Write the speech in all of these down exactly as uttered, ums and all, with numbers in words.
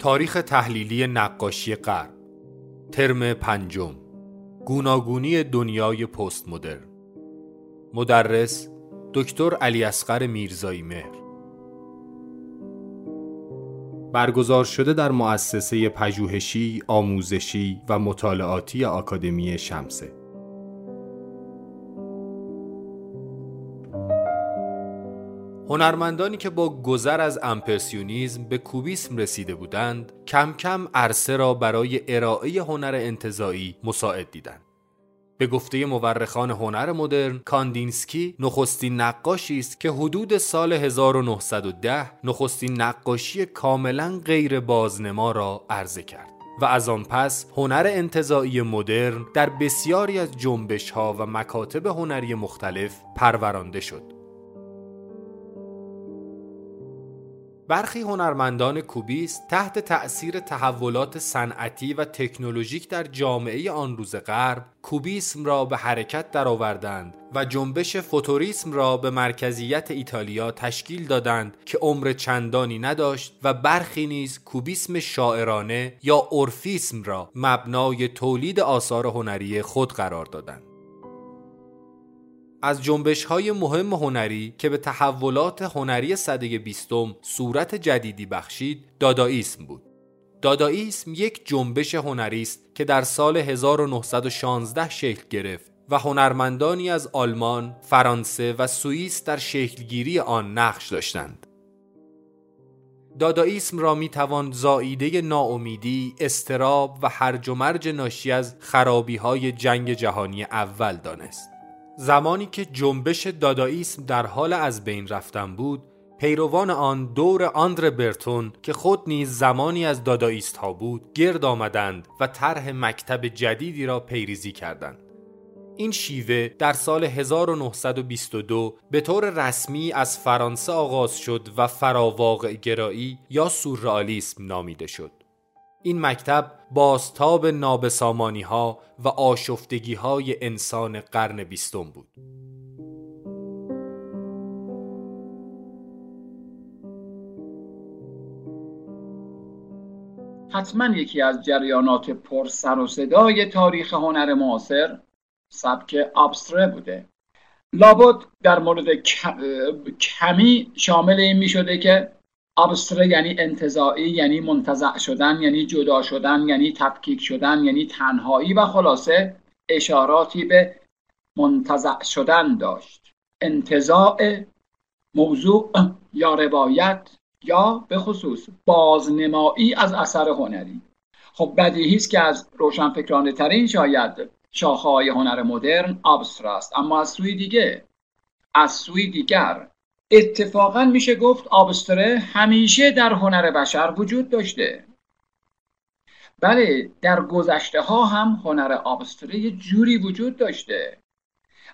تاریخ تحلیلی نقاشی غرب، ترم پنجم، گوناگونی دنیای پست مدرن. مدرس دکتر علی اصغر میرزایی مهر. برگزار شده در مؤسسه پژوهشی، آموزشی و مطالعاتی آکادمی شمسه. هنرمندانی که با گذر از امپرسیونیزم به کوبیسم رسیده بودند، کم کم عرصه را برای ارائه هنر انتزاعی مساعد دیدند. به گفته مورخان هنر مدرن، کاندینسکی نخستین نقاشی است که حدود سال هزار و نهصد و ده نخستین نقاشی کاملا غیر بازنما را عرضه کرد و از آن پس هنر انتزاعی مدرن در بسیاری از جنبش‌ها و مکاتب هنری مختلف پرورانده شد. برخی هنرمندان کوبیست تحت تأثیر تحولات صنعتی و تکنولوژیک در جامعه آن روز غرب، کوبیسم را به حرکت درآوردند و جنبش فوتوریسم را به مرکزیت ایتالیا تشکیل دادند که عمر چندانی نداشت و برخی نیز کوبیسم شاعرانه یا اورفیسم را مبنای تولید آثار هنری خود قرار دادند. از جنبش‌های مهم هنری که به تحولات هنری سده بیستم صورت جدیدی بخشید، دادائیسم بود. دادائیسم یک جنبش هنری است که در سال هزار و نهصد و شانزده شکل گرفت و هنرمندانی از آلمان، فرانسه و سوئیس در شکلگیری آن نقش داشتند. دادائیسم را میتوان زائیده ناامیدی، اضطراب و هرج و مرج ناشی از خرابی‌های جنگ جهانی اول دانست. زمانی که جنبش دادائیسم در حال از بین رفتن بود، پیروان آن دور آندره برتون که خود نیز زمانی از دادائیست ها بود، گرد آمدند و طرح مکتب جدیدی را پیریزی کردند. این شیوه در سال هزار و نهصد و بیست و دو به طور رسمی از فرانسه آغاز شد و فراواقع گرایی یا سورئالیسم نامیده شد. این مکتب بازتاب نابسامانی ها و آشفتگی های انسان قرن بیستم بود. حتما یکی از جریانات پر سر و صدای تاریخ هنر معاصر سبک ابستره بوده. لابد در مورد کمی شامل این می شده که ابستره یعنی انتزاعی، یعنی منتزع شدن، یعنی جدا شدن، یعنی تفکیک شدن، یعنی تنهایی و خلاصه اشاراتی به منتزع شدن داشت. انتزاع موضوع یا روایت یا به خصوص بازنمایی از اثر هنری. خب بدیهی است که از روشنفکرانه ترین شاید شاخه‌های هنر مدرن ابستره است، اما از سوی دیگه از سوی دیگر اتفاقاً میشه گفت ابستره همیشه در هنر بشر وجود داشته. بله، در گذشته ها هم هنر ابستره یه جوری وجود داشته،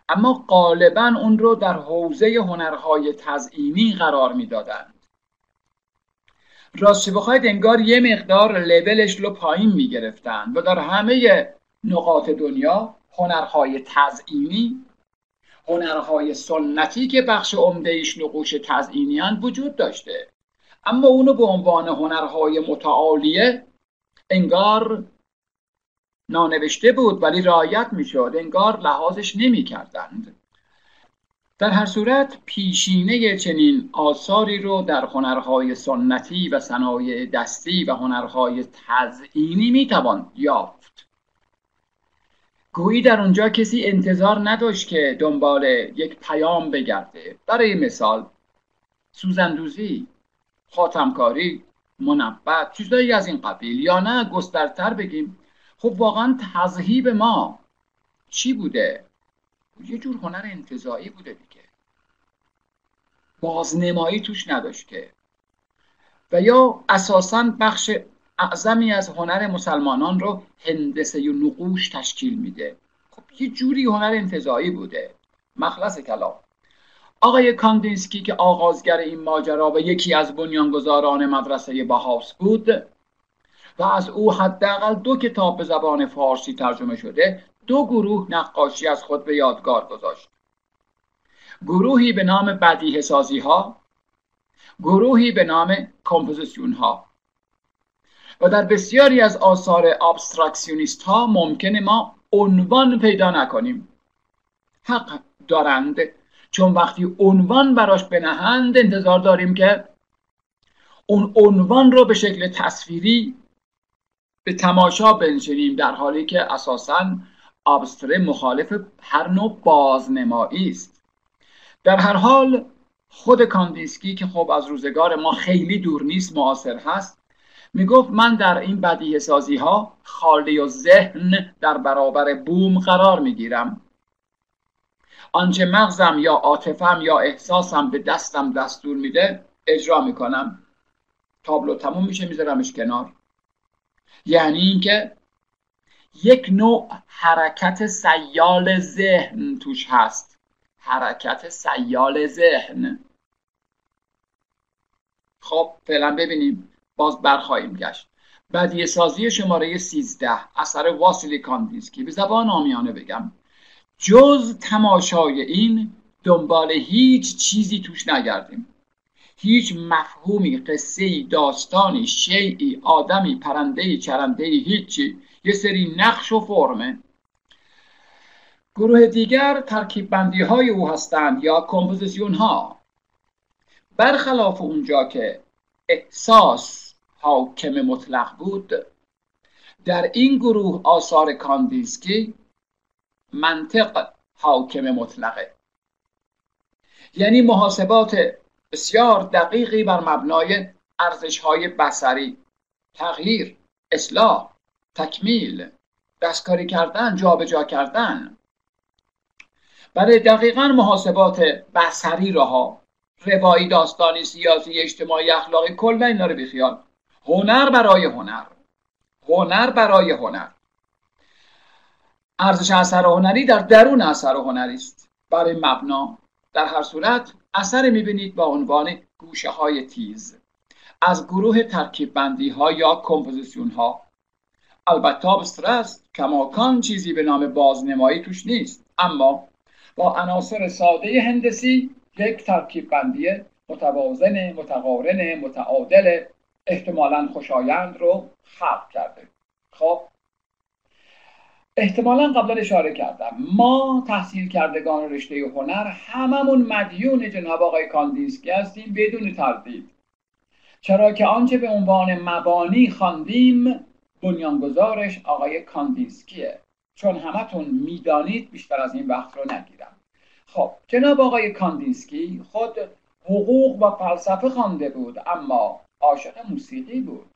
اما غالباً اون رو در حوزه هنرهای تزئینی قرار میدادند. راستی بخواید انگار یه مقدار لولش رو پایین میگرفتن و در همه نقاط دنیا هنرهای تزئینی، هنرهای سنتی که بخش عمده‌ایش نقوش تزئینی‌اند وجود داشته، اما اونو به عنوان هنرهای متعالیه انگار نانوشته بود ولی رعایت می‌شد، انگار لحاظش نمی‌کردند. در هر صورت پیشینه چنین آثاری رو در هنرهای سنتی و صنایع دستی و هنرهای تزئینی می‌توان یافت. گویی در اونجا کسی انتظار نداشت که دنبال یک پیام بگرده. برای مثال سوزندوزی، خاتمکاری، منبت، چیزایی از این قبیل، یا نه گسترتر بگیم خب واقعا تذهیب ما چی بوده؟ یه جور هنر انتزاعی بوده دیگه، بازنمایی توش نداشته. و یا اساساً بخش اعظمی از هنر مسلمانان رو هندسه و نقوش تشکیل میده. خب یه جوری هنر انتزاعی بوده. مخلص کلام آقای کاندینسکی که آغازگر این ماجرا و یکی از بنیانگذاران مدرسه باهاوس بود و از او حداقل دو کتاب به زبان فارسی ترجمه شده، دو گروه نقاشی از خود به یادگار گذاشت. گروهی به نام بدیهه سازی ها، گروهی به نام کمپوزیشن ها. و در بسیاری از آثار ابستراکسیونیست ها ممکنه ما عنوان پیدا نکنیم. حق دارند، چون وقتی عنوان براش بنهند انتظار داریم که اون عنوان رو به شکل تصویری به تماشا بنشینیم، در حالی که اساساً ابستره مخالف هر نوع بازنمایی است. در هر حال خود کاندینسکی که خب از روزگار ما خیلی دور نیست، معاصر هست، میگفت من در این بدیهه سازی ها خالی و ذهن در برابر بوم قرار میگیرم. آنچه مغزم یا عاطفم یا احساسم به دستم دستور میده اجرا میکنم. تابلو تموم میشه، میذارمش کنار. یعنی اینکه یک نوع حرکت سیال ذهن توش هست، حرکت سیال ذهن. خب فعلا ببینیم، باز برخواهیم گشت. بدیه سازی شماره سیزده اثر واسیلی کاندینسکی. به زبان عامیانه بگم جز تماشای این دنبال هیچ چیزی توش نگردیم، هیچ مفهومی، قصه‌ای، داستانی، شیعی، آدمی، پرندهی، چرندهی، هیچی، یه سری نقش و فرمه. گروه دیگر ترکیب بندی های او هستند یا کمپوزیسیون ها. برخلاف اونجا که احساس حاکم مطلق بود، در این گروه آثار کاندینسکی منطق حاکم مطلقه. یعنی محاسبات بسیار دقیقی بر مبنای ارزش‌های بصری، تغییر، اصلاح، تکمیل، دستکاری کردن، جابجا کردن. برای دقیقاً محاسبات بصری رها، روایی، داستانی، سیاسی، اجتماعی، اخلاقی، کل اینا رو بیخیال. هنر برای هنر، هنر برای هنر. ارزش اثر هنری در درون اثر هنری است، برای مبنا. در هر صورت اثر میبینید با عنوان گوشه های تیز از گروه ترکیب بندی ها یا کمپوزیسیون ها. البته ابسترست، کماکان چیزی به نام بازنمایی توش نیست، اما با عناصر ساده هندسی یک ترکیب بندی متوازن، متقارن، متعادل، احتمالاً خوشایند رو خلق کرده. خب احتمالاً قبلا اشاره کردم ما تحصیل کردگان رشته هنر هممون مدیون جناب آقای کاندینسکی هستیم بدون تردید، چرا که آنچه به عنوان مبانی خواندیم بنیانگذارش آقای کاندینسکیه. چون همتون میدانید، بیشتر از این وقت رو نگیرم. خب جناب آقای کاندینسکی خود حقوق و فلسفه خوانده بود، اما عاشق موسیقی بود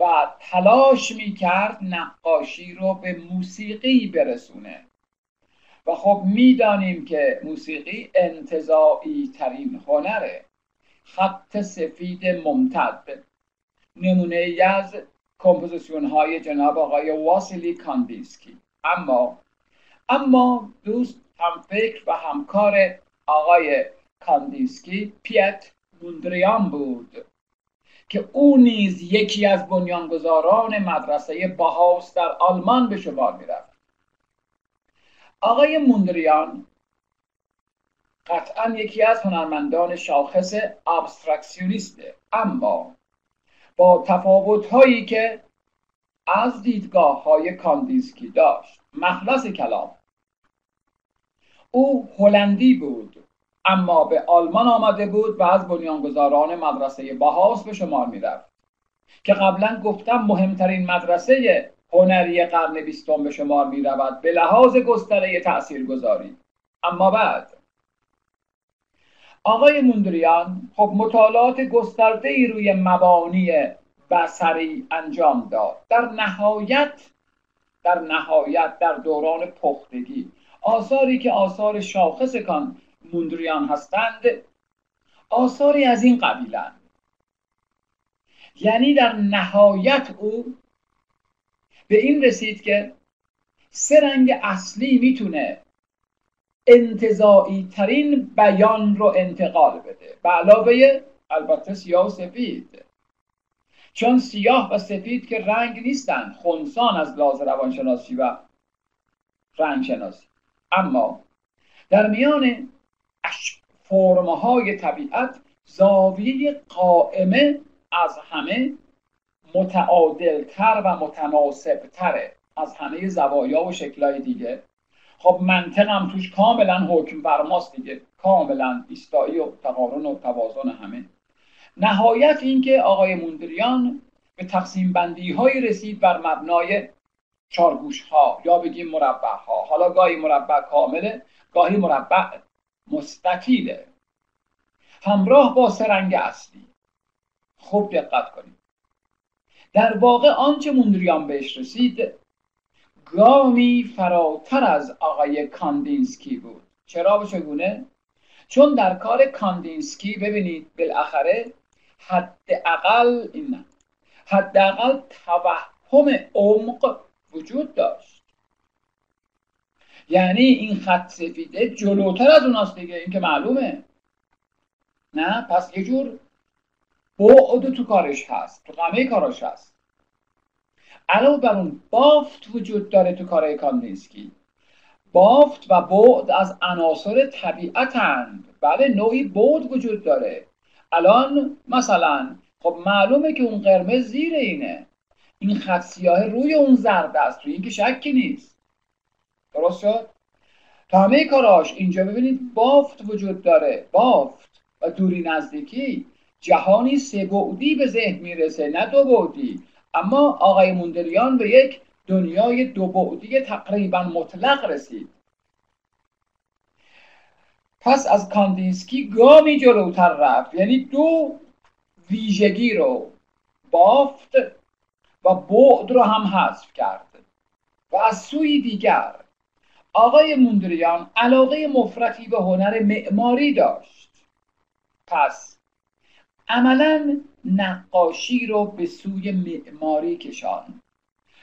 و تلاش میکرد نقاشی رو به موسیقی برسونه. و خب میدانیم که موسیقی انتزاعی ترین هنره، خط سفید ممتد، نمونه ای از کمپوزیسیون های جناب آقای واسیلی کاندینسکی. اما اما دوست، هم فکر و همکار آقای کاندینسکی پیت موندریان بود که او نیز یکی از بنیانگذاران مدرسه باهاوس در آلمان به شمار می‌رفت. آقای موندریان قطعا یکی از هنرمندان شاخص ابستراکسیونیسته، اما با تفاوت‌هایی که از دیدگاه‌های کاندینسکی داشت. مخلص کلام، او هلندی بود اما به آلمان آمده بود و از بنیانگذاران مدرسه باهاوس به شمار می‌رفت که قبلا گفتم مهمترین مدرسه هنری قرن بیستم به شمار می‌رود به لحاظ گستره تاثیرگذاری. اما بعد آقای موندریان خب مطالعات گسترده‌ای روی مبانی بصری انجام داد. در نهایت در نهایت در دوران پختگی آثاری که آثار شاخص کان موندریان هستند آثاری از این قبیلند. یعنی در نهایت او به این رسید که سه رنگ اصلی میتونه انتزاعی ترین بیان رو انتقال بده، به علاوه البته سیاه و سفید، چون سیاه و سفید که رنگ نیستن، خنثان از لحاظ روانشناسی و رنگشناسی. اما در میان فرم‌های طبیعت زاویه قائمه از همه متعادلتر و متناسبتره از همه زوایا و شکلای دیگه. خب منطق هم توش کاملا حکم برماست دیگه، کاملا ایستایی و تقارن و توازن همه. نهایت اینکه آقای موندریان به تقسیم بندی های رسید بر مبنای چارگوش ها یا بگیم مربع ها. حالا گاهی مربع کامله، گاهی مربع مستطیله، همراه با سرنگ اصلی. خوب دقت کنید. در واقع آنچه موندریان بهش رسید گامی فراتر از آقای کاندینسکی بود. چرا و چگونه؟ چون در کار کاندینسکی ببینید بالاخره حداقل این حداقل توهم عمق وجود داشت. یعنی این خط سفیده جلوتر از اوناست دیگه، این که معلومه. نه پس یه جور بعد تو کارش هست، تو قمه کارش هست. علاوه بر اون بافت وجود داره تو کارهای کاندینسکی، بافت و بعد از عناصر طبیعتند. بله نوعی بعد وجود داره. الان مثلا خب معلومه که اون قرمز زیر اینه، این خط سیاه روی اون زرد است، روی این که شکی نیست. درست شد؟ تو همه کاراش اینجا ببینید بافت وجود داره، بافت و دوری نزدیکی. جهانی سه بعدی به ذهن میرسه نه دو بعدی، اما آقای موندریان به یک دنیای دو بعدی تقریبا مطلق رسید. پس از کاندینسکی گامی جلوتر رفت، یعنی دو ویژگی رو، بافت و بعد رو هم حذف کرد. و از سوی دیگر آقای موندریان علاقه مفرطی به هنر معماری داشت، پس عملاً نقاشی رو به سوی معماری کشاند.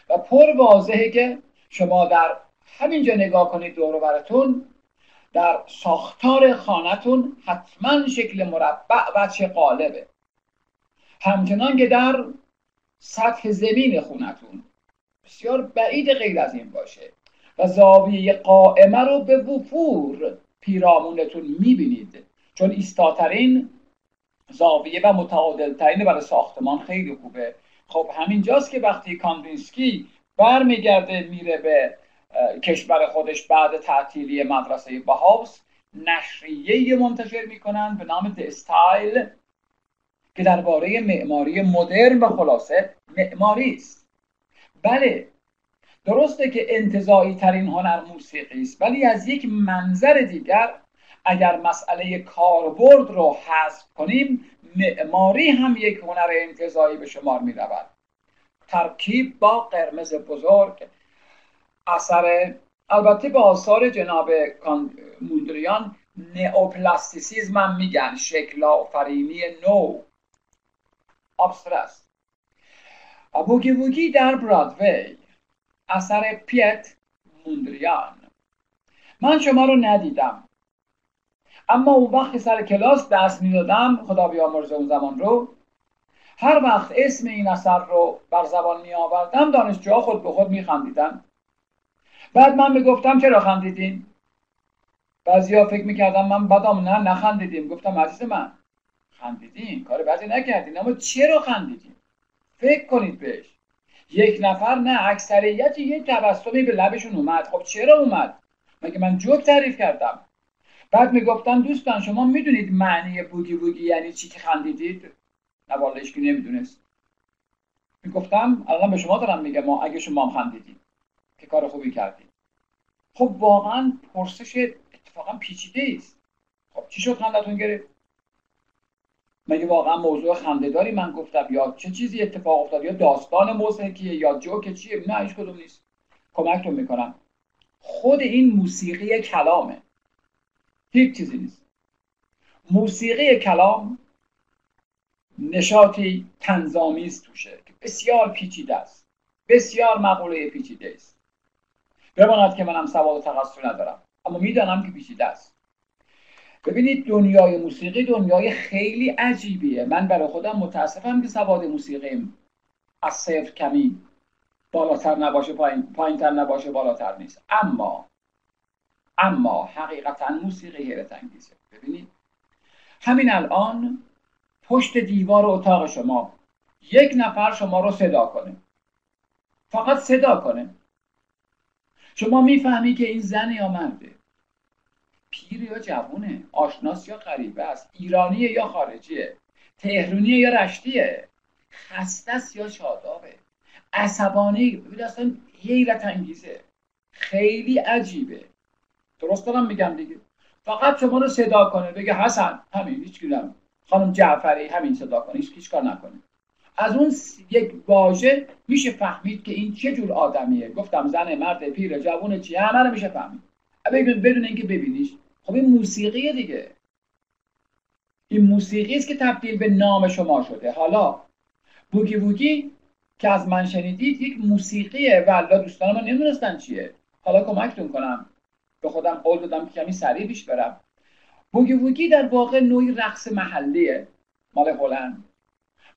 و پر واضحه که شما در همینجا نگاه کنید دور و برتون، در ساختار خانه‌تون حتما شکل مربع و چه قالبه، همچنان که در سطح زمین خونتون بسیار بعید غیر از این باشه و زاویه قائمه رو به وفور پیرامونتون میبینید، چون ایستاترین زاویه و متعادلترین برای ساختمان خیلی خوبه. خب همینجاست که وقتی کاندینسکی برمیگرده میره به کشور خودش بعد تعطیلی مدرسه باهاوس، نشریه منتشر میکنن به نام د استایل که درباره معماری مدرن و خلاصه معماری است. بله درسته که انتزاعی ترین هنر موسیقی است، ولی از یک منظر دیگر اگر مسئله کاربرد رو حذف کنیم، معماری هم یک هنر انتزاعی به شمار می رود. ترکیب با قرمز بزرگ، اثر البته به آثار جناب موندریان نئوپلاستیسیزم هم میگن، شکل آفرینی نو، ابسترس. بوگی بوگی در برادوی اثر پیت موندریان. من شما رو ندیدم، اما اون وقت سر کلاس درس میدادم، خدا بیامرزه اون زمان رو، هر وقت اسم این اثر رو بر زبان می آوردم دانشجوها خود به خود می خندیدن. بعد من میگفتم چرا خندیدین؟ بعضیا فکر میکردم من بدام، نه نخندیدیم. گفتم عزیز من خندیدین، کار بعضی نکردین، اما چرا خندیدین؟ فکر کنید بهش. یک نفر نه، اکثریت یه تبسمی به لبشون اومد. خب چرا اومد؟ مگه من جوک تعریف کردم؟ بعد میگفتن دوستان شما میدونید معنی بوگی بوگی یعنی چی که خندیدید؟ نه والا هیچکی نمیدونست. میگفتم الان به شما دارم میگم، ما اگه شما هم خندیدید که کار خوبی کردید. خب واقعا پرسش اتفاقا پیچیده است. خب چی شد خندتون گرفت؟ مگه واقعا موضوع خنده‌داری من گفتم، یا چه چیزی اتفاق افتاد، یا داستان موسیقیه، یا جوک چیه؟ نه هیچ کدوم نیست. کمکتون میکنم، خود این موسیقی کلامه، هیچ چیزی نیست. موسیقی کلام نشاطی طنزآمیز توشه که بسیار پیچیده است، بسیار مقوله پیچیده است. بماند که منم سواد و تخصص ندارم، اما میدانم که پیچیده است. ببینید دنیای موسیقی دنیای خیلی عجیبیه. من برای خودم متاسفم که سواد موسیقیم از صفر کمی، بالاتر نباشه پایین، پایینتر نباشه بالاتر نیست. اما اما حقیقتا موسیقی حیرت انگیزه. ببینید همین الان پشت دیوار اتاق شما یک نفر شما رو صدا کنه، فقط صدا کنه، شما میفهمی که این زن یا مرده، پیر یا جوونه، آشناس یا غریبه است، ایرانیه یا خارجیه، تهرونیه یا رشتیه، خسته است یا شادابه، عصبانی، ببین اصلا حیرت انگیزه، خیلی عجیبه، درست دارم میگم دیگه. فقط شما رو صدا کنه، بگه حسن، همین، هیچ کدوم، خانم جعفری، همین صدا کنه، هیچ هیچ کار نکنه. از اون یک واژه میشه فهمید که این چه جور آدمیه. گفتم زن، مرد، پیر، جوون، چی، همه رو میشه فهمید بدون اینکه ببینیش. خب این موسیقیه دیگه، این موسیقی است که تبدیل به نام شما شده. حالا بوگی بوگی که از من شنیدید یک موسیقیه و الا دوستان ما نمیدونستن چیه. حالا کمکتون کنم، به خودم قول دادم که کمی سریع پیش برم. بوگی بوگی در واقع نوعی رقص محلیه، مال هلند.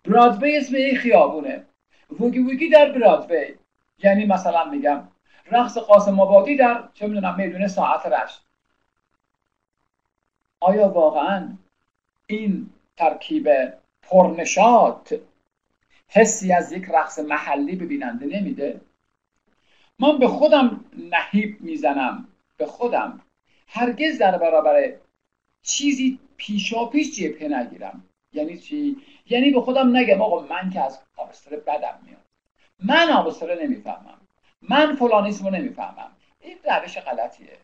برادوی اسم یک خیابونه، بوگی بوگی در برادوی، یعنی مثلا میگم رقص قاسم آبادی در چه میدونم میدونه ساعت رشت. آیا واقعا این ترکیب پرنشاط حسی از یک رقص محلی به بیننده نمیده؟ من به خودم نهیب میزنم، به خودم هرگز در برابر چیزی پیشا پیش جبهه نگیرم. یعنی چی؟ یعنی به خودم نگم آقا من که از آبستره بدم میاد، من آبستره نمیفهمم، من فلانیسم رو نمیفهمم. این روش غلطیه.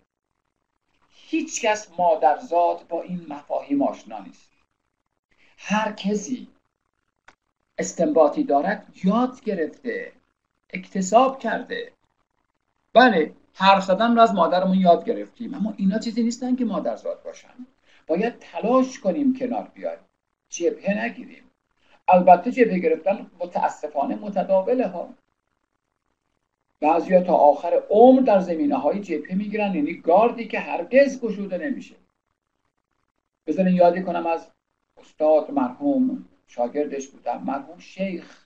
هیچ کس مادرزاد با این مفاهیم آشنا نیست. هر کسی استنباطی دارد یاد گرفته، اکتساب کرده. بله، حرف زدن رو از مادرمون یاد گرفتیم، اما اینا چیزی نیستن که مادرزاد باشن. باید تلاش کنیم کنار بیایم، جبهه نگیریم. البته جبهه گرفتن متاسفانه متداوله ها. بعضیا تا آخر عمر در زمینه‌های جبهه میگیرن، یعنی گاردی که هرگز گشوده نمیشه. بذارین یادی کنم از استاد مرحوم، شاگردش بودم، مرحوم شیخ،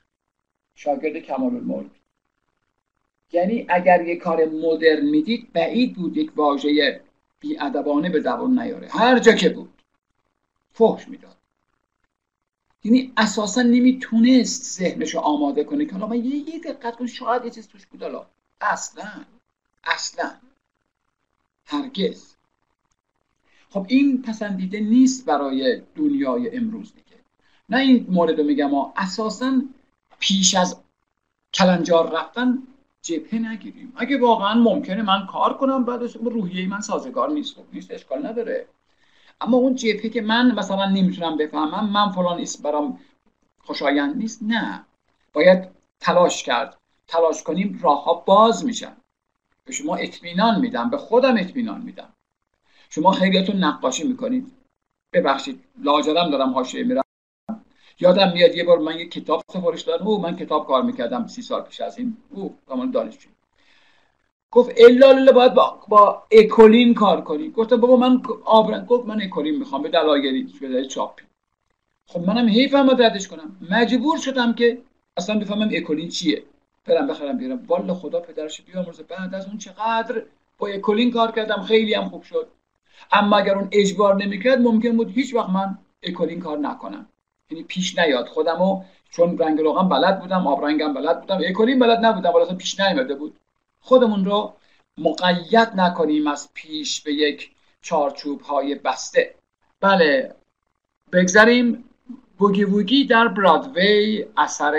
شاگرد کمالالملک. یعنی اگر یک کار مدرن میدید بعید بود یک واژه بی‌ادبانه به زبان نیاره. هر جا که بود فحش میداد. یعنی اساسا نمیتونست ذهنشو آماده کنه که حالا یه یه دقت کن شاید یه چیز توش بود. حالا اصلا اصلا هرگز. خب این پسندیده نیست برای دنیای امروز دیگه. نه این مورد رو میگم ما اساسا پیش از کلنجار رفتن جبهه نگیریم. اگه واقعا ممکنه من کار کنم بعدش روحیه من سازگار نیست، خب نیست، اشکال نداره. اما اون جبهه که من مثلا نمیتونم بفهمم، من فلان اسم برام خوشایند نیست، نه، باید تلاش کرد. تلاش کنیم راه ها باز میشن. به شما اطمینان میدم، به خودم اطمینان میدم. شما خیلیاتون نقاشی میکنید، ببخشید لاجرم دارم حاشیه میرم. یادم میاد یه بار من یه کتاب سفارش دادم، او من کتاب کار میکردم سی سال پیش از این، او زمان دانشجو گفت الاله باید با, با اکولین کار کنی. گفتم بابا من آبرنگ، گفت من اکولین میخوام به دلایلی به چاپی. خب منم حیفم ردش کنم، مجبور شدم که اصلا بفهمم اکولین چیه، برم بخرم بیارم. والله خدا پدرش بیامرز، بعد از اون چقدر با اکولین کار کردم، خیلی هم خوب شد. اما اگر اون اجبار نمیکرد ممکن بود هیچ وقت من اکولین کار نکنم، یعنی پیش نیاد خودمو، چون رنگ روغن بلد بودم، آبرنگم بلد بودم، اکولین بلد نبودم، ولی پیش نیامده بود. خودمون رو مقید نکنیم از پیش به یک چارچوب های بسته. بله بگذاریم. بوگی بوگی در برادوی اثر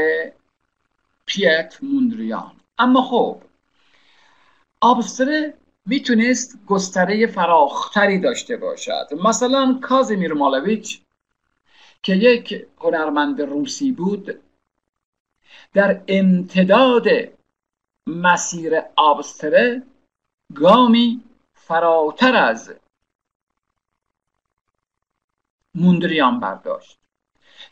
پیت موندریان. اما خب آبستره میتونست گستره فراختری داشته باشد. مثلا کازیمیر مالویچ که یک هنرمند روسی بود، در امتداد مسیر آبستره گامی فراتر از موندریان برداشت.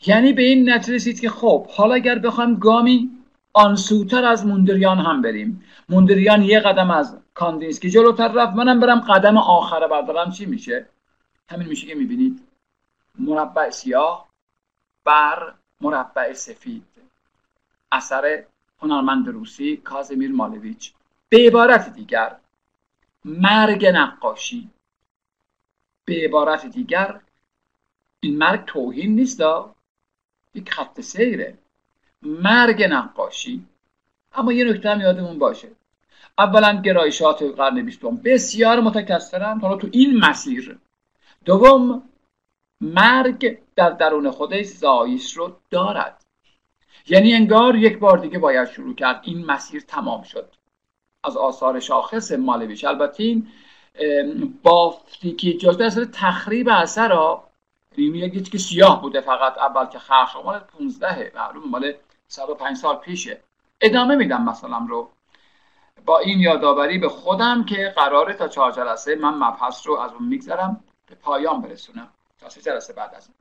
یعنی به این نتیجه رسید که خب حالا اگر بخوایم گامی آنسوتر از موندریان هم بریم، موندریان یه قدم از کاندینسکی جلوتر رفت، منم برم قدم آخره بردارم، چی میشه؟ همین میشه که میبینید مربع سیاه بر مربع سفید، اثر هنرمند روسی کازیمیر مالویچ. به عبارت دیگر مرگ نقاشی، به عبارت دیگر این مرگ توهین نیست، یک خط سیره، مرگ نقاشی. اما یه نکته هم یادمون باشه، اولا گرایشات قرن بیستم بسیار متکثرند، حالا تو این مسیر. دوم، مرگ در درون خودش زایش رو دارد، یعنی انگار یک بار دیگه باید شروع کرد. این مسیر تمام شد از آثار شاخص مالویچ. البته این بافتی که جاشته اثر تخریب اثر را میگید که سیاه بوده فقط اول که خرش مال پانزده معلومه مال صد و پنج سال پیشه. ادامه میدم مثلا رو با این یادآوری به خودم که قراره تا چهار جلسه من مبحث رو از اون میگذرم به پایان برسونم، تا سه جلسه بعد از این.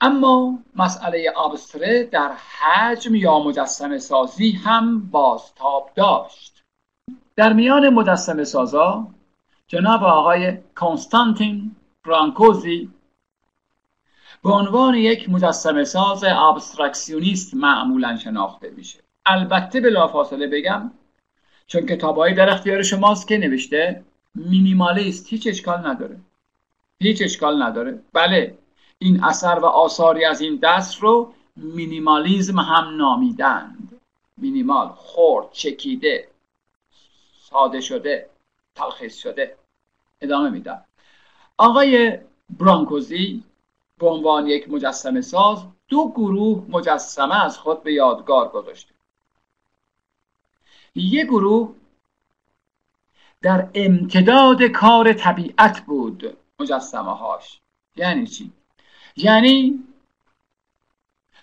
اما مسئله ابستره در حجم یا مجسمه سازی هم بازتاب داشت. در میان مجسمه سازا جناب آقای کونستانتین برانکوزی به عنوان یک مجسمه ساز ابسترکسیونیست معمولا شناخته میشه. البته بلافاصله بگم چون کتاب‌های در اختیار شماست که نوشته مینیمالیست، هیچ اشکال نداره، هیچ اشکال نداره. بله، این اثر و آثاری از این دست رو مینیمالیزم هم نامیدند. مینیمال، خرد، چکیده، ساده شده، تلخیص شده. ادامه میدم. آقای برانکوزی به عنوان یک مجسمه ساز دو گروه مجسمه از خود به یادگار گذاشته. یک گروه در امتداد کار طبیعت بود مجسمه هاش. یعنی چی؟ یعنی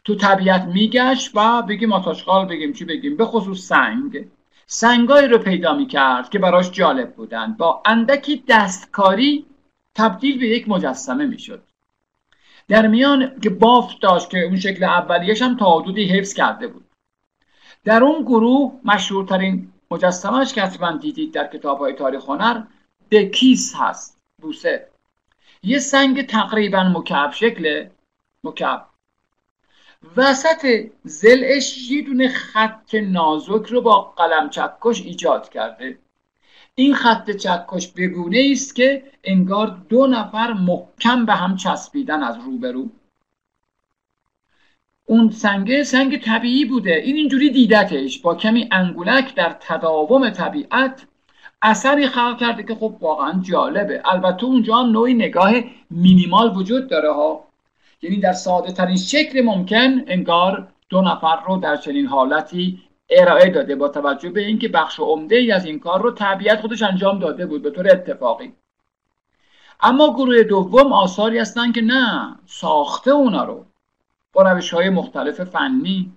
تو طبیعت میگشت و بگیم آتاشقال، بگیم چی بگیم، به خصوص سنگ. سنگایی رو پیدا میکرد که براش جالب بودن، با اندکی دستکاری تبدیل به یک مجسمه میشد. در میان که بافت داشت که اون شکل اولیش هم تا حدودی حفظ کرده بود. در اون گروه مشهورترین مجسمهش که حتما دیدید در کتاب‌های تاریخ هنر، دکیس هست، بوسه. یه سنگ تقریبا مکعب شکله، مکعب، وسط ضلعش یه دونه خط نازک رو با قلم چکش ایجاد کرده. این خط چکش بگونه است که انگار دو نفر محکم به هم چسبیدن از روبرو. اون سنگه سنگ طبیعی بوده، این اینجوری دیدتش، با کمی انگولک در تداوم طبیعت اثری خلق کرده که خب واقعا جالبه. البته اونجا نوعی نگاه مینیمال وجود داره ها، یعنی در ساده ترین شکل ممکن انگار دو نفر رو در چنین حالتی ارائه داده، با توجه به اینکه بخش عمده ای از این کار رو طبیعت خودش انجام داده بود به طور اتفاقی. اما گروه دوم آثاری هستن که نه، ساخته اونا رو با روش‌های مختلف فنی،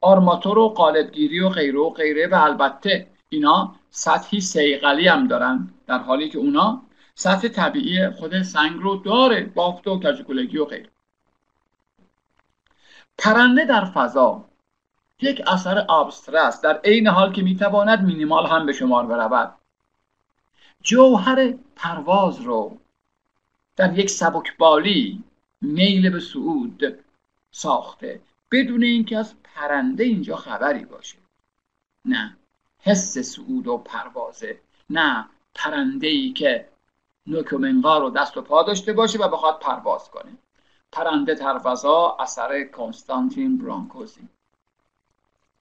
آرماتور و قالبگیری و غیره و غیره. و البته اینا سطحی صیقلی هم دارن، در حالی که اونا سطح طبیعی خود سنگ رو داره، بافت و کجکولگی و غیره. پرنده در فضا یک اثر ابستره است، در عین حال که میتواند مینیمال هم به شمار برود. جوهر پرواز رو در یک سبکبالی، میل به صعود ساخته، بدون اینکه از پرنده اینجا خبری باشه. نه حس صعود و پروازه، نه پرنده‌ای که نوک و منقار و دست و پا داشته باشه و بخواد پرواز کنه. پرنده در فضا، اثر کونستانتین برانکوزی.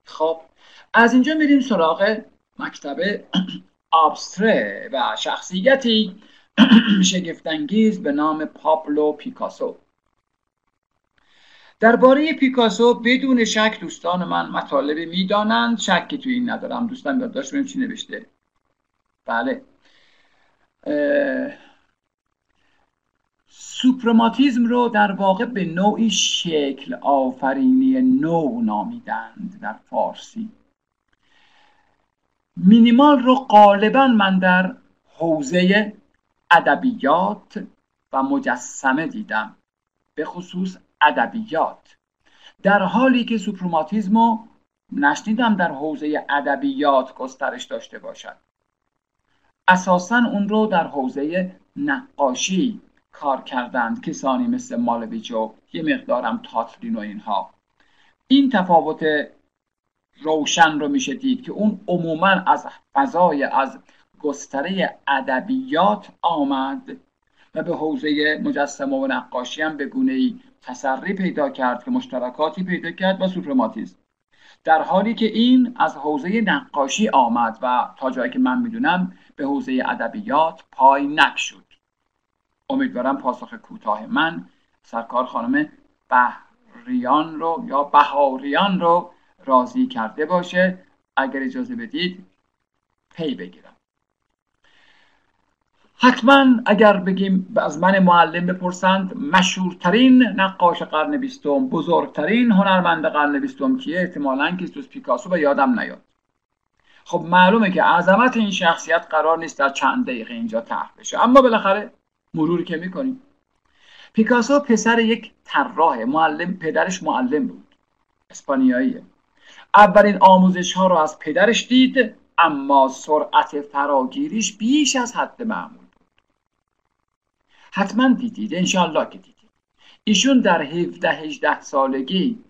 خب از اینجا میریم سراغ مکتب ابستره و شخصیتی شگفت‌انگیز به نام پابلو پیکاسو. درباره پیکاسو بدون شک دوستان من مطالبی میدانند، شکی توی این ندارم. دوستان یادداشت بریم چی نوشته. بله، سوپرماتیزم رو در واقع به نوعی شکل آفرینی نو نامیدند در فارسی. مینیمال رو غالبا من در حوزه ادبیات و مجسمه دیدم، به خصوص ادبیات، در حالی که سوپرماتیزم رو نشنیدم در حوزه ادبیات گسترش داشته باشد. اساساً اون رو در حوزه نقاشی کار کردند کسانی مثل مالویچ و یه مقدارم تاتلین و اینها. این تفاوت روشن رو میشه دید که اون عموماً از فضای از گستره ادبیات آمد و به حوزه مجسمه و نقاشی هم به گونه‌ای تسری پیدا کرد که مشترکاتی پیدا کرد با سوپرماتیزم. در حالی که این از حوزه نقاشی آمد و تا جایی که من میدونم به حوزه ادبیات پای نکشود. امیدوارم پاسخ کوتاه من سرکار خانم بهریان رو یا بهاریان رو راضی کرده باشه. اگر اجازه بدید پی بگیرم. حتما اگر بگیم از من معلم بپرسند مشهورترین نقاش قرن بیستم، بزرگترین هنرمند قرن بیستم کیه، احتمالاً کریستوس پیکاسو به یادم نیاد. خب معلومه که عظمت این شخصیت قرار نیست در چند دقیقه اینجا طرح بشه، اما بالاخره مرور که میکنیم. پیکاسو پسر یک طراح، معلم، پدرش معلم بود، اسپانیاییه. اولین آموزش ها رو از پدرش دید، اما سرعت فراگیریش بیش از حد معمول بود. حتما دیدید، انشالله که دیدید. ایشون در هفده هجده سالگی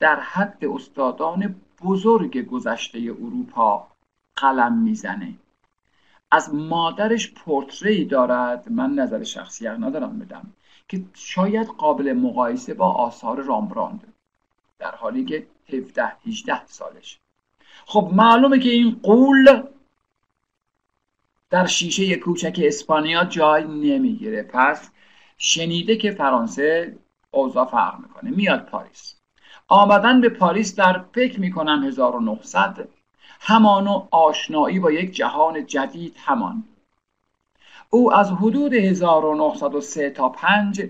در حد استادان بزرگ گذشته اروپا قلم میزنه. از مادرش پورتری دارد، من نظر شخصی ندارم بدم، که شاید قابل مقایسه با آثار رامبراند، در حالی که هفده هجده سالش. خب معلومه که این قول در شیشه کوچک اسپانیا جای نمیگیره. پس شنیده که فرانسه اوضاع فرق میکنه، میاد پاریس. آمدن به پاریس در فکر میکنم هزار و نهصد، همانو آشنایی با یک جهان جدید همان. او از حدود هزار و نهصد و سه تا پنج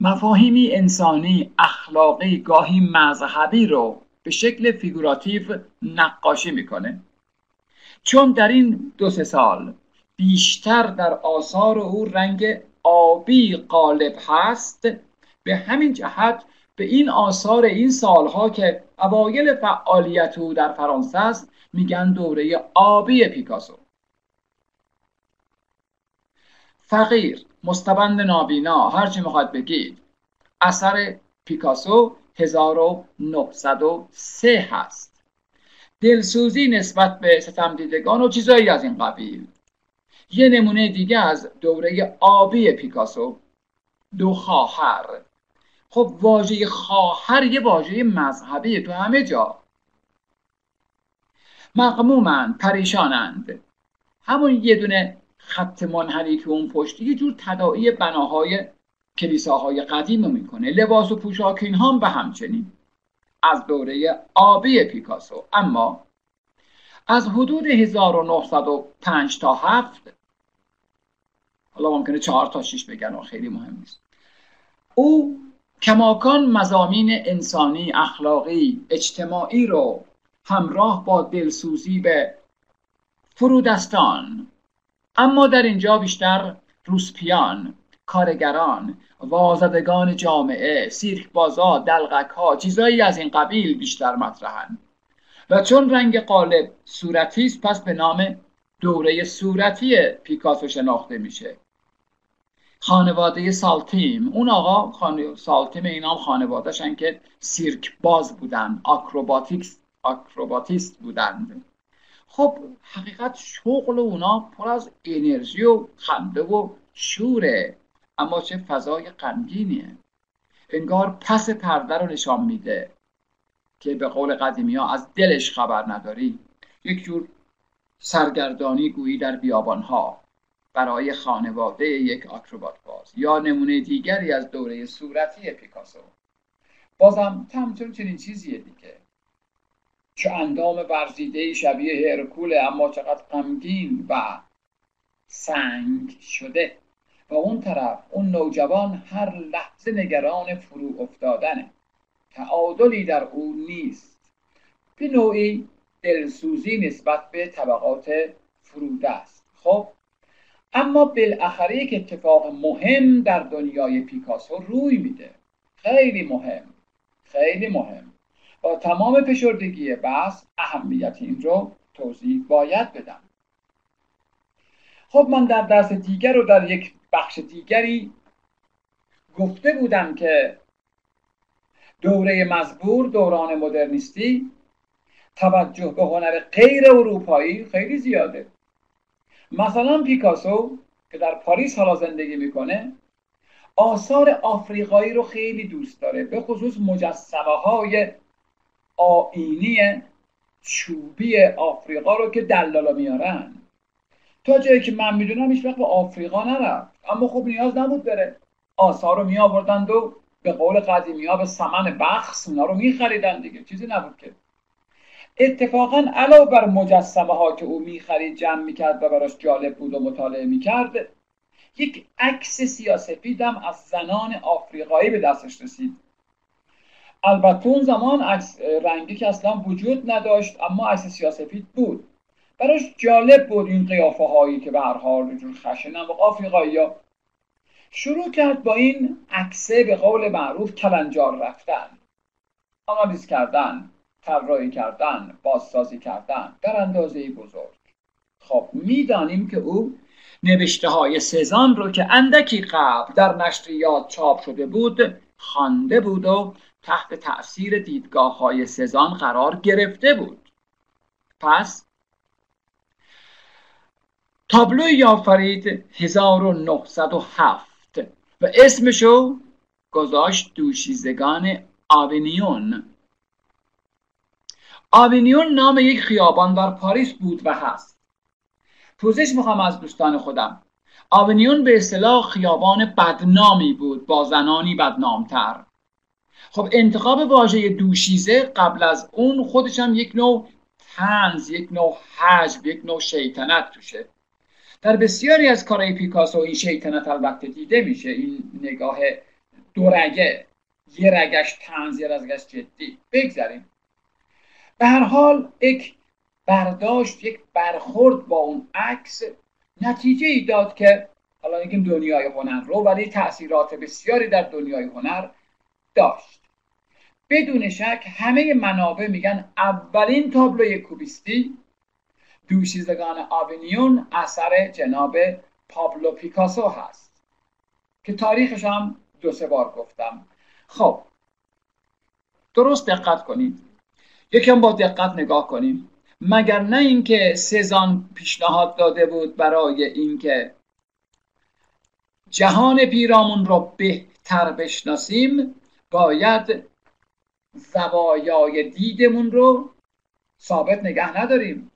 مفاهیمی انسانی، اخلاقی، گاهی مذهبی رو به شکل فیگوراتیو نقاشی میکنه. چون در این دو سه سال بیشتر در آثار او رنگ آبی غالب هست، به همین جهت به این آثار این سالها که اوایل فعالیت او در فرانسه است میگن دوره آبی پیکاسو. فقیر، مستبند، نابینا، هرچی میخواد بگید، اثر پیکاسو هزار و نهصد و سه هست. دلسوزی نسبت به ستم دیدگان و چیزایی از این قبیل. یه نمونه دیگه از دوره آبی پیکاسو، دو خواهر. خب واژه خواهر یه واژه مذهبیه تو همه جا. مغمومند، پریشانند. همون یه دونه خط منحنی که اون پشت یه جور تداعی بناهای کلیساهای قدیم رو میکنه. لباس و پوشاک اینها هم به همچنین از دوره آبی پیکاسو. اما از حدود هزار و نهصد و پنج تا هفت، حالا ممکنه چهار تا شش بگن و خیلی مهم نیست، او کماکان مضامین انسانی، اخلاقی، اجتماعی رو همراه با دلسوزی به فرودستان، اما در اینجا بیشتر روسپیان، کارگران، وازدگان جامعه، سیرک بازا، دلغک ها، چیزایی از این قبیل بیشتر مطرحن. و چون رنگ قالب صورتی است، پس به نام دوره صورتی پیکاسو شناخته میشه. خانواده سالتیم، اون آقا خان... سالتیم اینا هم خانوادهشن که سیرک باز بودن، آکروباتیکس... آکروباتیست بودن. خب حقیقت شغل اونا پر از انرژی و خنده و شوره، اما چه فضای غمگینیه. انگار پس پرده رو نشان میده که به قول قدیمی ها از دلش خبر نداری. یک جور سرگردانی گویی در بیابانها برای خانواده یک آکروبات باز. یا نمونه دیگری از دوره صورتی پیکاسو، بازم همچون چنین چیزیه دیگه. چه اندام ورزیده شبیه هرکوله، اما چقدر غمگین و سنگ شده. و اون طرف اون نوجوان هر لحظه نگران فرو افتادنه. تعادلی در اون نیست. به نوعی دلسوزی نسبت به طبقات فروده است. خب اما بالاخره یک اتفاق مهم در دنیای پیکاسو روی میده. خیلی مهم، خیلی مهم. با تمام فشردگی بحث اهمیت این رو توضیح باید بدم. خب من در درس دیگر رو در یک بخش دیگری گفته بودم که دوره مزبور، دوران مدرنیستی، توجه به هنر غیر اروپایی خیلی زیاده. مثلا پیکاسو که در پاریس حالا زندگی میکنه، آثار آفریقایی رو خیلی دوست داره، به خصوص مجسمه های آیینی چوبی آفریقا رو که دلالا میارن. تا جایی که من میدونم هیچ وقت به آفریقا نرفت، اما خب نیاز نبود بره، آثار رو می آوردند و به قول قدیمی ها به ثمن بخس اونا رو می خریدن دیگه، چیزی نبود که. اتفاقا علاوه بر مجسمه ها که او می خرید جمع می کرد و براش جالب بود و مطالعه می کرد، یک عکس سیاه‌سفید هم از زنان آفریقایی به دستش رسید. البته اون زمان عکس رنگی که اصلا وجود نداشت، اما عکس سیاه‌سفید بود. براش جالب بود این قیافه هایی که به هر حال یه جور خشنن و آفریقایی‌ها. شروع کرد با این عکسه به قول معروف کلنجار رفتن، آنالیز کردن، طراحی کردن، بازسازی کردن در اندازه‌ای بزرگ. خب میدانیم که او نوشته های سزان رو که اندکی قبل در نشریات چاپ شده بود خوانده بود و تحت تأثیر دیدگاه های سزان قرار گرفته بود. پس تابلو یافرید هزار و نهصد و هفت و اسمشو گذاشت دوشیزگان آوینیون. آوینیون نام یک خیابان در پاریس بود و هست. توضیح میخوام از دوستان خودم. آوینیون به اصطلاح خیابان بدنامی بود با زنانی بدنامتر. خب انتخاب واژه دوشیزه قبل از اون خودش هم یک نوع طنز، یک نوع حجب، یک نوع شیطنت توشه. در بسیاری از کارهای پیکاسو این شیطنت البته دیده میشه، این نگاه دو رگه، یه رگش طنز یه رگش جدی. بگذاریم. به هر حال یک برداشت، یک برخورد با اون عکس نتیجه ای داد که حالا میگیم دنیای هنر رو، ولی تأثیرات بسیاری در دنیای هنر داشت. بدون شک همه منابع میگن اولین تابلوی کوبیستی دوشیزگان آوینیون اثر جناب پابلو پیکاسو هست که تاریخش هم دو سه بار گفتم. خب درست دقت کنید، یکم با دقت نگاه کنیم، مگر نه اینکه سزان پیشنهاد داده بود برای اینکه جهان پیرامون را بهتر بشناسیم باید زوایای دیدمون رو ثابت نگه نداریم،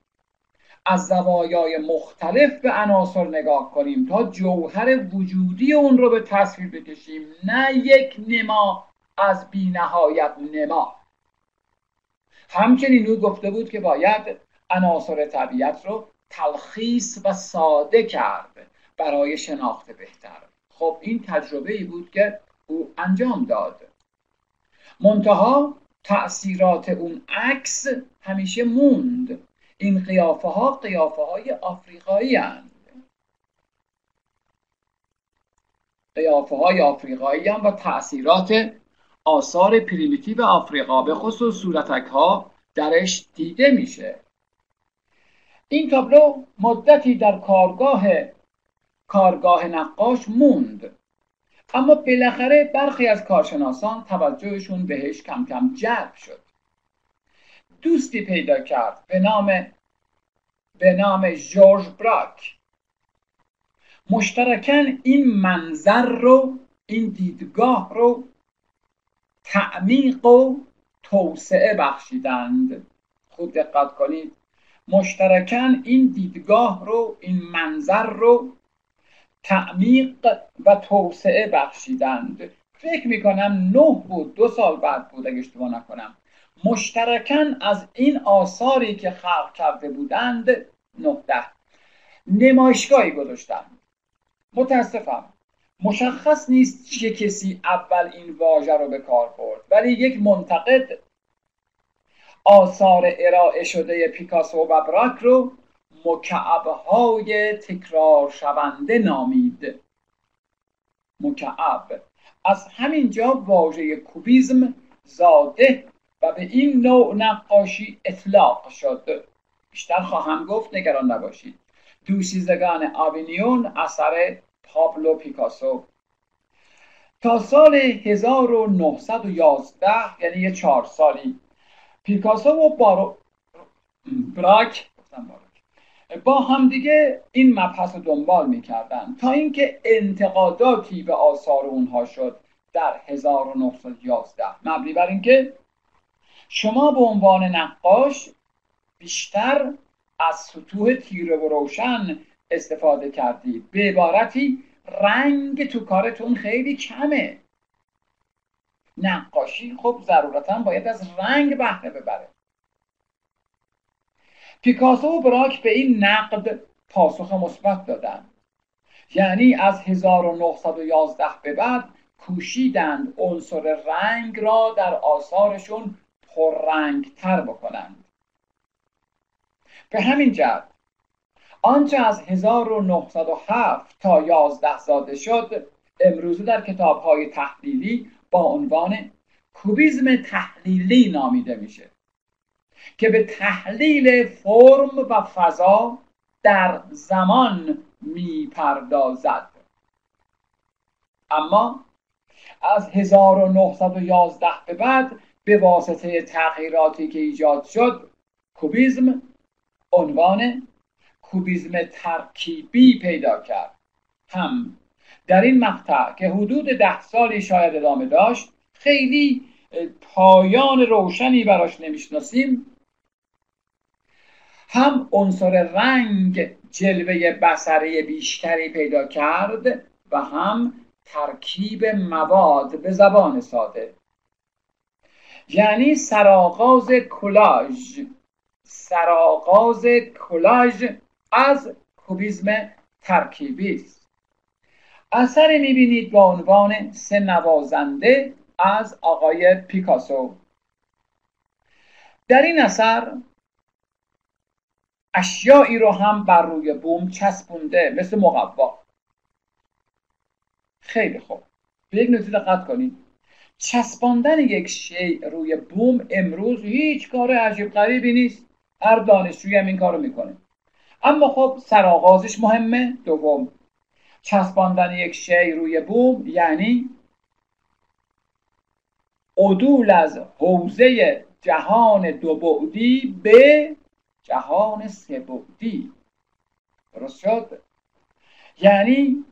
از زوایای مختلف به عناصر نگاه کنیم تا جوهر وجودی اون رو به تصویر بکشیم، نه یک نما از بی‌نهایت نما. همچنین او گفته بود که باید عناصر طبیعت رو تلخیص و ساده کرد برای شناخت بهتر. خب این تجربه ای بود که او انجام داد. منتها تأثیرات اون عکس همیشه موند. این قیافه ها قیافه های آفریقایی هستند. قیافه های آفریقایی هم و تأثیرات آثار پریمیتیو آفریقا به خصوص صورتک ها درش دیده میشه. این تابلو مدتی در کارگاه کارگاه نقاش موند، اما بالاخره برخی از کارشناسان توجهشون بهش کم کم جلب شد. دوستی پیدا کرد به نام به نام جورج براک. مشترکاً این منظر رو، این دیدگاه رو تعمیق و توسعه بخشیدند. خود دقت کنید، مشترکاً این دیدگاه رو، این منظر رو تعمیق و توسعه بخشیدند. فکر میکنم نه بود، دو سال بعد بود اگه اشتباه نکنم، مشترکاً از این آثاری که خلق کرده بودند نقطه نمایشگاهی گذاشتند. متاسفم مشخص نیست چه کسی اول این واژه رو به کار برد، ولی یک منتقد آثار ارائه شده پیکاسو و براک رو مکعب‌های تکرار شونده نامید. مکعب. از همینجا واژه کوبیسم زاده و به این نوع نقاشی اطلاق شد. بیشتر خواهم گفت، نگران نباشید. دوشیزگان آوینیون اثر پابلو پیکاسو. تا سال هزار و نهصد و یازده یعنی یه چهار سالی پیکاسو و بارو... براک با همدیگه این مبحث رو دنبال میکردن تا اینکه انتقاداتی به آثار اونها شد در هزار و نهصد و یازده، مبنی بر اینکه شما به عنوان نقاش بیشتر از سطوح تیره و روشن استفاده کردید، به عبارتی رنگ تو کارتون خیلی کمه. نقاشی خب ضرورتاً باید از رنگ بهره ببره. پیکاسو و براک به این نقد پاسخ مثبت دادند، یعنی از هزار و نهصد و یازده به بعد کوشیدند عنصر رنگ را در آثارشون پررنگ تر بکنند. به همین جهت آنچه از هزار و نهصد و هفت تا یازده زاده شد امروزه در کتاب‌های تحلیلی با عنوان کوبیسم تحلیلی نامیده میشه که به تحلیل فرم و فضا در زمان میپردازد. اما از هزار و نهصد و یازده به بعد به واسطه تغییراتی که ایجاد شد کوبیسم عنوان کوبیسم ترکیبی پیدا کرد. هم در این مقطع که حدود ده سالی شاید ادامه داشت، خیلی پایان روشنی براش نمیشناسیم، هم عنصر رنگ جلوه بصری بیشتری پیدا کرد و هم ترکیب مواد به زبان ساده، یعنی سرآغاز کولاژ سرآغاز کولاژ از کوبیسم ترکیبی است. اثری میبینید با عنوان سه نوازنده از آقای پیکاسو. در این اثر اشیایی رو هم بر روی بوم چسبونده، مثل مقوا. خیلی خوب، به یک نکته دقت کنید. چسباندن یک شی روی بوم امروز هیچ کار عجیب غریبی نیست، هر دانشجویی هم این کارو میکنه. اما خب سرآغازش مهمه. دوم، چسباندن یک شی روی بوم یعنی عدول از حوزه جهان دو بعدی به جهان سه بعدی. درست شد؟ یعنی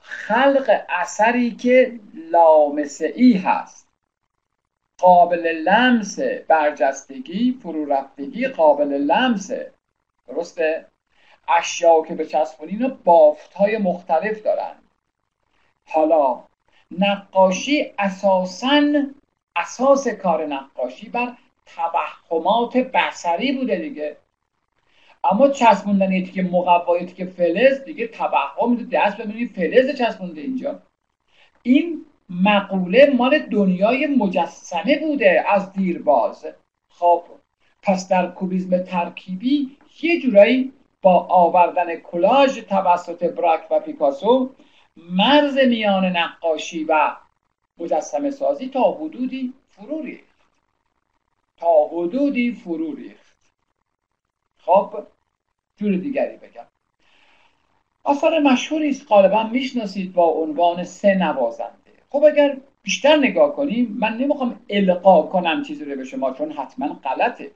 خلق اثری که لامسه‌ای هست، قابل لمس، برجستگی، فرورفتگی قابل لمسه. درسته؟ اشیا که به چسبونین بافت‌های مختلف دارن. حالا نقاشی اساساً اساس کار نقاشی بر توهمات بصری بوده دیگه. اما چسبوندن یه تیکه مقوا، یه تیکه فلز، دیگه توهم میده. دست ببینید فلز چسبونده اینجا. این مقوله مال دنیای مجسمه بوده از دیرباز. خب پس در کوبیسم ترکیبی یه جورایی با آوردن کولاژ توسط براک و پیکاسو مرز میان نقاشی و مجسمه سازی تا حدودی فرو ریخت تا حدودی فرو ریخت. خب جور دیگری بگم، آثار مشهوری است، غالبا میشناسید با عنوان سه نوازنده. خب اگر بیشتر نگاه کنیم، من نمیخوام القا کنم چیزی رو به شما چون حتما غلطه،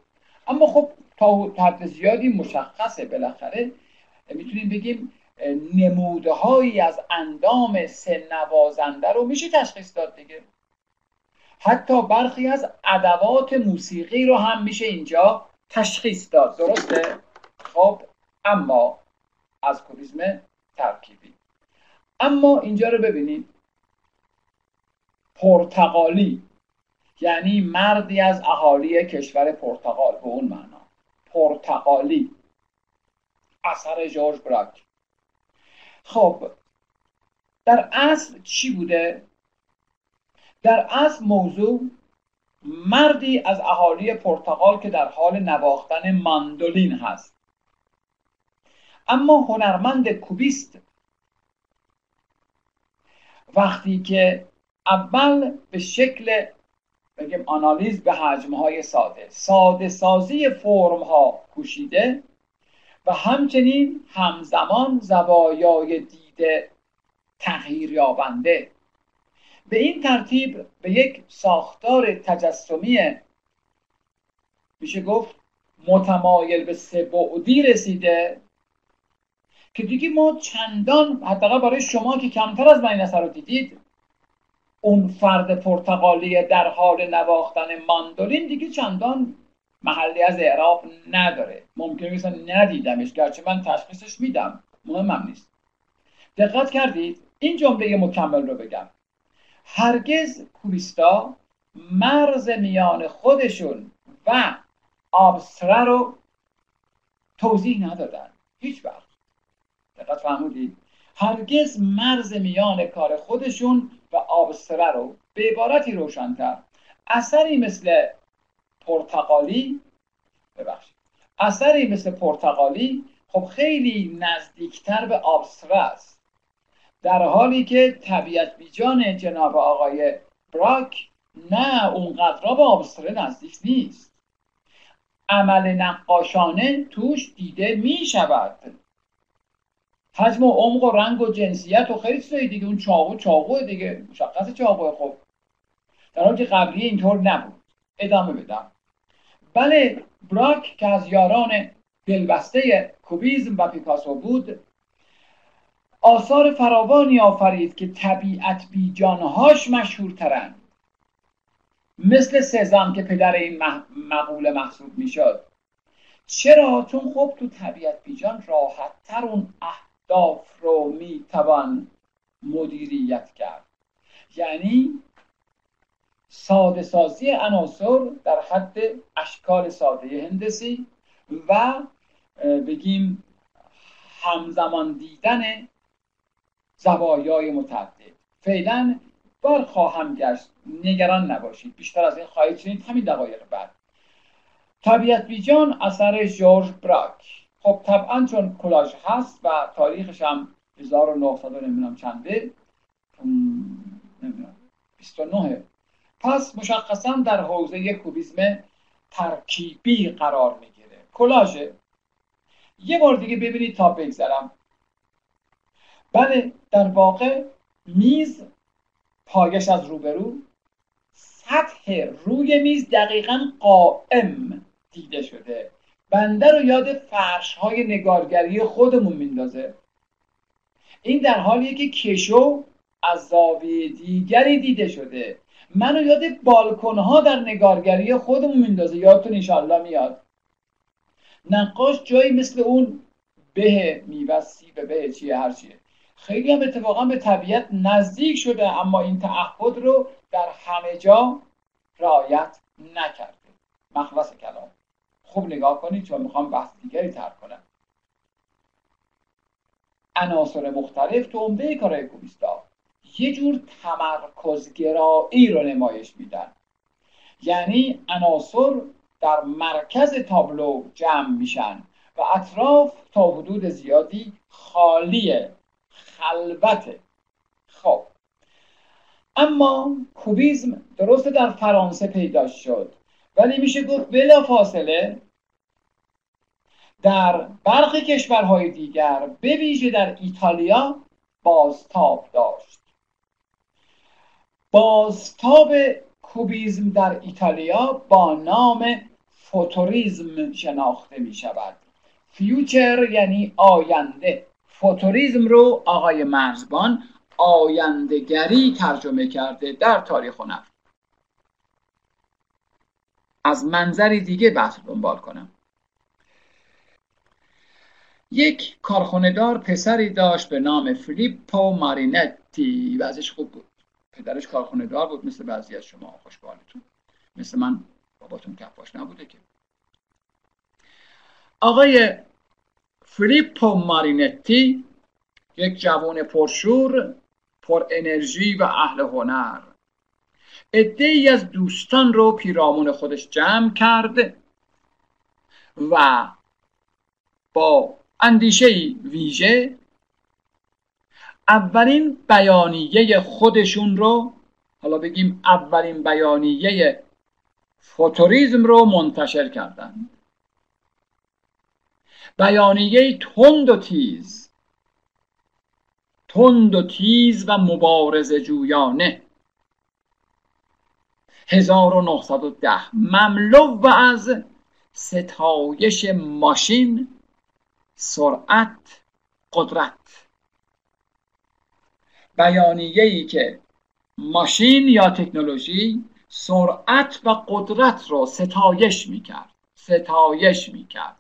اما خب تا حد زیادی مشخصه. بالاخره میتونیم بگیم نموده هایی از اندام سه نوازنده رو میشه تشخیص داد دیگه. حتی برخی از ادوات موسیقی رو هم میشه اینجا تشخیص داد. درسته؟ خب اما از کوبیسم ترکیبی، اما اینجا رو ببینید، پرتغالی یعنی مردی از اهالی کشور پرتغال، به اون معنا پرتغالی، اثر جورج براک. خب در اصل چی بوده؟ در اصل موضوع مردی از اهالی پرتغال که در حال نواختن ماندولین هست. اما هنرمند کوبیست وقتی که اول به شکل بگیم آنالیز به حجم‌های ساده، ساده سازی فرم‌ها کوشیده و همچنین همزمان زوایای دید تغییر یابنده، به این ترتیب به یک ساختار تجسمی میشه گفت متمایل به سه بعدی رسیده که دیگه ما چندان، حداقل برای شما که کمتر از من این اثر رو دیدید، اون فرد پرتغالی در حال نواختن ماندولین دیگه چندان محلی از اعراب نداره. ممکنه مثلا ندیدمش، گرچه من تشخیصش میدم، مهمم نیست. دقت کردید؟ این جمله مکمل رو بگم. هرگز کوریستا مرز میان خودشون و آبستره رو توضیح ندادن، هیچ وقت. دقت فهمودید؟ هرگز مرز میان کار خودشون و آبستره رو، به عبارتی روشن‌تر، اثری مثل پرتغالی ببخشید اثری مثل پرتغالی خب خیلی نزدیکتر به آبستره است، در حالی که طبیعت بیجان جناب آقای براک نه اونقدر به آبستره نزدیک نیست. عمل نقاشانه توش دیده می شود، حجم و عمق و رنگ و جنسیت و خیلی چیزایی دیگه. اون چاقو چاقوه دیگه، مشخص چاقوه. خب در حالی که قبلی اینطور نبود. ادامه بدم. بله، براک که از یاران دلبسته کوبیسم و پیکاسو بود، آثار فراوانی آفرید که طبیعت بی جانهاش مشهورترند، مثل سزان که پدر این مقوله محسوب میشد. چرا؟ چون خب تو طبیعت بی جان راحت‌تر اون اهداف رو میتوان مدیریت کرد، یعنی ساده سازی عناصر در حد اشکال ساده هندسی و بگیم همزمان دیدن زوایای متعدد. فعلا بار خواهم گشت، نگران نباشید، بیشتر از این خواهید شنید همین دقایق بعد. طبیعت بیجان اثر جورج براک. خب طبعا چون کلاژ هست و تاریخش هم هزار و نهصد نمیدونم چنده، نمیدونم بیست و نه، پس مشخصا در حوزه کوبیسم ترکیبی قرار میگیره. کلاژه. یه بار دیگه ببینید تا بگذرم. بله، در واقع میز، پایش از روبرو، سطح روی میز دقیقاً قائم دیده شده. بنده رو یاد فرش‌های نگارگری خودمون میندازه. این در حالیه که کشو از زاویه دیگری دیده شده. منو یاد بالکن‌ها در نگارگری خودمون میندازه. یادتون انشالله میاد. نقاش جایی مثل اون به میوه سیب به چیه هر چیه، خیلی هم اتفاقا به طبیعت نزدیک شده، اما این تعهد رو در همه جا رعایت نکرده. مخلص کلام. خوب نگاه کنید چون میخوام بحث دیگری ترک کنم. عناصر مختلف تو عمده کارهای کوبیستا یه جور تمرکزگرایی رو نمایش میدن، یعنی عناصر در مرکز تابلو جمع میشن و اطراف تا حدود زیادی خالیه، خلوته. خب اما کوبیسم درسته در فرانسه پیدا شد، ولی میشه گفت بلافاصله در برخی کشورهای دیگر، به ویژه در ایتالیا، بازتاب داشت. بازتاب کوبیسم در ایتالیا با نام فوتوریسم شناخته می شود. فیوچر یعنی آینده. فوتوریسم رو آقای مرزبان آینده‌گری ترجمه کرده در تاریخ هنر. از منظری دیگه بحث دنبال کنم. یک کارخانه‌دار پسری داشت به نام فیلیپو مارینتی. وضعش خوب بود. پدرش کارخانه‌دار بود، مثل بعضی از شما، خوشبالتون. مثل من باباتون کفاش نبوده که. آقای فیلیپو مارینتی یک جوان پرشور، پر انرژی و اهل هنر، عده‌ای از دوستان رو پیرامون خودش جمع کرد و با اندیشه‌ای ویژه اولین بیانیه خودشون رو، حالا بگیم اولین بیانیه فوتوریسم رو منتشر کردند. بیانیه تند و تیز تند و تیز و مبارزه جویانه. هزار و نهصد و ده، مملو از ستایش ماشین، سرعت قدرت، بیانیه‌ای که ماشین یا تکنولوژی سرعت و قدرت را ستایش میکرد ستایش میکرد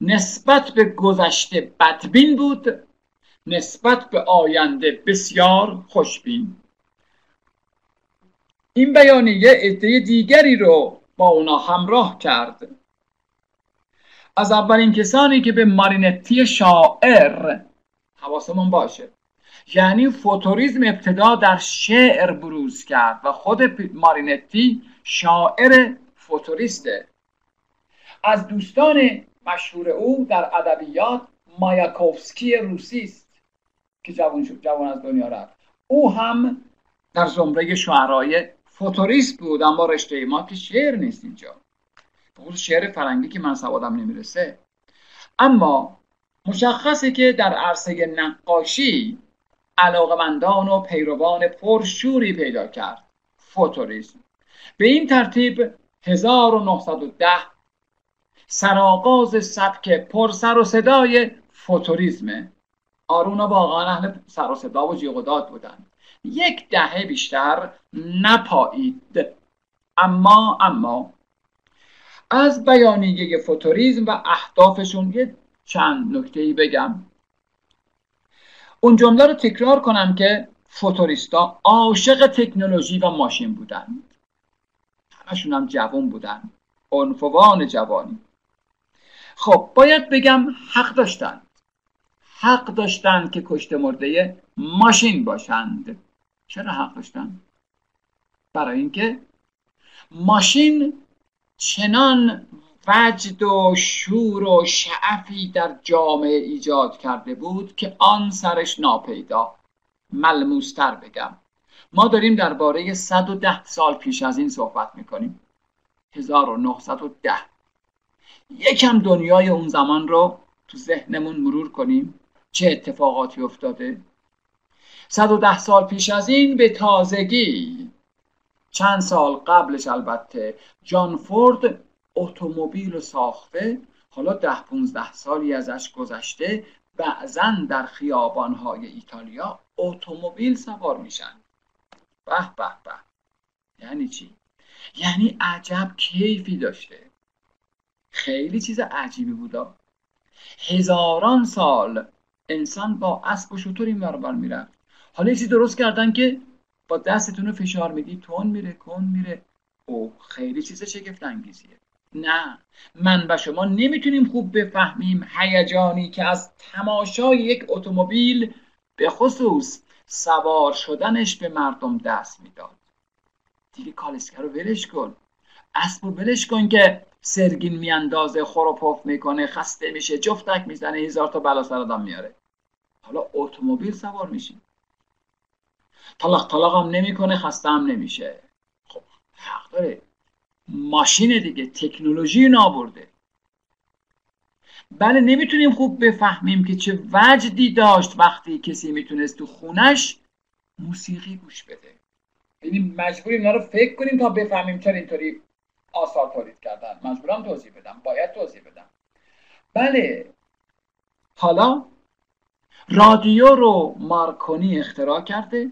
نسبت به گذشته بدبین بود، نسبت به آینده بسیار خوشبین. این بیانیه ایده دیگری رو با اونا همراه کرد. از اولین کسانی که به مارینتی شاعر، حواسمون باشه، یعنی فوتوریسم ابتدا در شعر بروز کرد و خود مارینتی شاعر فوتوریسته. از دوستان مشهور او در ادبیات مایاکوفسکی روسی است که جوان شد، جوان از دنیا رفت. او هم در زمره شعرای فوتوریست بود، اما رشته ما که شعر نیست اینجا، بخصوص شعر فرنگی که من سوادم نمیرسه. اما مشخصه که در عرصه نقاشی علاقمندان و پیروان پرشوری پیدا کرد فوتوریسم. به این ترتیب هزار و نهصد و ده سرآغاز سبک پرسر و صدای فوتوریسمه. آرونا واقعا اهل سر و صدا و جیغ و داد بودن. یک دهه بیشتر نپایید. اما اما از بیانیه فوتوریسم و اهدافشون یه چند نکته‌ای بگم. اون جمله رو تکرار کنم که فوتوریستا عاشق تکنولوژی و ماشین بودند. همشون هم جوان بودن، عنفوان جوانی. خب باید بگم حق داشتند. حق داشتند که کشته مرده ماشین باشند. چرا حق داشتند؟ برای اینکه ماشین چنان وجد و شور و شعفی در جامعه ایجاد کرده بود که آن سرش ناپیدا، ملموستر بگم، ما داریم درباره صد و ده سال پیش از این صحبت میکنیم. هزار و نهصد و ده. یکم دنیای اون زمان رو تو ذهنمون مرور کنیم، چه اتفاقاتی افتاده. صد و ده سال پیش از این به تازگی، چند سال قبلش البته، جان فورد اتومبیل رو ساخته. حالا ده پونزده سالی ازش گذشته، بعضا در خیابان‌های ایتالیا اتومبیل سوار میشن. به به به. یعنی چی؟ یعنی عجب کیفی داشته. خیلی چیز عجیبی بودا. هزاران سال انسان با اسب و شتر این ور بر میرفت. حالا یه چیز درست کردن که با دستتون رو فشار میدی تون میره، کن میره. او خیلی چیز شگفت انگیزیه. نه، من و شما نمیتونیم خوب بفهمیم هیجانی که از تماشای یک اتومبیل، به خصوص سوار شدنش، به مردم دست میداد. دیگه کالسکه رو ولش کن، اسب رو ولش کن که سرگین میاندازه، خور و پف میکنه، خسته میشه، جفتک میزنه، هزار تا بلا سر آدم میاره. حالا اتومبیل سوار میشی، طلاق طلاق هم نمیکنه، خسته هم نمیشه. خب حق داره، ماشین دیگه، تکنولوژی نابرده. بله نمیتونیم خوب بفهمیم که چه وجدی داشت وقتی کسی میتونست تو خونش موسیقی گوش بده. یعنی مجبوریم اینا رو فکر کنیم تا بفهمیم چرا اینطوری آثار تولید کردن. مجبورم توضیح بدم، باید توضیح بدم. بله حالا رادیو رو مارکونی اختراع کرده،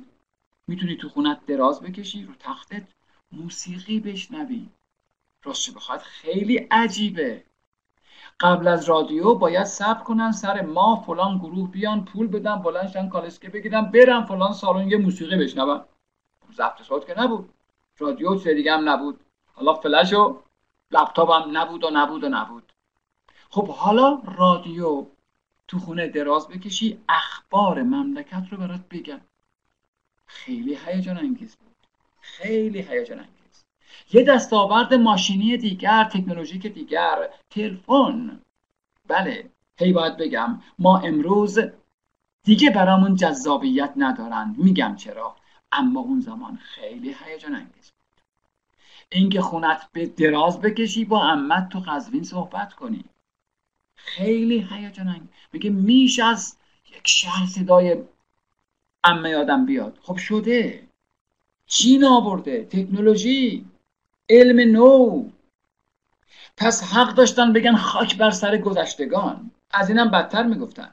میتونی تو خونت دراز بکشی، رو تختت موسیقی بشنوی. راستش بخواد خیلی عجیبه. قبل از رادیو باید صبر کنن سر ما، فلان گروه بیان، پول بدن، بلندشن کالسکه بگیرن، برن فلان سالن یه موسیقی بشنون. ضبط صوت که نبود، رادیو چه دیگه هم نبود، حالا فلش و لپتاپ هم نبود و نبود و نبود. خب حالا رادیو، تو خونه دراز بکشی، اخبار مملکت رو برات بگن. خیلی هیجان انگیز بود، خیلی هیجان انگیز. یه دستاورد ماشینی دیگر، تکنولوژیک دیگر، تلفن. بله هی باید بگم ما امروز دیگه برامون جذابیت ندارن. میگم چرا، اما اون زمان خیلی هیجان انگیز بود. اینکه خونت به دراز بکشی، با عمت تو قزوین صحبت کنی، خیلی هیجان انگیز. میگه میشه از یک شهر صدای عمه آدم بیاد. خب شده، چی نابرده؟ تکنولوژی، علم نو. پس حق داشتن بگن خاک بر سر گذشتگان. از اینم بدتر میگفتن.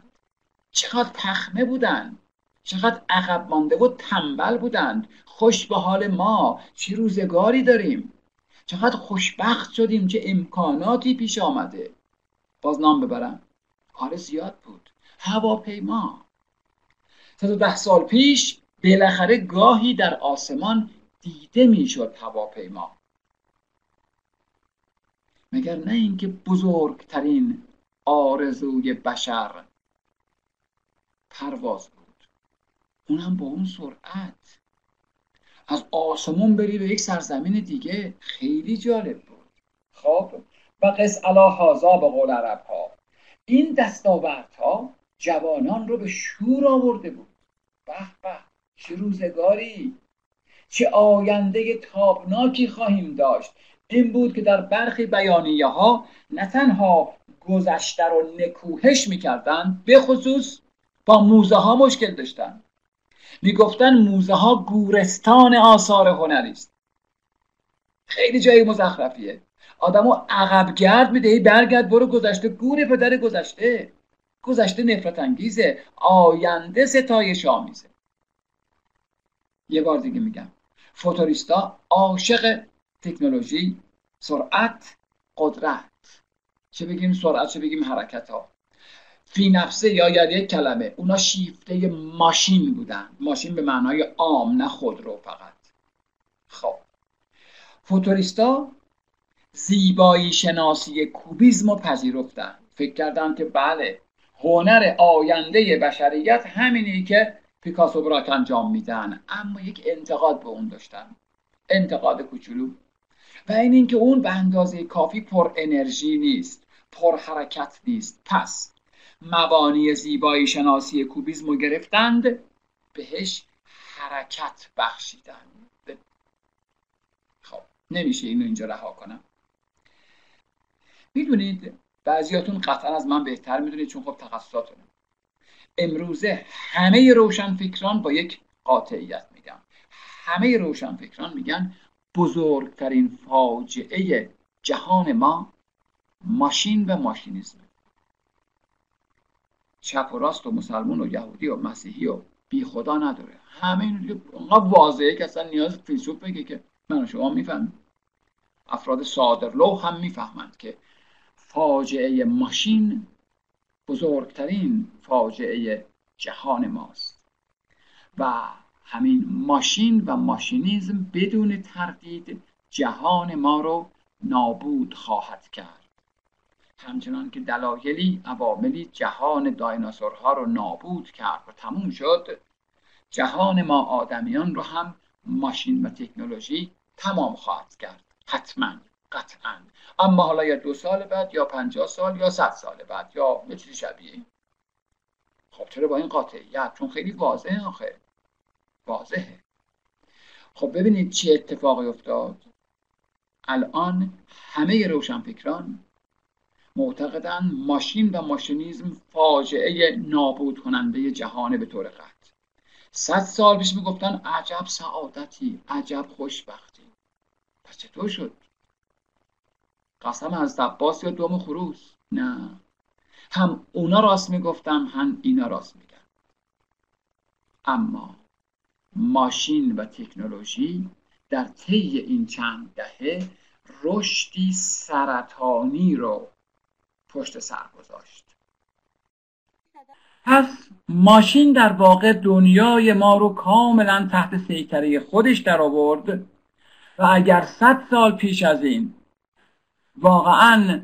چقدر تخمه بودن، چقدر عقب مانده و تنبل بودند. خوش به حال ما، چه روزگاری داریم، چقدر خوشبخت شدیم، چه امکاناتی پیش آمده. باز نام ببرم، کار زیاد بود. هواپیما صد و ده سال پیش بالاخره گاهی در آسمان دیده میشد هواپیما، مگر نه اینکه بزرگترین آرزوی بشر پرواز بود، اونم با اون سرعت. از آسمون بری به یک سرزمین دیگه، خیلی جالب بود. خب بقیس علا حاضا به قول عرب ها، این دستاورت ها جوانان رو به شور آورده بود. به به، چه روزگاری، چه آینده تابناکی خواهیم داشت. این بود که در برخی بیانیه ها نه تنها گذشته رو نکوهش میکردن، به خصوص با موزه ها مشکل داشتن. میگفتن موزه ها گورستان آثار هنری است. خیلی جای مزخرفیه. آدمو عقب گرد میدهی، برگرد برو گذشته، گور پدر گذشته. گذشته نفرت انگیزه، آینده ستایش آمیزه. یه بار دیگه میگم، فوتوریستا عاشق تکنولوژی، سرعت، قدرت، چه بگیم سرعت چه بگیم حرکت ها، فی نفسه یا یعنی یک کلمه، اونا شیفته ماشین بودن. ماشین به معنای عام، نه خودرو فقط. خب فوتوریستا زیبایی شناسی کوبیسم رو پذیرفتن. فکر کردن که بله، هنر آینده بشریت همینی که پیکاسو براک انجام میدن. اما یک انتقاد به اون داشتن، انتقاد کوچولو، و این اینکه اون به اندازه کافی پر انرژی نیست، پر حرکت نیست. پس مبانی زیبایی شناسی کوبیسم رو گرفتند، بهش حرکت بخشیدن. خب نمیشه اینو اینجا رها کنم. میدونید بعضیاتون قطعا از من بهتر میدونید، چون خب تخصصاتونه. امروزه همه روشنفکران با یک قاطعیت میگن، همه روشنفکران میگن بزرگترین فاجعه جهان ما ماشین و ماشینیزم. چپ و راست و مسلمان و یهودی و مسیحی و بی خدا نداره. همه این اونقدر واضحه که اصلا نیاز فیلسوف بگه که من و شما میفهمیم. افراد سادرلو هم میفهمند که فاجعه ماشین بزرگترین فاجعه جهان ماست و همین ماشین و ماشینیزم بدون تردید جهان ما رو نابود خواهد کرد، همچنان که دلایلی عواملی جهان دایناسورها رو نابود کرد و تموم شد. جهان ما آدمیان رو هم ماشین و تکنولوژی تمام خواهد کرد، حتما قطعا. اما حالا یا دو سال بعد، یا پنجاه سال، یا صد سال بعد، یا یه چیزی شبیه. خب چرا با این قاطعیت؟ چون خیلی واضحه. آخه واضحه. خب ببینید چه اتفاقی افتاد. الان همه روشنفکران معتقدن ماشین و ماشینیزم فاجعه نابود کننده جهان به طور قطع. صد سال پیش میگفتن عجب سعادتی، عجب خوشبختی. پس چطور شد؟ قسم از دباس یا دوم خروس؟ نه، هم اونا راست میگفتن هم اینا راست میگن. اما ماشین و تکنولوژی در طی این چند دهه رشدی سرطانی رو پشت سر گذاشت. پس ماشین در واقع دنیای ما رو کاملا تحت سیطره خودش در آورد و اگر صد سال پیش از این واقعا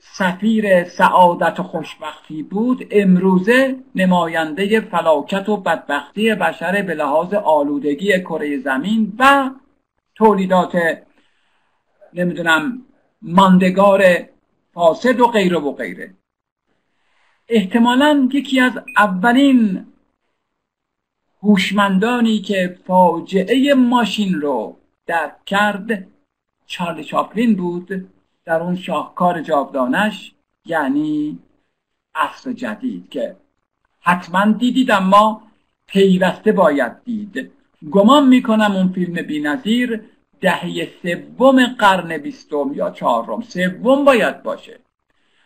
سفیر سعادت و خوشبختی بود، امروزه نماینده فلاکت و بدبختی بشر به لحاظ آلودگی کره زمین و تولیدات نمیدونم ماندگار فاسد و غیره و غیره. احتمالاً یکی از اولین هوشمندانی که فاجعه ماشین رو درک کرد چارلی چاپلین بود در اون شاهکار جاودانش، یعنی عصر جدید، که حتما دیدید اما پیوسته باید دید. گمان میکنم اون فیلم بی‌نظیر دهه سوم قرن بیستم یا چهارم، سوم باید باشه.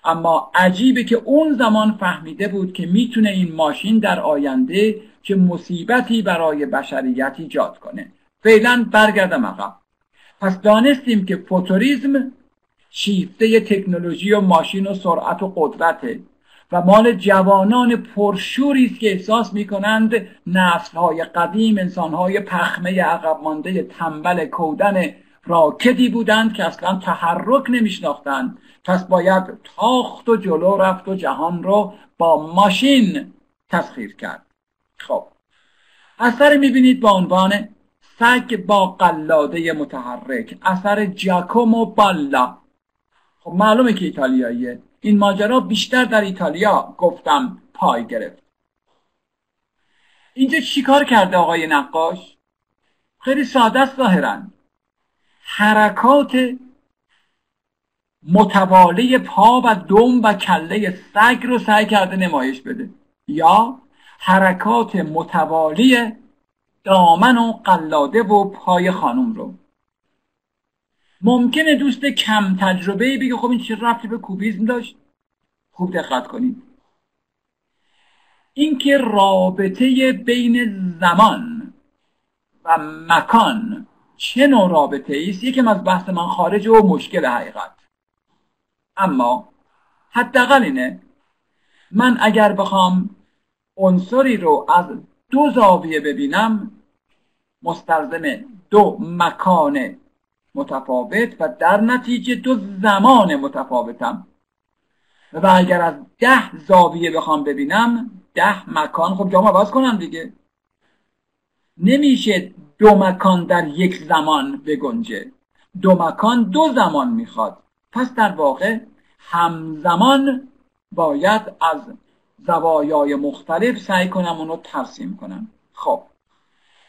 اما عجیبه که اون زمان فهمیده بود که میتونه این ماشین در آینده چه مصیبتی برای بشریت ایجاد کنه. فعلا برگردم عقب. پس دانستیم که فوتوریسم شیفته تکنولوژی و ماشین و سرعت و قدرته و مال جوانان پرشوری است که احساس میکنند نسل‌های قدیم انسان‌های پخمه عقب مانده تنبل کودن راکدی بودند که اصلا تحرک نمیشناختند، پس باید تاخت و جلو رفت و جهان رو با ماشین تسخیر کرد. خب اثر میبینید با عنوان سگ با قلاده متحرک، اثر جاکومو بالا. خب معلومه که ایتالیاییه. این ماجرا بیشتر در ایتالیا گفتم پای گرفت. اینجا چیکار کرده آقای نقاش؟ خیلی ساده است ظاهراً. حرکات متوالی پا و دم و کله سگ رو سعی کرده نمایش بده، یا حرکات متوالی دامن و قلاده و پای خانم رو. ممکنه دوست کم تجربه بگه خب این چه ربطی به کوبیسم داشت؟ خوب دقت کنید. اینکه رابطه بین زمان و مکان چه نوع رابطه ایست یکم از بحث من خارج و مشکل حقیقت، اما حداقل اینه من اگر بخوام عنصری رو از دو زاویه ببینم مستلزم دو مکان متفاوت و در نتیجه دو زمان متفاوتم، و اگر از ده زاویه بخوام ببینم ده مکان. خب جامعه باز کنم دیگه، نمیشه دو مکان در یک زمان بگنجه، دو مکان دو زمان میخواد. پس در واقع همزمان باید از زوایای مختلف سعی کنم اونو ترسیم کنم. خب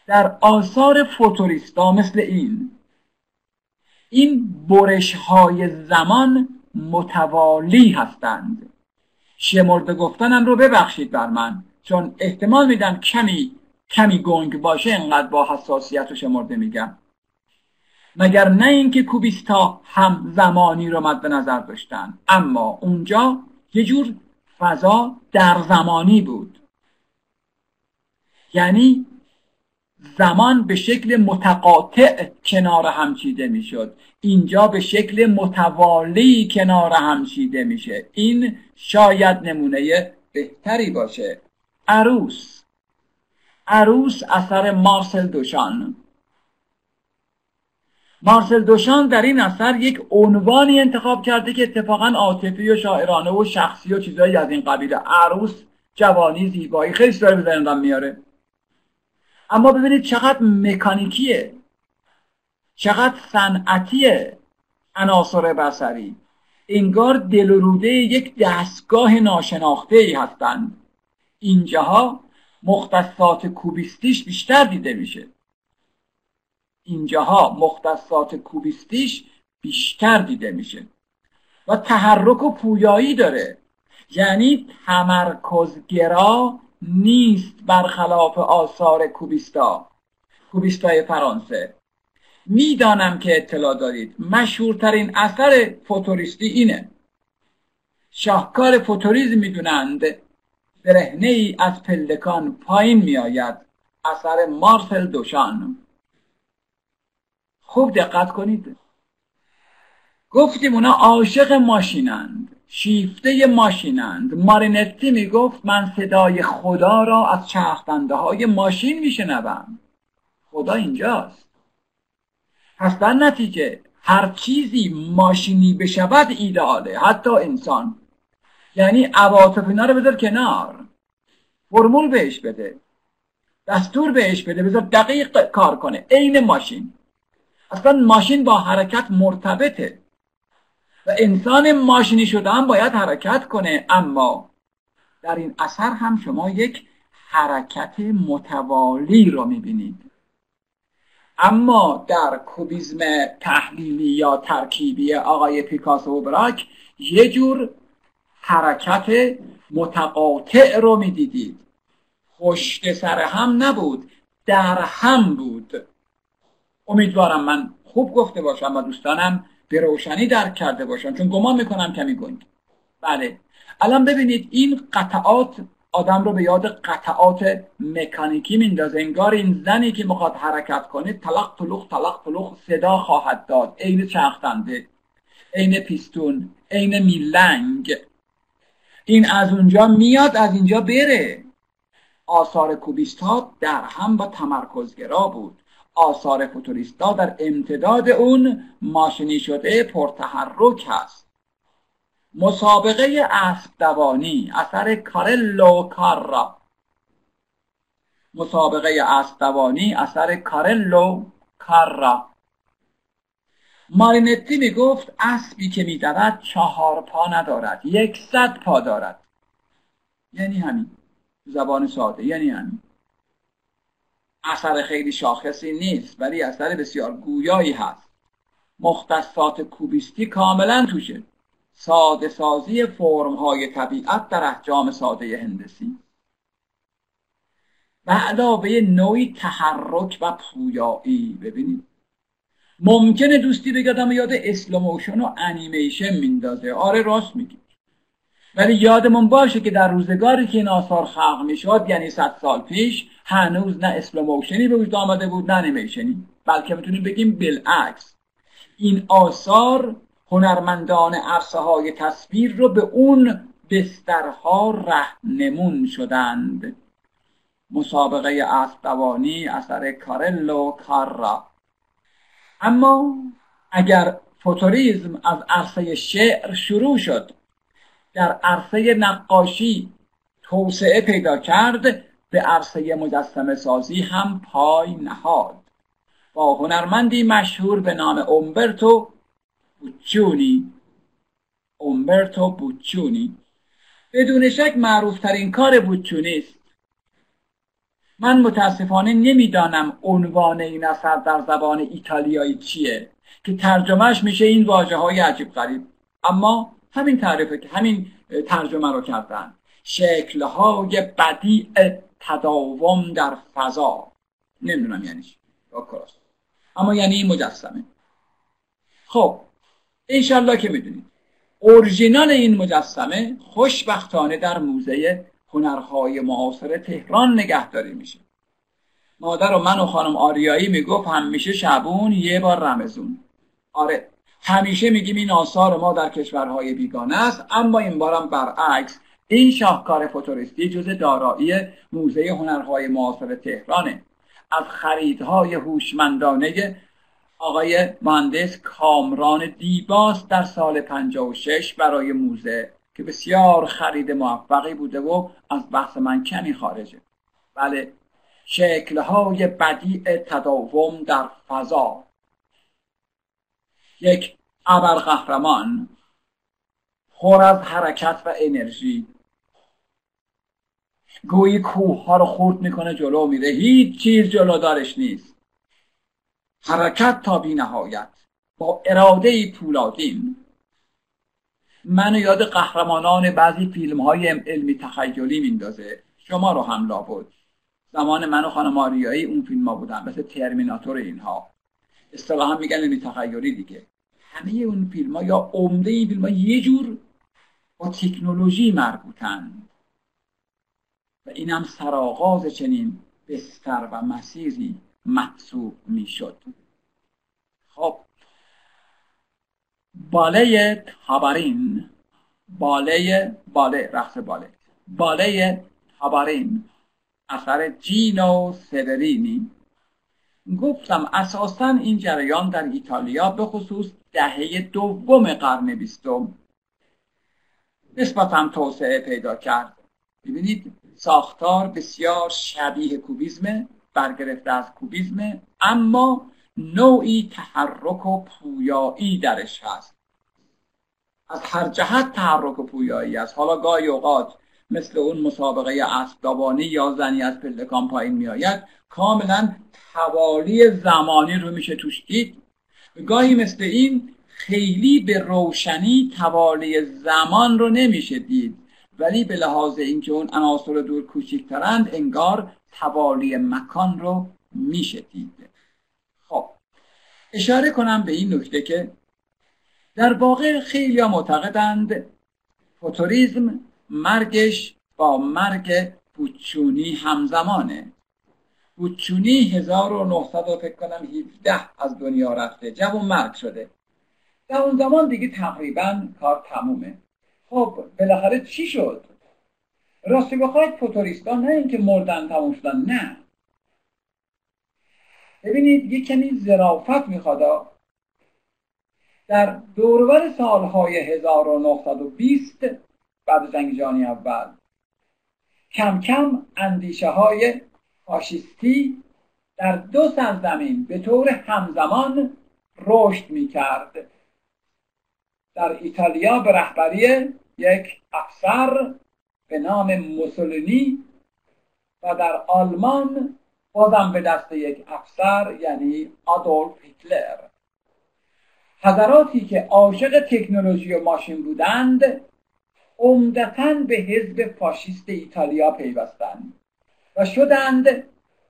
در آثار فوتوریستا مثل این این برش های زمان متوالی هستند. شمرده گفتنم رو ببخشید بر من، چون احتمال میدم کمی کمی گنگ باشه، اینقدر با حساسیت و شمرده میگم. مگر نه اینکه کوبیستا هم زمانی رو مد نظر داشتن، اما اونجا یه جور فضا در زمانی بود، یعنی زمان به شکل متقاطع کنار هم چیده میشد، اینجا به شکل متوالی کنار هم چیده میشه. این شاید نمونه بهتری باشه. عروس، عروس اثر مارسل دوشان. مارسل دوشان در این اثر یک عنوانی انتخاب کرده که اتفاقا عاطفی و شاعرانه و شخصی و چیزایی از این قبیل. عروس، جوانی، زیبایی، خیلی سوال بزنیدم میاره. اما ببینید چقدر مکانیکیه، چقدر صنعتیه عناصر بصری. انگار دل و روده یک دستگاه ناشناخته‌ای هستند. اینجاها مختصات کوبیستیش بیشتر دیده میشه. اینجاها مختصات کوبیستیش بیشتر دیده میشه و تحرک و پویایی داره، یعنی تمرکزگرا نیست، برخلاف آثار کوبیستا کوبیستای فرانسه. میدانم که اطلاع دارید مشهورترین اثر فوتوریستی اینه، شاهکار فوتوریسم میدونند. برهنه ای از پلکان پایین میآید، اثر مارسل دوشان. خوب دقت کنید. گفتیم اونا عاشق ماشینند، شیفته ماشینند. مارینتی میگفت من صدای خدا را از چرخنده های ماشین میشنوم. خدا اینجاست. پس در نتیجه هر چیزی ماشینی بشود ایداله، حتی انسان. یعنی عواطف اینا رو بذار کنار، فرمول بهش بده، دستور بهش بده، بذار دقیق کار کنه عین ماشین. اصلا ماشین با حرکت مرتبطه و انسان ماشینی شده هم باید حرکت کنه. اما در این اثر هم شما یک حرکت متوالی رو میبینید، اما در کوبیسم تحلیلی یا ترکیبی آقای پیکاسو و براک یه جور حرکت متقاطع رو میدیدید. پشت سر هم نبود، در هم بود. امیدوارم من خوب گفته باشم و دوستانم به روشنی درک کرده باشم، چون گمان میکنم کمی گنگ. بله. الان ببینید این قطعات آدم رو به یاد قطعات مکانیکی میندازه. انگار این زنی که میخواد حرکت کنه تلق تلق تلق تلق صدا خواهد داد، عین چرخنده، عین پیستون، عین میلنگ. این از اونجا میاد، از اینجا بره. آثار کوبیست‌ها در هم با تمرکزگرا بود. آثار فوتوریست‌ها در امتداد اون ماشینی شده پرتحرک هست. مسابقه اسب دوانی اثر کارلو کارا، مسابقه اسب دوانی اثر کارلو کارا. مارینتی میگفت اسبی که میدود چهار پا ندارد، یکصد پا دارد. یعنی همین، زبان ساده یعنی همین. اثر خیلی شاخصی نیست ولی اثر بسیار گویایی هست. مختصات کوبیستی کاملا توشه، ساده سازی فرم های طبیعت در احجام ساده هندسی و علاوه نوعی تحرک و پویایی. ببینید ممکنه دوستی بگادم یاد اسلوموشن و انیمیشن میندازه. آره راست میگی، ولی یادمون باشه که در روزگاری که این آثار خلق میشد، یعنی صد سال پیش، هنوز نه اسلوموشنی به وجود آمده بود نه انیمیشنی، بلکه میتونیم بگیم بالعکس. این آثار هنرمندان عرصه های تصویر رو به اون بسترها رهنمون شدند. مسابقه اسب دوانی اثر کارلو کارا. اما اگر فوتوریسم از عرصه شعر شروع شد، در عرصه نقاشی توسعه پیدا کرد، به عرصه مجسمه سازی هم پای نهاد. با هنرمندی مشهور به نام اومبرتو بوچونی، اومبرتو بوچونی بدون شک معروف ترین کار بوچونی است. من متاسفانه نمیدانم عنوان این اثر در زبان ایتالیایی چیه که ترجمهش میشه این واژه های عجیب غریب، اما همین تعریفه که همین ترجمه رو کردن، شکل‌های بدیع تداوم در فضا. نمیدونم یعنیش، اما یعنی این مجسمه. خب انشالله که میدونید اورژینال این مجسمه خوشبختانه در موزه هنرهای معاصر تهران نگهداری میشه. مادر و من و خانم آریایی میگفت همیشه شبون یه بار رمزون. آره همیشه میگیم این آثار ما در کشورهای بیگانه است، اما این بارم برعکس، این شاهکار فوتوریستی جزء دارایی موزه هنرهای معاصر تهرانه، از خریدهای هوشمندانه آقای مهندس کامران دیباست در سال پنجاه و شش برای موزه که بسیار خرید موفقی بوده و از بحث من کمی خارجه. بله، شکلهای بدیع تداوم در فضا. یک ابرقهرمان خور از حرکت و انرژی، گویی کوه ها رو خورد میکنه جلو میره، هیچ چیز جلودارش نیست. حرکت تا بی نهایت با اراده پولادین. منو یاد قهرمانان بعضی فیلم های علمی تخیلی میندازه، شما رو هم لابد. زمان من و خانم آریایی اون فیلم ها بودن، مثل ترمیناتور. اینها اصطلاحا میگن علمی تخیلی دیگه. همه اون فیلم ها یا عمده این فیلم ها یه جور با تکنولوژی مربوطن و این هم سرآغاز چنین بستر و مسیری محسوب میشد. خب باله تابارین، باله باله رقص باله، باله تابارین اثر جینو سدرینی. گفتم اساساً این جریان در ایتالیا به خصوص دهه دوم قرن بیستم نسبتاً توسعه پیدا کرد. ببینید ساختار بسیار شبیه کوبیسم، برگرفته از کوبیسم، اما نوعی تحرک و پویایی درش هست. از هر جهت تحرک و پویایی است. حالا گاهی اوقات مثل اون مسابقه اسب دوانی یا زنی از پلکان پایین میآید، کاملا توالی زمانی رو میشه توش دید. گاهی مثل این خیلی به روشنی توالی زمان رو نمیشه دید، ولی به لحاظ اینکه اون عناصر دور کوچکترند، انگار توالی مکان رو میشه دید. خب اشاره کنم به این نکته که در واقع خیلی معتقدند فوتوریسم مرگش با مرگ بوچونی همزمانه. بوچونی هزار و نهصد فکر کنم هفده از دنیا رفته، جوان مرگ شده. در اون زمان دیگه تقریبا کار تمومه. خب بالاخره چی شد؟ راستی بخواید فوتوریستا نه اینکه مردن تموم شدن، نه. ببینید یک کمی ظرافت میخواد. در دورور سالهای هزار و نهصد و بیست بعد جنگ جهانی اول کم کم اندیشه های فاشیستی در دو سرزمین به طور همزمان رشد میکرد. در ایتالیا به رهبری یک افسر به نام موسولینی و در آلمان بازم به دست یک افسر یعنی آدولف هیتلر. حضراتی که عاشق تکنولوژی و ماشین بودند عمدتاً به حزب فاشیست ایتالیا پیوستند و شدند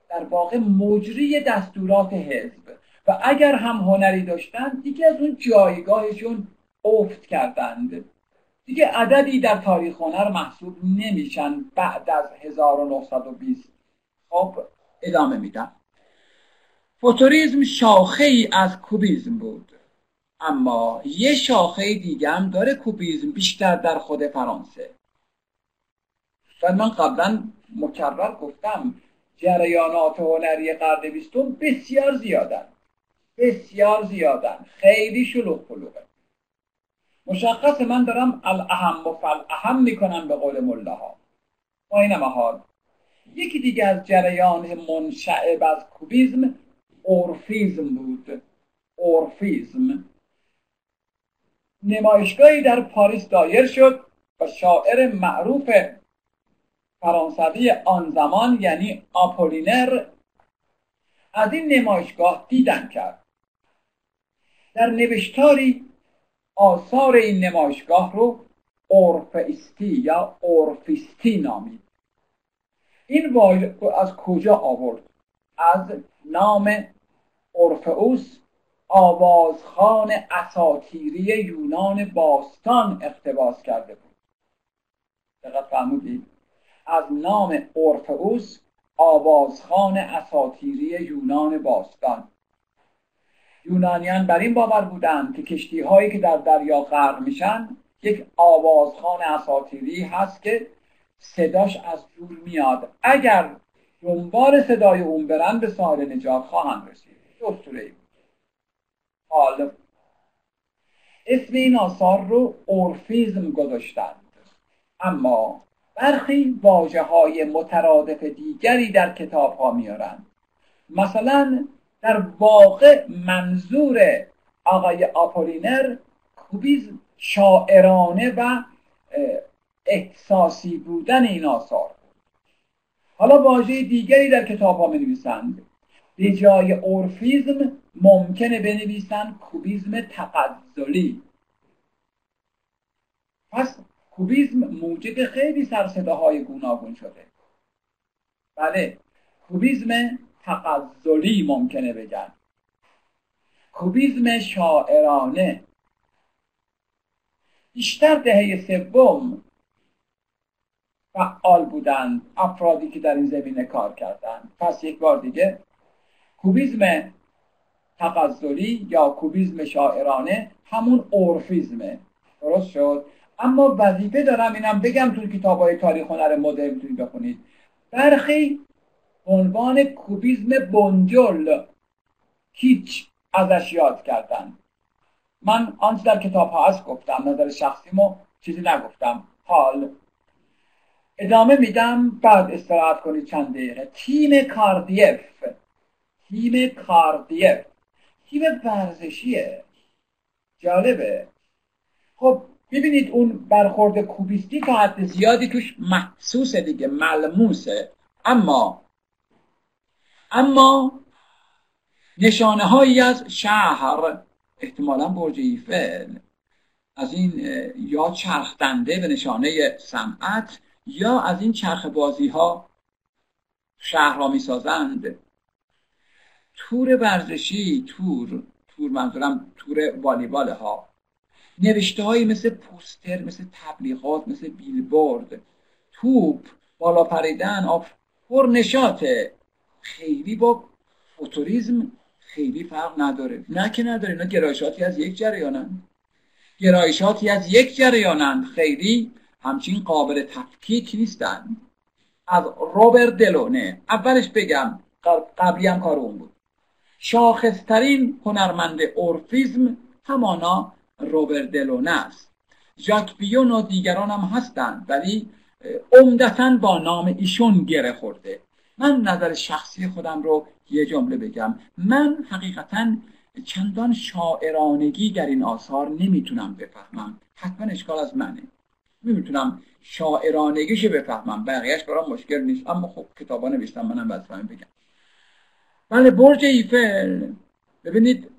در واقع مجری دستورات حزب و اگر هم هنری داشتند دیگه از اون جایگاهشون افت کردند. دیگه عددی در تاریخ هنر محسوب نمیشن بعد از هزار و نهصد و بیست. خب ادامه میدم. فوتوریسم شاخه ای از کوبیسم بود، اما یه شاخه دیگه هم داره کوبیسم، بیشتر در خود فرانسه. و من قبلا مکرر گفتم جریانات هنری قرن بیستم بسیار زیادن، بسیار زیادن، خیلی شلوغ پلوغه. مشخص من دارم الاهم و فالاهم میکنم به قول ملاها. با این محال یکی دیگه از جریان منشعب از کوبیسم اورفیسم بود. اورفیسم نمایشگاهی در پاریس دایر شد و شاعر معروف فرانسوی آن زمان یعنی آپولینر از این نمایشگاه دیدن کرد. در نوشتاری آثار این نمایشگاه رو اورفیستی یا اورفیستی نامید. این واژه از کجا آورد؟ از نام اورفئوس، آوازخوان اساطیری یونان باستان اقتباس کرده بود. دقت فرمودید؟ از نام اورفئوس، آوازخوان اساطیری یونان باستان. یونانیان بر این باور بودند که کشتی هایی که در دریا غرق میشن یک آوازخوان اساطیری هست که صداش از دور میاد، اگر دنبال صدای اون برن به ساحل نجات خواهند رسید. دستوره بود. حال اسم این آثار رو اورفیسم گذاشتند، اما برخی واژه های مترادف دیگری در کتاب ها میارند. مثلا در واقع منظور آقای آپولینر کوبیسم شاعرانه و احساسی بودن این آثار. حالا واژه دیگری در کتاب ها می نویسند. به جای اورفیسم ممکنه بنویسند کوبیسم تغزلی. پس کوبیسم موجب خیلی سرصداهای گوناگون شده. بله کوبیسم تغزلی ممکنه بگن، کوبیسم شاعرانه. بیشتر دهه سوم فعال بودند افرادی که در این زمینه کار کردند. پس یک بار دیگه کوبیسم تغزلی یا کوبیسم شاعرانه همون اورفیسمه. درست شد؟ اما وظیفه دارم اینم بگم توی کتاب‌های تاریخ هنر مدرن میتونید بخونید، برخی عنوان کوبیسم بنجل هیچ ازش یاد کردن. من آنچه در کتاب ها هست گفتم، نظر شخصیمو چیزی نگفتم. حال ادامه میدم، بعد استراحت کنید چند دقیقه. تیم کاردیف، تیم کاردیف تیم ورزشیه، جالبه. خب ببینید اون برخورد کوبیستی تا حد زیادی توش محسوسه دیگه، ملموسه، اما اما نشانه هایی از شهر، احتمالا برج ایفل، از این یا چرخ دنده به نشانه صنعت یا از این چرخ بازی ها شهر را می سازند. تور ورزشی، تور تور منظورم تور والیبال ها، نوشته‌هایی مثل پوستر، مثل تبلیغات، مثل بیلبورد، توپ، بالا پریدن، آب پر نشاطه. خیلی با فوتوریسم خیلی فرق نداره. نه که نداره، اینا گرایشاتی از یک جریانند. گرایشاتی از یک جریانند. خیلی همچین قابل تفکیک نیستند. از روبرت دلونه اولش بگم، قبلی هم کار اون بود. شاخصترین هنرمند اورفیسم همانا روبرت دلونه است. ژاک بیون و دیگران هم هستند ولی عمدتاً با نام ایشون گره خورده. من نظر شخصی خودم رو یه جمله بگم. من حقیقتاً چندان شاعرانگی در این آثار نمیتونم بفهمم. حتما اشکال از منه. میتونم شاعرانگیش بفهمم، بقیهش برام مشکل نیست. اما خب کتابا نوشتم، منم بفهمم بگم. بله، برج ایفل. ببینید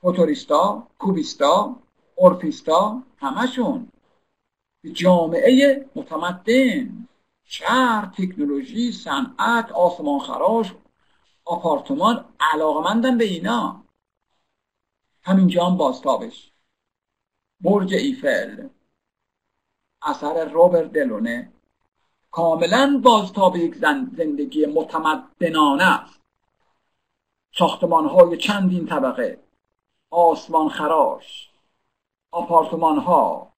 فوتوریستا، کوبیستا، اورفیستا همشون جامعه متمدن، شهر، تکنولوژی، صنعت، آسمان خراش، آپارتمان، علاقمندن به اینا. همینجا هم بازتابش برج ایفل اثر روبرت دلونه کاملا بازتاب یک زندگی متمدنانه است. ساختمان های چندین طبقه، آسمان خراش، آپارتمان ها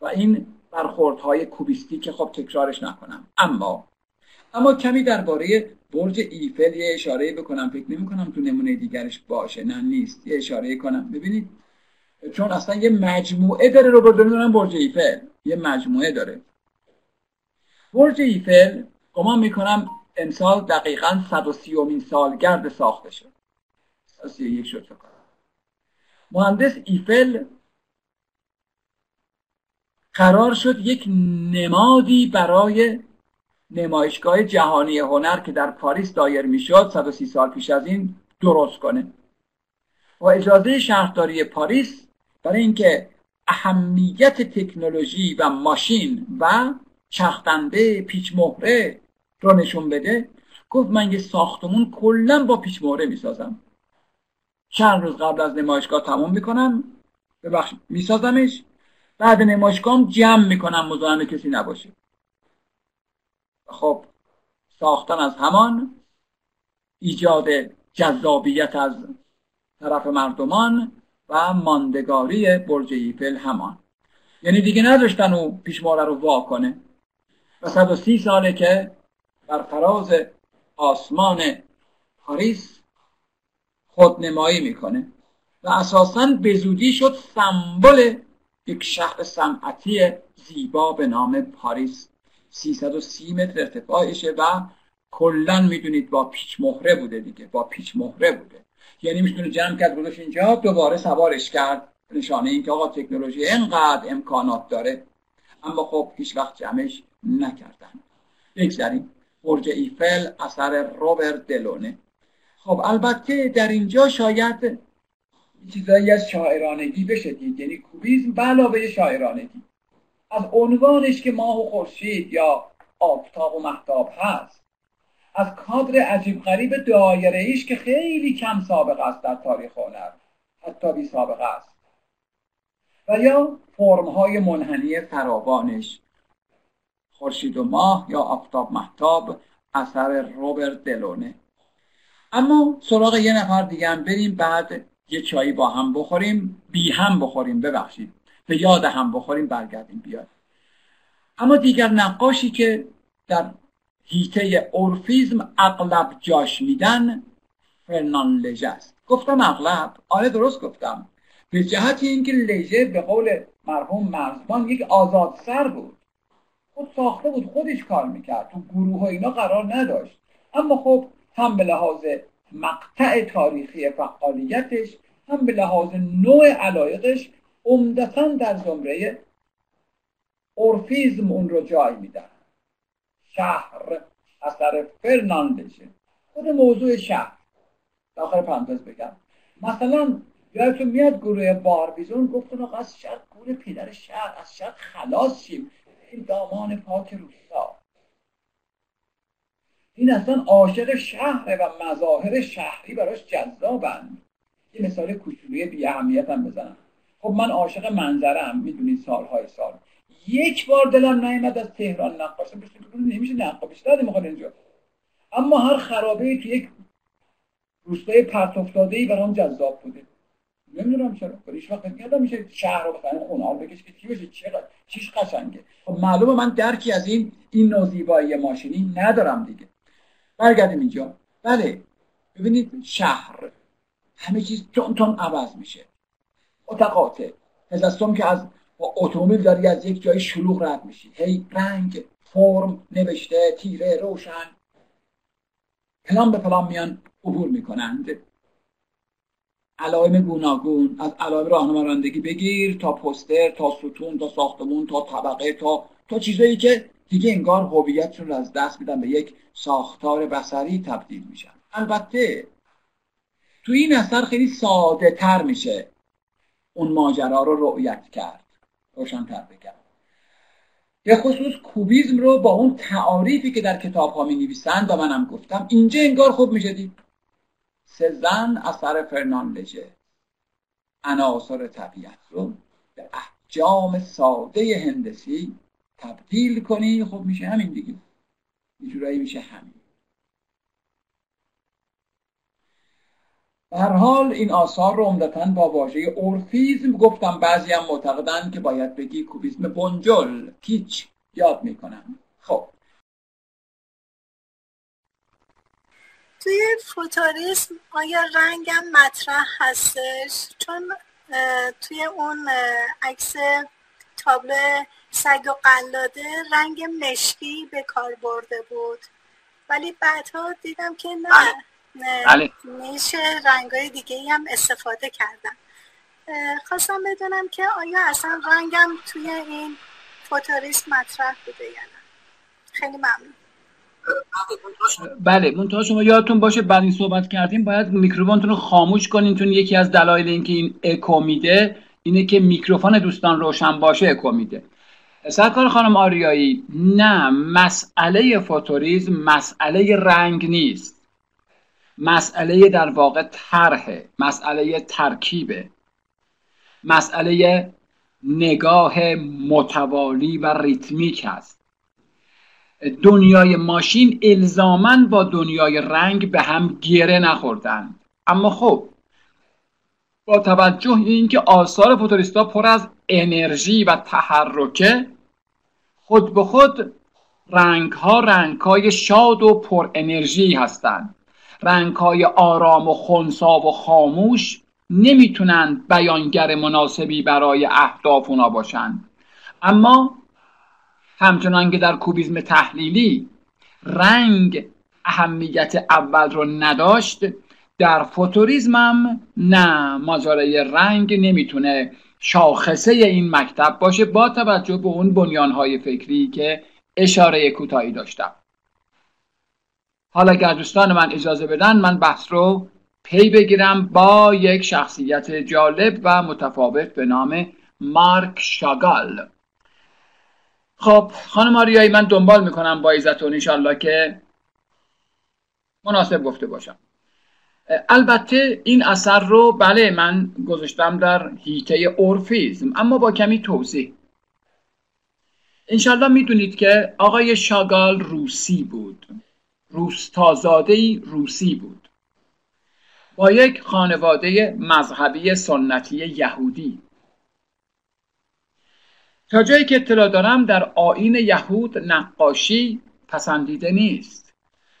و این برخورد های کوبیستی که خب تکرارش نکنم. اما اما کمی درباره برج ایفل یه اشاره بکنم. فکر نمی کنم تو نمونه دیگرش باشه. نه نیست، یه اشاره کنم. ببینید چون اصلا یه مجموعه داره روبرت دلونه برج ایفل، یه مجموعه داره. برج ایفل گمان میکنم امسال دقیقاً صد و سی سالگرد ساخته شد. صد و سی و یک شد فکر کنم. مهندس ایفل قرار شد یک نمادی برای نمایشگاه جهانی هنر که در پاریس دایر میشد صد و سی سال پیش از این درست کنه. با اجازه شهرداری پاریس برای اینکه اهمیت تکنولوژی و ماشین و چرخ‌دنده پیچ مهره رو نشون بده، گفت من یه ساختمون کلا با پیچ مهره میسازم. چند روز قبل از نمایشگاه تموم میکنم، ببخشید میسازمش، بعد نمایشگاهم جمع میکنم مزاحم کسی نباشه. خب ساختن از همان، ایجاد جذابیت از طرف مردمان و ماندگاری برج ایفل همان. یعنی دیگه نداشتن او پیش مهره رو وا کنه و صد و سی ساله که بر فراز آسمان پاریس خودنمایی میکنه و اساساً به زودی شد سمبل یک شهر صنعتی زیبا به نام پاریس. سیصد و سی متر ارتفاعشه و کلاً میدونید با پیچ مهره بوده دیگه، با پیچ مهره بوده. یعنی میشونه جمع کرد گذاشت اینجا، دوباره سوارش کرد. نشانه اینکه آقا تکنولوژی اینقدر امکانات داره. اما خب هیچ وقت جمعش نکردن. بگذاریم برج ایفل اثر روبرت دلونه. خب البته در اینجا شاید چیزایی از شاعرانگی بشه دید. یعنی کوبیسم علاوه شاعرانگی از عنوانش که ماه و خورشید یا آفتاب و مهتاب هست، از کادر عجیب غریب دایره ایش که خیلی کم سابقه است در تاریخ هنر، حتی بی سابقه است، و یا فرم‌های منحنی فراوانش، خورشید و ماه یا آفتاب مهتاب اثر روبرت دلونه. اما سراغ یه نفر دیگه هم بریم، بعد یه چایی با هم بخوریم، بی هم بخوریم، ببخشید، به یاد هم بخوریم، برگردیم بیاد. اما دیگر نقاشی که در هیته اورفیسم اغلب جاش میدن فرناند لژ است. گفتم اغلب، آره درست گفتم، به جهت اینکه لژه به قول مرحوم مرزبان یک آزاد سر بود. خود ساخته بود، خودش کار میکرد، تو گروه ها اینا قرار نداشت. اما خب هم به لحاظ مقطع تاریخی فعالیتش هم به لحاظ نوع علایقش عمدتاً در زمره اورفیسم اون رو جای میدن. شهر اثر فرناند لژ، خود موضوع شهر داخل پرانتز بگم، مثلا یادتون میاد گروه باربیزون گفتن آقا از شهر، گروه پدر شهر، از شهر خلاص شیم، این دامان پاک روستا. این اصلا عاشق شهره و مظاهر شهری براش جذابند. یه مثال کوچولوی بی اهمیت هم بزنم. خب من عاشق منظرم، میدونید سالهای سال یک بار دلم نیامد از تهران نقاش بشم، نمیشه نقاش دادم میخواد اینجا. اما هر خرابه‌ای که یک روستای پرت افتاده‌ای برام جذاب بوده، نمیدونم چرا. هیچ وقت یادم میشه شهر رو بزنم خونه‌ها بکش که چی بشه، چقدر چیش قشنگه. خب معلومه من درکی از این این نوع زیبایی ماشینی ندارم دیگه. برگردیم اینجا. بله ببینید شهر همه چیز تون تون عوض میشه. اتاقاته تجسم که از اتومبیل داری از یک جای شلوغ رد میشی، هی رنگ، فرم، نوشته، تیره، روشن پلان به پلان میان عبور میکنند. علائم گوناگون، از علائم راهنما رانندگی بگیر تا پوستر، تا ستون، تا ساختمون، تا طبقه، تا تا چیزایی که دیگه انگار هویتشون رو از دست میدن، به یک ساختار بصری تبدیل میشن. البته تو این اثر خیلی ساده تر میشه اون ماجرا رو رؤیت کرد، روشن‌تر بگم. به خصوص کوبیسم رو با اون تعاریفی که در کتاب‌ها می‌نویسند و منم گفتم، اینجا انگار خوب میشه دید. سزان اثر فرناند لژ عناصر طبیعت رو به احجام ساده هندسی تبدیل کنی، خوب میشه همین دیگه. یه جورایی میشه همین. به هر حال این آثار رو عمدتاً با واژه اورفیسم گفتم. بعضی هم معتقدن که باید بگی کوبیسم بنجل، کیچ، یاد میکنم. خب توی فوتوریسم آیا رنگم مطرح هستش؟ چون توی اون عکس تابلو سگ و قلاده رنگ مشکی به کار برده بود، ولی بعدها دیدم که نه آه. نه میشه رنگای دیگه هم استفاده کردم. خواستم بدونم که آیا اصلا رنگم توی این فوتوریسم مطرح بوده یا نه. خیلی ممنون. بله منتها شما یادتون باشه بعد این صحبت کردیم باید میکروفونتون رو خاموش کنین، چون یکی از دلایل اینکه این اکو میده اینه که میکروفون دوستان روشن باشه اکو میده. سرکار خانم آریایی، نه، مسئله فوتوریسم مسئله رنگ نیست، مسئله در واقع طرحه، مسئله ترکیبه، مسئله نگاه متوالی و ریتمیک است. دنیای ماشین الزاماً با دنیای رنگ به هم گره نخوردند، اما خب با توجه به اینکه آثار فوتوریستا پر از انرژی و تحرکه، خود به خود رنگ‌ها رنگ‌های شاد و پر انرژی هستند. رنگ‌های آرام و خنثی و خاموش نمیتونند بیانگر مناسبی برای اهداف اونا باشند. اما همچنان که در کوبیسم تحلیلی رنگ اهمیت اول رو نداشت، در فوتوریسم هم نه، ماجرای رنگ نمیتونه شاخصه این مکتب باشه با توجه به اون بنیانهای فکری که اشاره کوتاهی داشتم. حالا اگر دوستان من اجازه بدن من بحث رو پی بگیرم با یک شخصیت جالب و متفاوت به نام مارک شاگال. خب خانم آریایی من دنبال میکنم با ایزتون، انشالله که مناسب گفته باشم. البته این اثر رو بله من گذاشتم در حیطه اورفیسم، اما با کمی توضیح. انشالله میدونید که آقای شاگال روسی بود، روستازادهی روسی بود، با یک خانواده مذهبی سنتی یهودی. تا جایی که اطلاع دارم در آیین یهود نقاشی پسندیده نیست،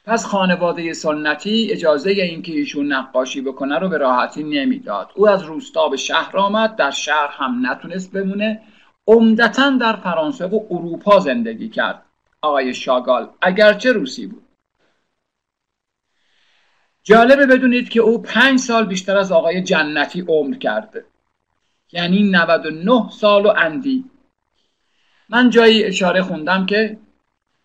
پس خانواده سنتی اجازه اینکه ایشون نقاشی بکنه رو به راحتی نمیداد. او از روستا به شهر آمد، در شهر هم نتونست بمونه، عمدتاً در فرانسه و اروپا زندگی کرد آقای شاگال، اگرچه روسی بود. جالبه بدونید که او پنج سال بیشتر از آقای جنتی عمر کرده، یعنی نود و نه سال و اندی. من جایی اشاره خوندم که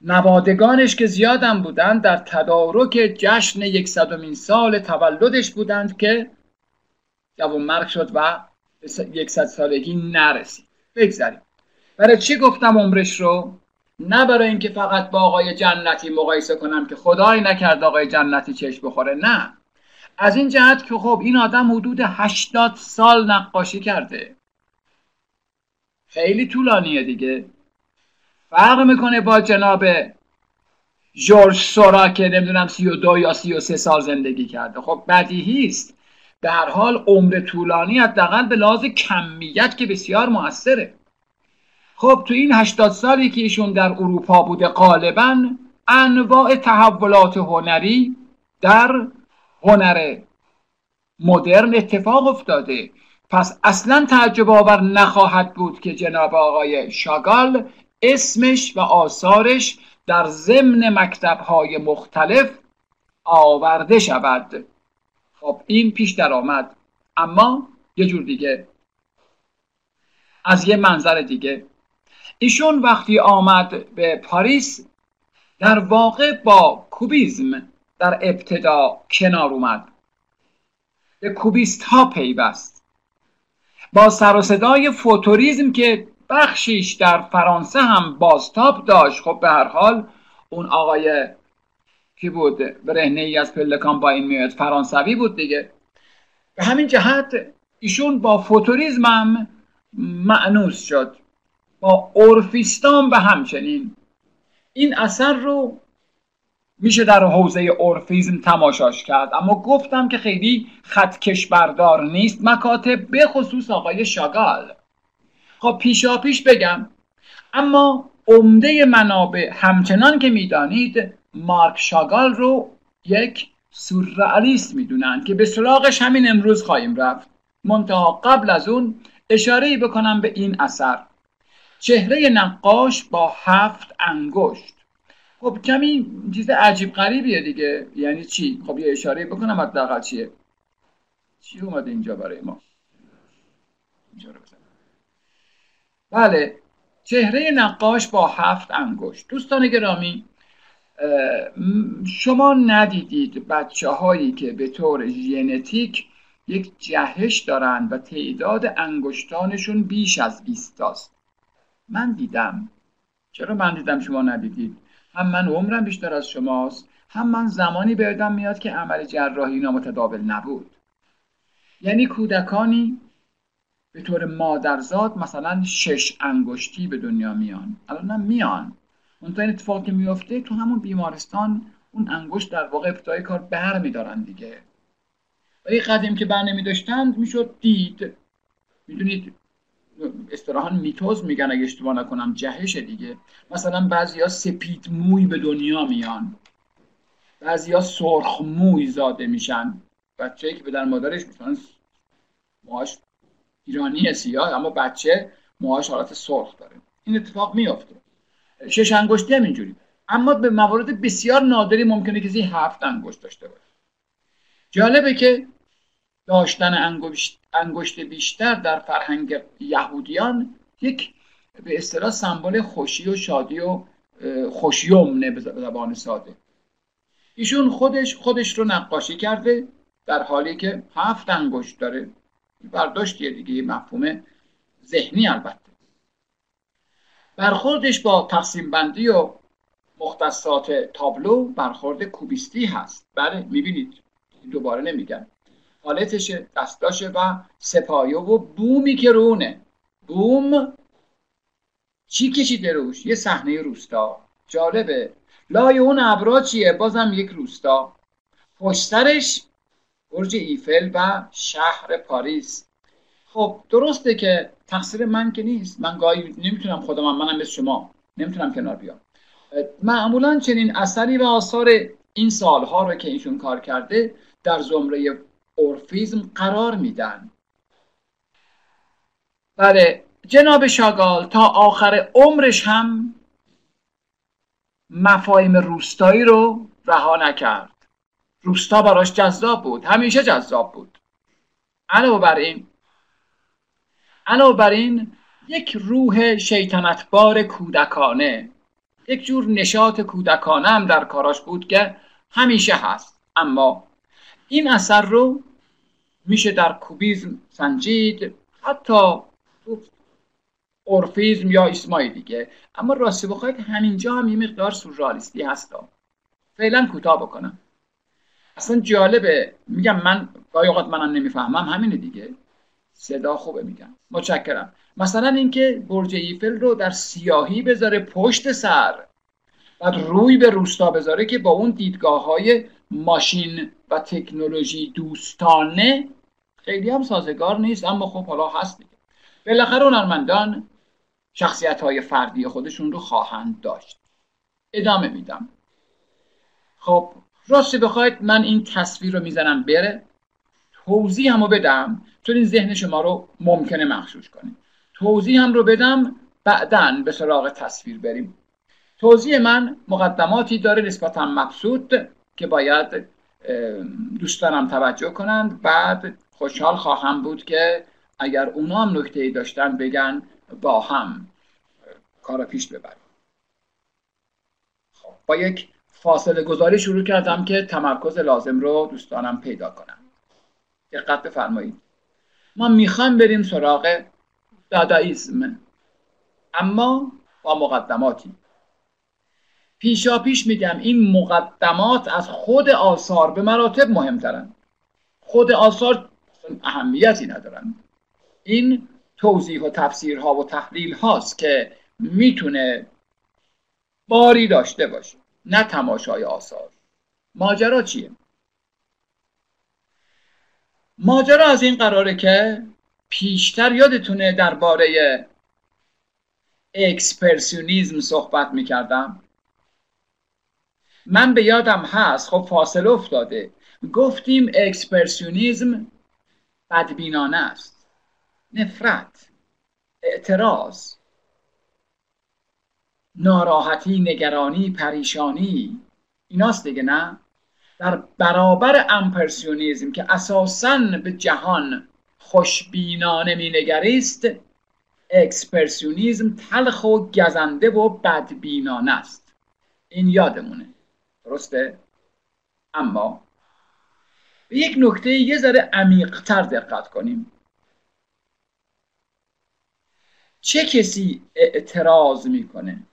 نوادگانش که زیادم بودند در تدارک جشن صدمین سال تولدش بودند که جوانمرگ شد و صد سالگی نرسید. بگذاریم. برای چی گفتم عمرش رو؟ نه برای اینکه فقط با آقای جنتی مقایسه کنم که خدای نکرد آقای جنتی چشم بخوره، نه، از این جهت که خب این آدم حدود هشتاد سال نقاشی کرده، خیلی طولانیه دیگه. فرق میکنه با جناب جورج سورا که نمیدونم سی و دو یا سی و سه سال زندگی کرده. خب بدیهی است. به هر حال عمر طولانی حداقل به لحاظ کمیت که بسیار موثره. خب تو این هشتاد سالی که ایشون در اروپا بوده غالباً انواع تحولات هنری در هنر مدرن اتفاق افتاده. پس اصلا تعجب آور نخواهد بود که جناب آقای شاگال اسمش و آثارش در ضمن مکتب‌های مختلف آورده شود. خب این پیش در آمد، اما یه جور دیگه، از یه منظر دیگه. ایشون وقتی آمد به پاریس در واقع با کوبیسم در ابتدا کنار اومد، به کوبیست ها پیوست، با سر و صدای فوتوریسم که بخشیش در فرانسه هم بازتاب داشت. خب به هر حال اون آقای کی بود، برهنه ای از پلکان با این میاد، فرانسوی بود دیگه. به همین جهت ایشون با فوتوریسم هم مأنوس شد، با اورفیستان به همچنین. این اثر رو میشه در حوزه اورفیسم تماشاش کرد، اما گفتم که خیلی خطکش بردار نیست مکاتب، به خصوص آقای شاگال. خب پیشا پیش بگم، اما عمده منابع همچنان که میدانید مارک شاگال رو یک سورئالیست میدونن که به سراغش همین امروز خواهیم رفت. منتها قبل از اون اشاره‌ای بکنم به این اثر، چهره نقاش با هفت انگشت. خب کمی چیز عجیب غریبیه دیگه. یعنی چی؟ خب یه اشاره بکنم حداقل چیه. چی اومده اینجا برای ما؟ اینجا رو بزنم. بله، چهره نقاش با هفت انگشت. دوستان گرامی، شما ندیدید بچه هایی که به طور ژنتیک یک جهش دارن و تعداد انگشتانشون بیش از بیست تاست؟ من دیدم. چرا من دیدم شما ندیدید؟ هم من عمرم بیشتر از شماست، هم من زمانی به یادم میاد که عمل جراحی اینا متداول نبود. یعنی کودکانی به طور مادرزاد مثلا شش انگشتی به دنیا میان. الان هم میان. اون تا این اتفاقی میفته تو همون بیمارستان اون انگشت در واقع ابتدای کار بر میدارن دیگه. ولی قدیم که بر نمیداشتند میشد دید. میدونید اصطلاحاً میتوز میگن اگه اشتباه نکنم، جهش دیگه. مثلا بعضیا سپید موی به دنیا میان، بعضیا سرخ موی زاده میشن. بچه‌ای که به در مادرش مثلا موهاش ایرانی سیاه، اما بچه موهاش حالت سرخ داره، این اتفاق میفته. شش انگشتی هم اینجوری، اما به موارد بسیار نادری ممکنه کسی هفت انگشت داشته باشه. جالبه که داشتن انگشت انگشت بیشتر در فرهنگ یهودیان یک به اصطلاح سمبل خوشی و شادی و خوشی امنه به زبان ساده. ایشون خودش خودش رو نقاشی کرده در حالی که هفت انگشت داره. برداشتیه دیگه، مفهوم ذهنی. البته برخوردش با تقسیم بندی و مختصات تابلو برخورد کوبیستی هست. بله میبینید، دوباره نمیگم. حالتشه، دستاشه و سپایه و بومی که رونه. بوم چی کشیده روش؟ یه صحنه روستا. جالبه. لای اون ابرا چیه؟ بازم یک روستا. پشت سرش برج ایفل و شهر پاریس. خب درسته که تقصیر من که نیست، من گاهی نمیتونم خودم، هم منم مثل شما نمیتونم کنار بیام. معمولا چنین اثری و آثار این سالها رو که ایشون کار کرده در زمره اورفیسم قرار میدن. بله، جناب شاگال تا آخر عمرش هم مفاهیم روستایی رو رها نکرد. روستا براش جذاب بود، همیشه جذاب بود. علاوه بر این علاوه بر این یک روح شیطنتبار کودکانه، یک جور نشاط کودکانه هم در کاراش بود که همیشه هست. اما این اثر رو میشه در کوبیسم سنجید، حتی اورفیسم یا اسمای دیگه. اما راستی بخواید همینجا هم یه مقدار سورئالیستی هستا. فعلا کوتاه بکنم. اصلا جالبه، میگم من گاهی اوقات منم نمیفهمم، همینه دیگه. صدا خوبه میگم. متشکرم. مثلا اینکه برج ایفل رو در سیاهی بذاره پشت سر، بعد روی به روستا بذاره که با اون دیدگاه‌های ماشین و تکنولوژی دوستانه خیلی هم سازگار نیست، اما خب حالا هست دیگه. بالاخره هنرمندان شخصیت‌های فردی خودشون رو خواهند داشت. ادامه میدم. خب راستی بخواید من این تصویر رو میزنم بره، توضیح هم رو بدم چون این ذهن شما رو ممکنه مغشوش کنه. توضیح هم رو بدم بعدن به سراغ تصویر بریم. توضیح من مقدماتی داره نسبتا مبسوط که باید دوستانم توجه کنند. بعد خوشحال خواهم بود که اگر اونا هم نکته‌ای داشتن بگن، با هم کارا پیش ببریم. خب با یک فاصله گذاری شروع کردم که تمرکز لازم رو دوستانم پیدا کنم. دقت بفرمایید. ما میخوام بریم سراغ دادائیسم، اما با مقدماتی. پیشا پیش میگم این مقدمات از خود آثار به مراتب مهمترن. خود آثار اهمیتی ندارن. این توضیح و تفسیرها و تحلیل هاست که میتونه باری داشته باشه، نه تماشای آثار. ماجرا چیه؟ ماجرا از این قراره که پیشتر یادتونه درباره امپرسیونیزم صحبت میکردم. من به یادم هست، خب فاصله افتاده، گفتیم امپرسیونیزم بدبینانه است، نفرت، اعتراض، ناراحتی، نگرانی، پریشانی، ایناست دیگه نه؟ در برابر امپرسیونیزم که اساساً به جهان خوشبینانه مینگریست، امپرسیونیزم تلخ و گزنده و بدبینانه است. این یادمونه، درسته؟ اما به یک نکته یه ذره عمیق‌تر دقت کنیم. چه کسی اعتراض میکنه؟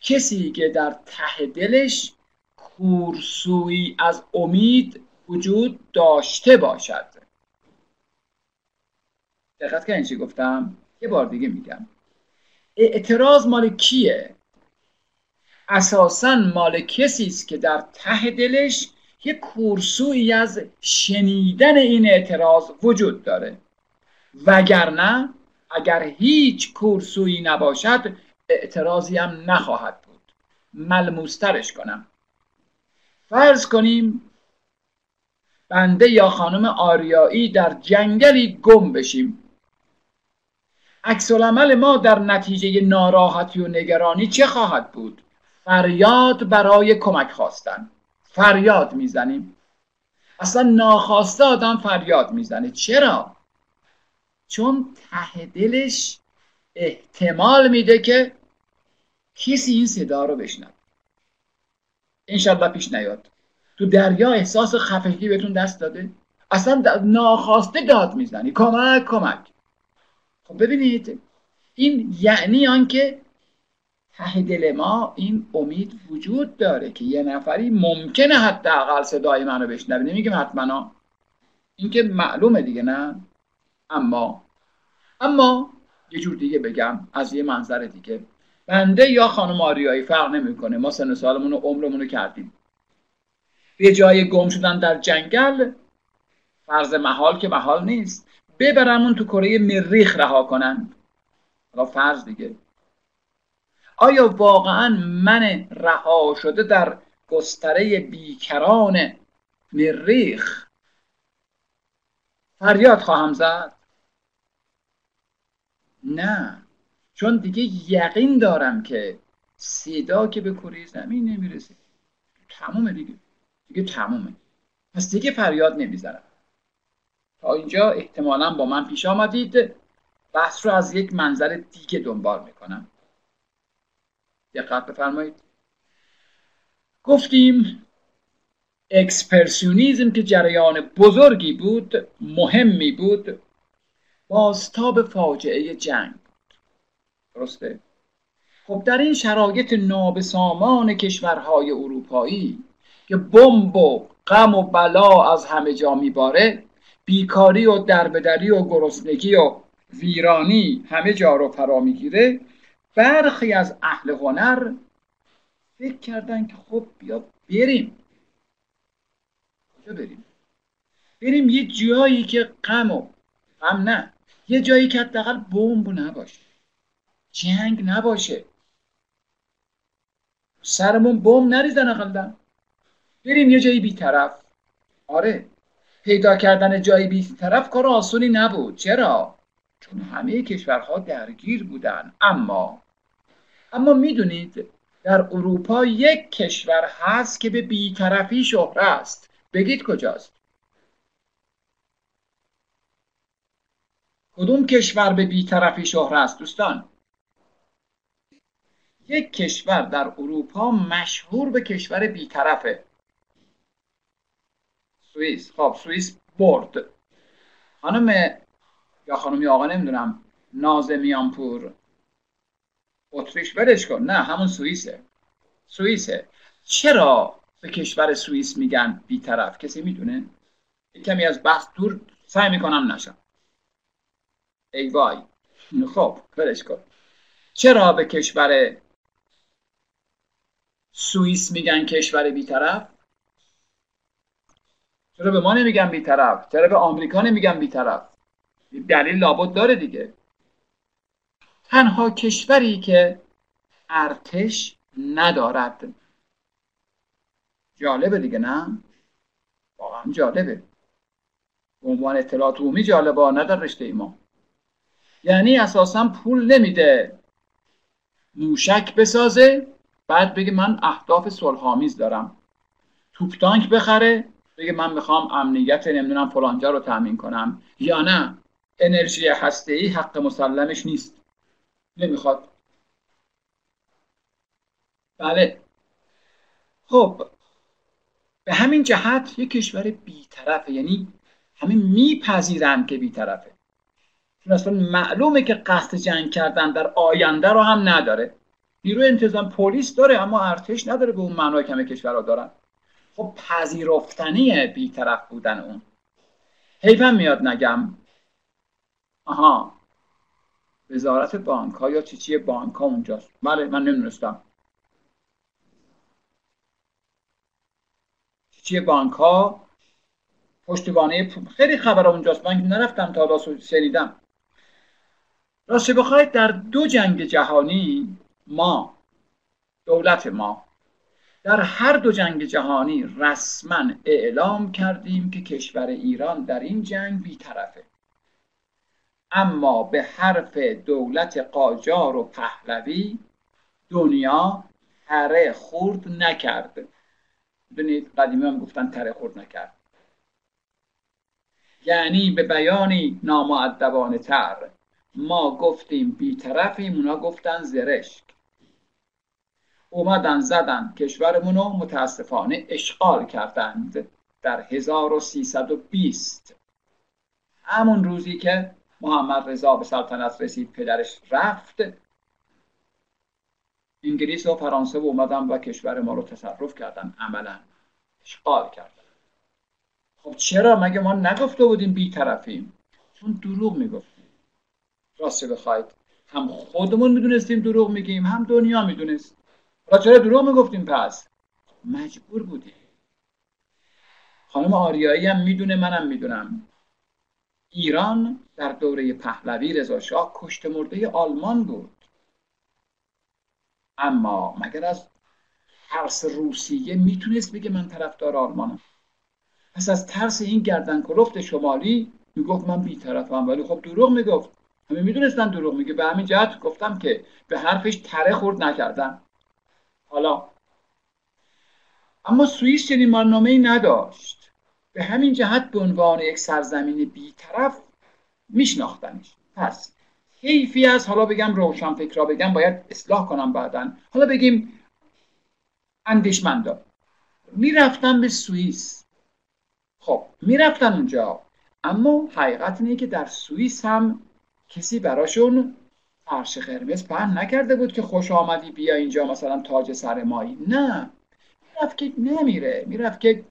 کسی که در ته دلش کورسویی از امید وجود داشته باشد. دقت کردین چی گفتم؟ یه بار دیگه میگم. اعتراض مال کیه؟ اساساً مال کسی است که در ته دلش یه کورسویی از شنیدن این اعتراض وجود داره. وگرنه اگر هیچ کورسویی نباشد، اعتراضی هم نخواهد بود. ملموس‌ترش کنم. فرض کنیم بنده یا خانم آریایی در جنگلی گم بشیم. عکس العمل ما در نتیجه ناراحتی و نگرانی چه خواهد بود؟ فریاد برای کمک خواستن. فریاد میزنیم. اصلا ناخواسته آدم فریاد میزنه. چرا؟ چون ته دلش احتمال میده که کسی این صدا رو بشنوه. انشالله پیش نیاد. تو دریا احساس خفگی بهتون دست داده؟ اصلا ناخواسته داد میزنی کمک کمک. خب ببینید، این یعنی آنکه ته دل ما این امید وجود داره که یه نفری ممکنه حداقل صدای منو بشنوه. نمیگم حتما، این که معلومه دیگه نه؟ اما اما یه جور دیگه بگم، از یه منظر دیگه، بنده یا خانم آریایی فرق نمیکنه، ما سن و سالمون و عمرمون رو کردیم. به جای گم شدن در جنگل، فرض محال که محال نیست، ببرمون تو کره مریخ رها کنن، حالا فرض دیگه. آیا واقعا من رها شده در گستره بیکران مریخ فریاد خواهم زد؟ نه، چون دیگه یقین دارم که صدا که به کره زمین نمیرسه. تمومه دیگه. دیگه تمومه. پس دیگه فریاد نمیزنم. تا اینجا احتمالاً با من پیش آمدید. بحث رو از یک منظر دیگه دنبال میکنم. دقت بفرمایید. گفتیم امپرسیونیزم که جریان بزرگی بود، مهمی بود، بازتاب فاجعه جنگ. درسته؟ خب در این شرایط نابسامان کشورهای اروپایی که بمب و غم و بلا از همه جا میباره، بیکاری و دربدری و گرسنگی و ویرانی همه جا رو فرا میگیره، برخی از اهل هنر فکر کردن که خب بیا بریم کجا بریم بریم یه جایی که غم و غم نه، یه جایی که حداقل بمب نباشه، جنگ نباشه، سرمون بمب نریزن اقلن، بریم یه جایی بیطرف. آره، پیدا کردن جایی بیطرف کار آسونی نبود. چرا؟ چون همه کشورها درگیر بودن. اما اما میدونید در اروپا یک کشور هست که به بیطرفی شهره است. بگید کجاست؟ کدوم کشور به بیطرفی شهره است دوستان؟ یک کشور در اروپا مشهور به کشور بیطرفه. سوئیس. خب سوئیس برد. خانم یا خانمی آقا نمیدونم نازمیانپور اتریش برش کن، نه همون سوئیسه. سوئیسه. چرا به کشور سوئیس میگن بیطرف؟ کسی میدونه؟ کمی از بحث دور سعی میکنم نشم. ای وای. خب برش کن. چرا به کشور سوئیس میگن کشور بیطرف؟ چرا به ما نمیگن بیطرف؟ چرا به آمریکا نمیگن بیطرف؟ دلیل لابد داره دیگه. تنها کشوری که ارتش ندارد. جالبه دیگه نه؟ واقعا جالبه. به عنوان اطلاعات عمومی جالبه، نه در رشته ما. یعنی اساسا پول نمیده موشک بسازه بعد بگه من اهداف صلح‌آمیز دارم، توپتانک بخره بگه من میخوام امنیت نمیدونم فلانجا رو تامین کنم، یا نه انرژی هسته‌ای حق مسلمش نیست نمیخواد. بله. خب به همین جهت یک کشور بی‌طرفه، یعنی همه میپذیرن که بی‌طرفه، چون اصلا معلومه که قصد جنگ کردن در آینده رو هم نداره. نیروی انتظامی پلیس داره اما ارتش نداره به اون معنای که همه کشورها دارن. خب پذیرفتنیه بی‌طرف بودن اون. حیفم میاد نگم آها وزارت بانک ها یا چی چی بانک ها اونجاست. بله من نمیدونستم. چی چی بانک ها پشتیبانه خیلی خبر اونجاست. من نرفتم تا حالا شنیدم. راست بخواید در دو جنگ جهانی ما، دولت ما، در هر دو جنگ جهانی رسما اعلام کردیم که کشور ایران در این جنگ بی‌طرفه. اما به حرف دولت قاجار و پهلوی دنیا تره خورد نکرد. می‌دونید قدیمی هم گفتن تره خورد نکرد، یعنی به بیانی نامؤدبانه تر ما گفتیم بی‌طرفیم، اونا گفتن زرشک، اومدن زدن کشورمون رو متاسفانه اشغال کردند در هزار و سیصد و بیست، همون روزی که محمد رضا به سلطنت رسید، پدرش رفت انگلیس و فرانسه و اومدن و کشور ما رو تصرف کردن، عملا اشغال کردن. خب چرا؟ مگه ما نگفته بودیم بی‌طرفیم؟ چون دروغ میگفتیم. راستی بخواید هم خودمون میدونستیم دروغ میگیم، هم دنیا میدونست. را چرا دروغ میگفتیم پس؟ مجبور بودیم. خانم آریایی هم میدونه، منم میدونم، ایران در دوره پهلوی رضاشاه کشته مرده آلمان بود. اما مگر از ترس روسیه میتونست بگه من طرفدار آلمانم؟ پس از ترس این گردن کلفت شمالی میگفت من بی‌طرفم، ولی خب دروغ میگفت. همه میدونستن دروغ میگه. به همین جهت گفتم که به حرفش تره خورد نکردن. حالا اما سوئیس چنین برنامه‌ای نداشت. به همین جهت به عنوان یک سرزمین بی‌طرف میشناختنش. پس حیفی از حالا بگم روشنفکرا، بگم باید اصلاح کنم بعداً، حالا بگیم اندیشمندا میرفتن به سوئیس. خب میرفتن اونجا، اما حقیقت اینه که در سوئیس هم کسی براشون فرش قرمز پهن نکرده بود که خوش آمدی بیا اینجا مثلا تاج سر مایی. نه، میرفت که نمیره، میرفت که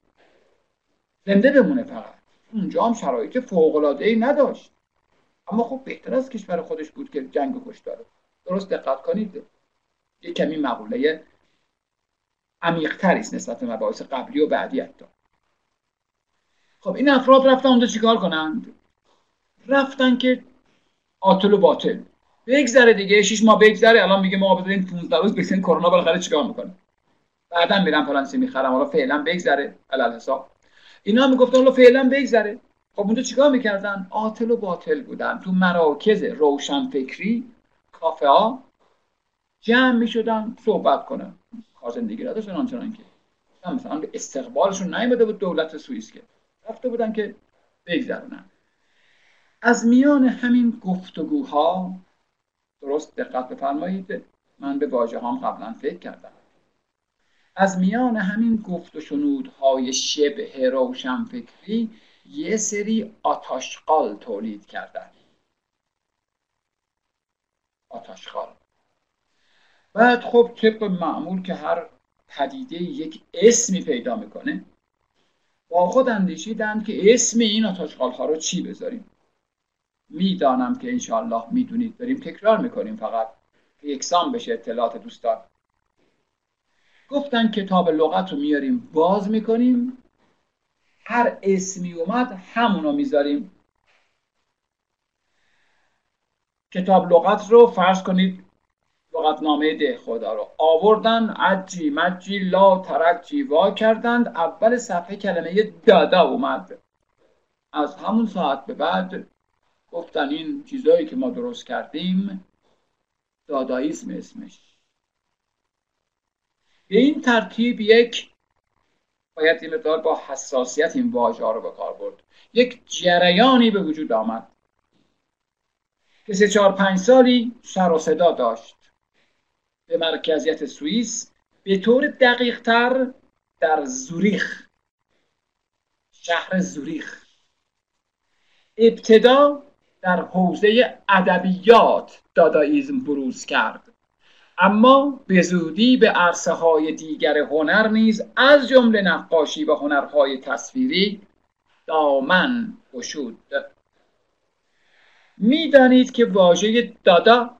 زنده بمونه فقط. اونجا هم شرایط فوق‌العاده‌ای نداشت، اما خب بهتر از کشور خودش بود که جنگ کشتاره. درست دقت کنید، یک کمی مقوله عمیق‌تری است نسبت به مباحث قبلی و بعدی حتی. خب این افراد رفتن اونجا چیکار کنند؟ رفتن که آتل و باطل بگذره دیگه، شش ماه بگذره، الان میگه ما بذارین پانزده روز ببینیم کرونا بالاخره چیکار میکنه، بعدا میرم فرانسه میخرم، حالا فعلا بگذره. علل حساب اینا میگفتن حالا فعلا بگذره. خب اونجا چیکار میکردن؟ آتل و باطل بودن. تو مراکز روشنفکری، کافه ها جمع میشدن صحبت کنن، کار زندگی نداشتن آنچنان که مثلا به استقبالشون نیامده بود دولت سوئیس، که رفته بودن که بگذرونن. از میان همین گفتگوها، درست دقت بفرمایید، من به واژه‌هام قبلا فکر کردم، از میان همین گفت و شنودهای شبه روشنفکری یه سری آتاشقال تولید کردن. آتاشقال. بعد خب طبق معمول که هر پدیده یک اسمی پیدا میکنه، با خود اندیشیدن که اسم این آتاشقال‌ها رو چی بذاریم. میدانم که انشالله میدونید، داریم تکرار میکنیم فقط که یکسان بشه اطلاعات دوستان. گفتن کتاب لغت رو میاریم باز میکنیم، هر اسمی اومد همونو میذاریم. کتاب لغت رو فرض کنید لغتنامه ده خدا رو آوردن، عجی مجی لا ترک جیوا کردند، اول صفحه کلمه دادا اومد. از همون ساعت به بعد گفتن این چیزایی که ما درست کردیم دادائیسم اسمش. به این ترتیب یک، باید این مقدار با حساسیت این واژه‌ها رو به کار برد، یک جریانی به وجود آمد که سه چهار پنج سالی سر و صدا داشت. به مرکزیت سوئیس، به طور دقیق تر در زوریخ، شهر زوریخ، ابتدا در حوزه ادبیات دادائیسم بروز کرد، اما به زودی به عرصه‌های دیگر هنر نیز از جمله نقاشی و هنرهای تصویری دامن گشود. میدانید که واژه دادا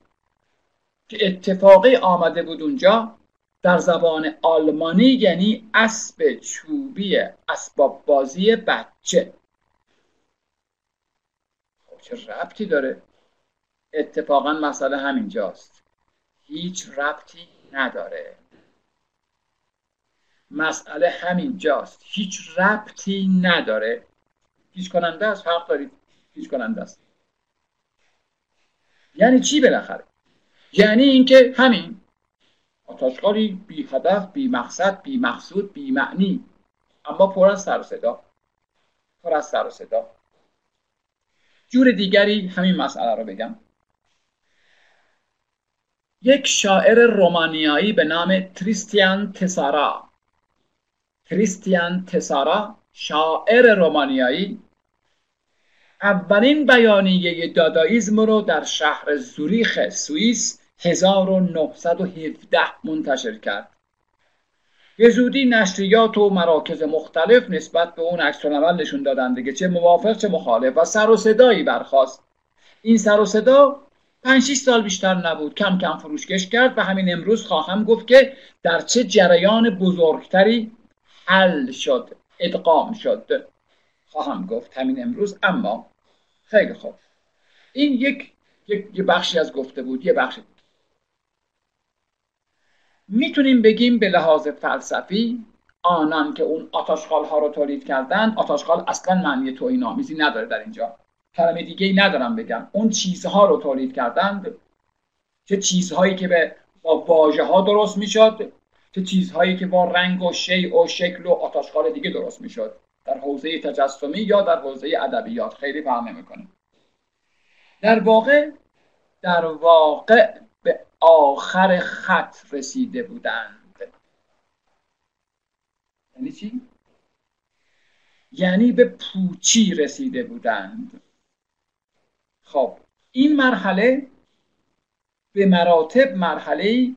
که اتفاقی آمده بود اونجا، در زبان آلمانی یعنی اسب چوبی، اسباب بازی بچه. چه ربطی داره؟ اتفاقا مسئله همینجاست، هیچ ربطی نداره. مسئله همینجاست هیچ ربطی نداره هیچ کننده است، حق دارید، هیچ کننده است. یعنی چی بالاخره؟ یعنی اینکه همین آتشقالی بی هدف، بی مقصد، بی مقصود، بی معنی، اما پر از سر و صدا، پر از سر و صدا. جور دیگری همین مسئله رو بگم، یک شاعر رومانیایی به نام تریستیان تسارا، تریستیان تسارا شاعر رومانیایی، اولین بیانیه دادائیسم رو در شهر زوریخ سوئیس هزار و نهصد و هفده منتشر کرد. به زودی نشریات و مراکز مختلف نسبت به اون عکس العمل نشون دادن دیگه، چه موافق چه مخالف، و سر و صدایی برخاست. این سر و صدا پنج شش سال بیشتر نبود، کم کم فروشکش کرد و همین امروز خواهم گفت که در چه جریان بزرگتری حل شد، ادغام شد، خواهم گفت همین امروز. اما خیلی خوب، این یک یک بخشی از گفته بود. یه بخش میتونیم بگیم به لحاظ فلسفی، آنان که اون آتشقال ها رو تولید کردن، آتشقال اصلا معنی توهین آمیزی نداره در اینجا، کلمه دیگه ای ندارم بگم، اون چیزها رو تولید کردند، چه چیزهایی که به با واژه ها درست میشد، چه چیزهایی که با رنگ و شیء و شکل و آتشقال دیگه درست میشد، در حوزه تجسمی یا در حوزه ادبیات، خیلی فهم نمیکنه. در واقع در واقع به آخر خط رسیده بودند. یعنی چی؟ یعنی به پوچی رسیده بودند. خب این مرحله به مراتب مرحله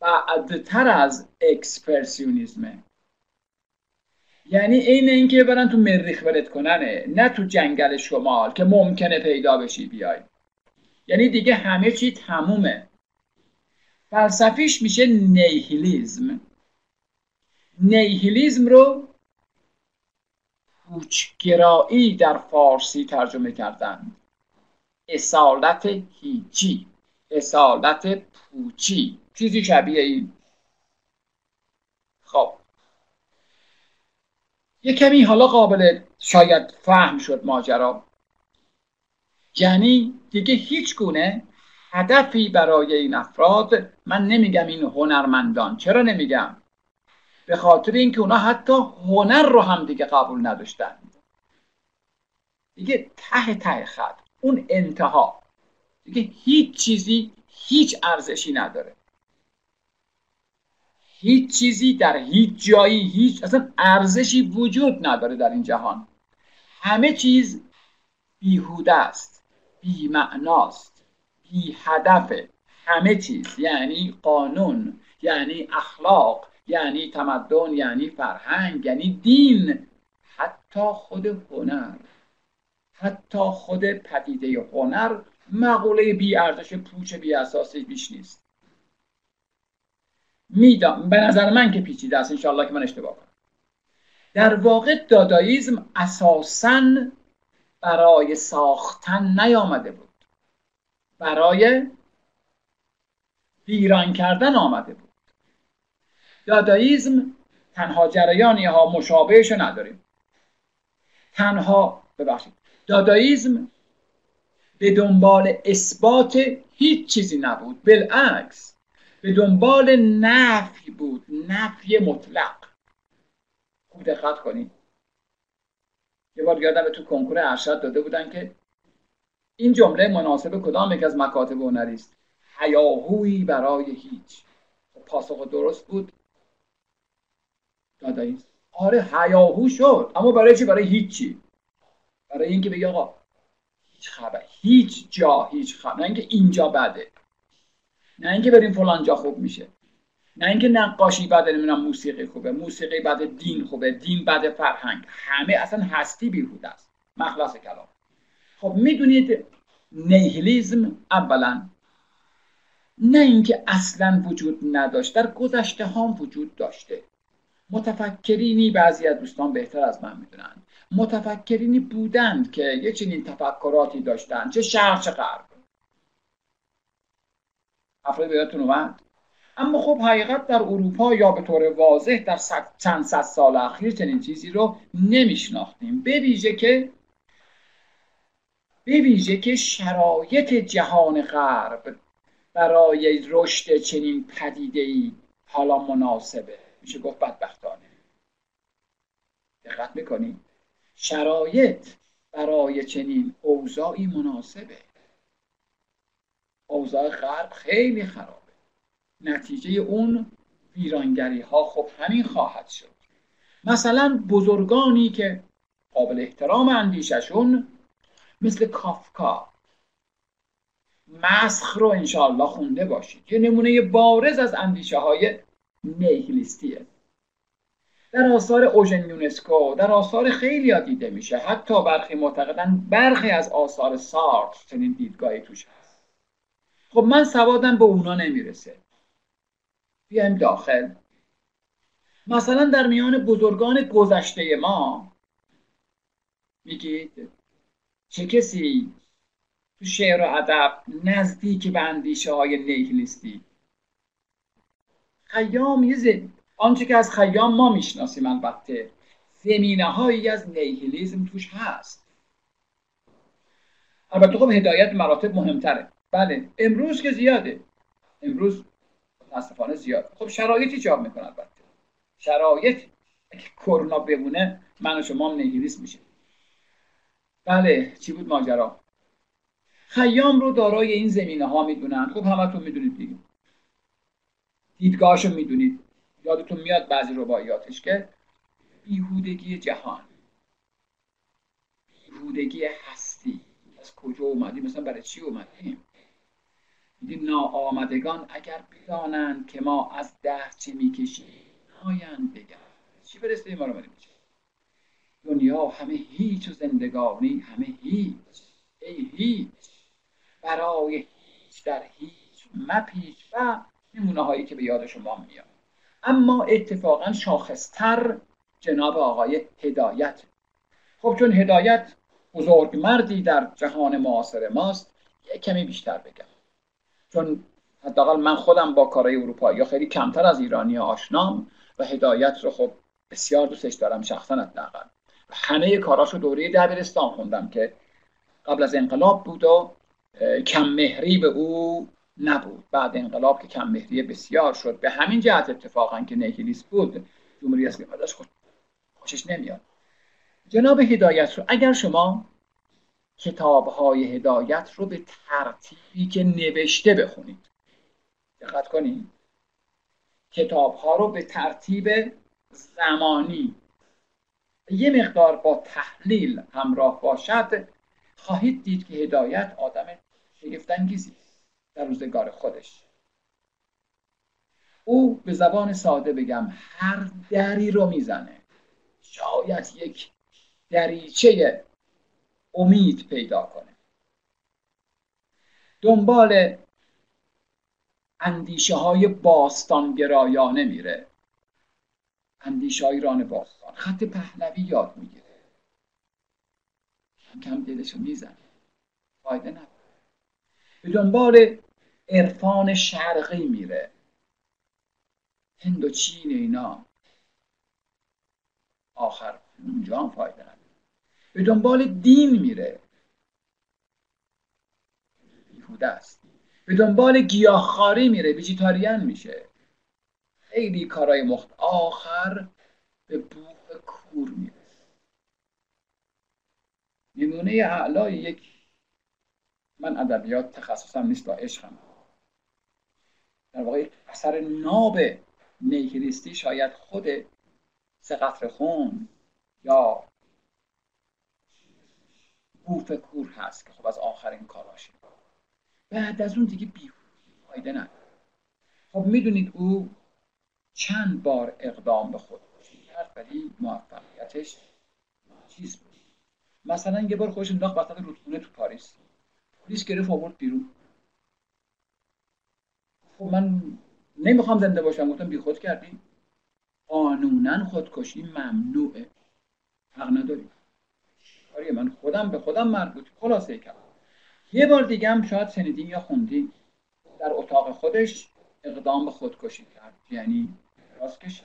بعدتر از اکسپرسیونیزمه، یعنی عین اینکه برن تو مریخ ولت کننه، نه تو جنگل شمال که ممکنه پیدا بشی بیای. یعنی دیگه همه چی تمومه. فلسفیش میشه نیهیلیزم. نیهیلیزم رو پوچگرایی در فارسی ترجمه کردن، اصالت هیچی، اصالت پوچی، چیزی شبیه این. خب یه کمی حالا قابل شاید فهم شد ماجرا. یعنی دیگه هیچ گونه هدفی برای این افراد، من نمیگم این هنرمندان، چرا نمیگم؟ به خاطر اینکه اونا حتی هنر رو هم دیگه قبول نداشتن. دیگه ته ته خط، اون انتها، دیگه هیچ چیزی هیچ ارزشی نداره. هیچ چیزی در هیچ جایی هیچ اصلا ارزشی وجود نداره در این جهان. همه چیز بیهوده است، بی‌معناست، بی هدفه. همه چیز یعنی قانون، یعنی اخلاق، یعنی تمدن، یعنی فرهنگ، یعنی دین، حتی خود هنر، حتی خود پدیده هنر مقوله بی ارزش پوچ بی اساسی بیش نیست. میدم به نظر من که پیچیده است، انشالله که من اشتباه کنم. در واقع دادائیسم اساساً برای ساختن نیامده بود، برای ویران کردن آمده بود. دادائیسم تنها جریانی ها مشابهش نداریم. تنها ببخشید دادائیسم به دنبال اثبات هیچ چیزی نبود، بالعکس به دنبال نفی بود، نفی مطلق. خوب دقت کنید. یه بار یادم به تو کنکور ارشد داده بودن که این جمله مناسب کدام یک از مکاتب هنری است؟ هیاهویی برای هیچ. پاسخ درست بود دادائیسم. آره هیاهو شد، اما برای چی؟ برای هیچی. برای اینکه بگی آقا هیچ خبر، هیچ جا هیچ خبر، نه اینکه اینجا بده، نه اینکه بریم فلان جا خوب میشه، نه اینکه نقاشی بده، نمیدونم موسیقی خوبه، موسیقی بده، دین خوبه، دین بده، فرهنگ، همه اصلا هستی بیهوده است. مخلص کلام. خب میدونید نیهیلیزم اولا نه اینکه اصلا وجود نداشت، در گذشته هم وجود داشته. متفکرینی، بعضی از دوستان بهتر از من میدونن، متفکرینی بودند که یه چنین تفکراتی داشتن، چه شرق چه غرب. افراد بیادتون اومد. اما خب حقیقت در اروپا یا به طور واضح در چند صد سال اخیر چنین چیزی رو نمیشناختیم، به ویژه که به ویژه که شرایط جهان غرب برای رشد چنین پدیده‌ای حالا مناسبه. میشه گفت بدبختانه. دقت میکنیم شرایط برای چنین اوضاعی مناسبه. اوضاع غرب خیلی خرابه، نتیجه اون ویرانگری ها خب همین خواهد شد. مثلا بزرگانی که قابل احترام اندیششون مثل کافکا، مسخ رو انشاءالله خونده باشید، یه نمونه بارز از اندیشه های نیهیلیستیه. در آثار اوژن یونسکو، در آثار خیلی ها دیده میشه، حتی برخی معتقدن برخی از آثار سارتر چنین دیدگاهی توش هست. خب من سوادم به اونا نمیرسه، بیایم داخل. مثلا در میان بزرگان گذشته ما میگید چه کسی تو شعر و ادب نزدیک به اندیشه های نیهیلیستی؟ خیام یه زمین، آنچه که از خیام ما میشناسیم البته زمینه هایی از نیهیلیزم توش هست. البته خب هدایت مراتب مهمتره. بله امروز که زیاده، امروز متاسفانه زیاد. خب شرایطی جواب میکنه، البته شرایط که کرونا بمونه من و شما هم نیهیلیست میشه. بله چی بود ماجرا؟ خیام رو دارای این زمینه ها میدونن. خب همتون میدونید دیگه، دیدگاهشو میدونید. یادتون میاد بعضی رباعیاتش که بیهودگی جهان، بیهودگی هستی، از کجا اومدیم، مثلا برای چی اومدیم. دیدیم ناآمدگان اگر بدانند که ما از ده چه میکشیم، آیند بگن چی برسته ما رو بریم. دنیا همه هیچ و زندگانی همه هیچ، ای هیچ، برای هیچ در هیچ مپیچ و نمونه هایی که به یاد شما میاد. اما اتفاقا شاخصتر جناب آقای هدایت. خب چون هدایت بزرگ مردی در جهان معاصر ماست یک کمی بیشتر بگم، چون حداقل من خودم با کارهای اروپایی خیلی کمتر از ایرانی آشنام و هدایت رو خب بسیار دوستش دارم شخصا. حداقل همه کاراشو دوره دبیرستان خوندم که قبل از انقلاب بود و کم مهری به او نبود. بعد انقلاب که کم مهری بسیار شد، به همین جهت اتفاقا که نیهیلیست بود، جمهوری اسلامی ازش خوشش نمیاد. جناب هدایت رو اگر شما کتاب‌های هدایت رو به ترتیبی که نوشته بخونید، دقت کنید، کتاب‌ها رو به ترتیب زمانی یه مقدار با تحلیل همراه باشد، خواهید دید که هدایت آدم شگفت‌انگیزی در روزگار خودش. او به زبان ساده بگم هر دری رو میزنه، شاید یک دریچه امید پیدا کنه. دنبال اندیشه های باستانگرایانه میره، اندیشه های ایران باستان، خط پهلوی یاد میگیره، کم کم دلشو میزنه، فایده نداره. به دنبال عرفان شرقی میره، هند و چین اینا، آخر اونجا هم فایده نداره. به دنبال دین میره، بیهوده است. به دنبال گیاهخواری میره، ویژیتاریان میشه. خیلی کارهای مخت، آخر به بوق کور میره. نمونه اعلای یک، من ادبیات تخصصم نیست و عشقم، در واقع اثر ناب نیهیلیستی شاید خود سه قطره خون یا بوف کور هست که خب از آخرین کاراشه. بعد از اون دیگه بیهوده، فایده نداره. خب میدونید او چند بار اقدام به خود کرد ولی موفقیتش چیز بود. مثلا یه بار خودش انداخت وسط رودخونه تو پاریس، پلیس گرفت آورد بیرون. خب من نمیخوام زنده باشم، گفتم بی خود کردی، قانونا خودکشی ممنوعه، حق نداری. کاری من خودم به خودم مربوط. خلاصه کردم. یه بار دیگه هم شاید شنیدین یا خوندین، در اتاق خودش اقدام به خودکشی کرد، یعنی راست کشید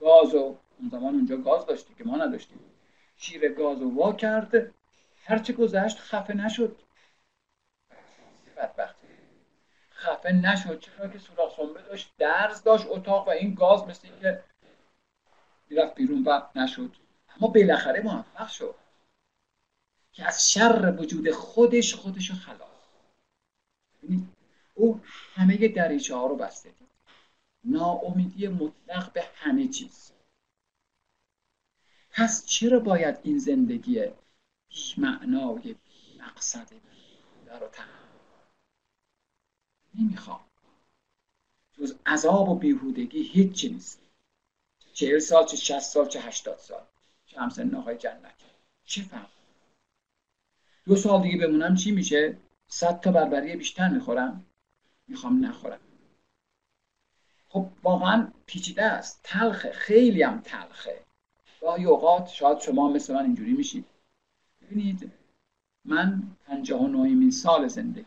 گاز و اون زمان اونجا گاز داشتی که ما نداشتیم، شیر گاز و وا کرد، هرچه گذشت خفه نشد، بدبختی خفه نشد، چرا که سوراخ سنبه داشت، درز داشت اتاق و این گاز مثل که میرفت بیرون و نشد. اما بالاخره موفق شد که از شر وجود خودش خودشو خلاص. ببینید او همه دریچه ها رو بسته دید، ناامیدی مطلق به همه چیز. پس چرا باید این زندگی بی معنای بی مقصد بی رو تحمل؟ نمیخوام، جز عذاب و بیهودگی هیچی نیست. چهل سال، چه شصت سال، چه هشتاد سال، چه همسن آقای جنتی، چه فرق؟ دو سال دیگه بمونم چی میشه؟ صد تا بربریه بیشتر میخورم؟ میخوام نخورم. خب واقعا پیچیده است، تلخه، خیلی هم تلخه. گاهی اوقات شاید شما مثل من اینجوری میشید. ببینید من پنجاه و نه سال زندگی،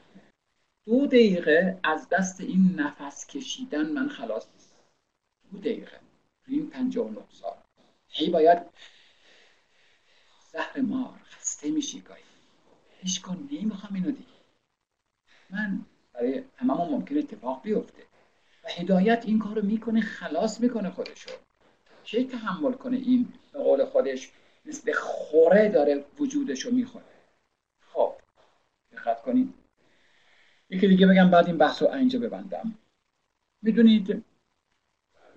دو دقیقه از دست این نفس کشیدن من خلاص نیستم. دو دقیقه تو این پنجاه و نه سال هی باید زهر مار، خسته میشی گاهی، هیچ کن، نمیخوام اینو دیگه. من برای هممون ممکن اتفاق بیفته و هدایت این کارو میکنه، خلاص میکنه خودشو. چه تحمل کنه این به قول خودش مثل خوره داره وجودشو میخوره. خب دقت کنید. یکی دیگه بگم بعد این بحث رو اینجا ببندم. میدونید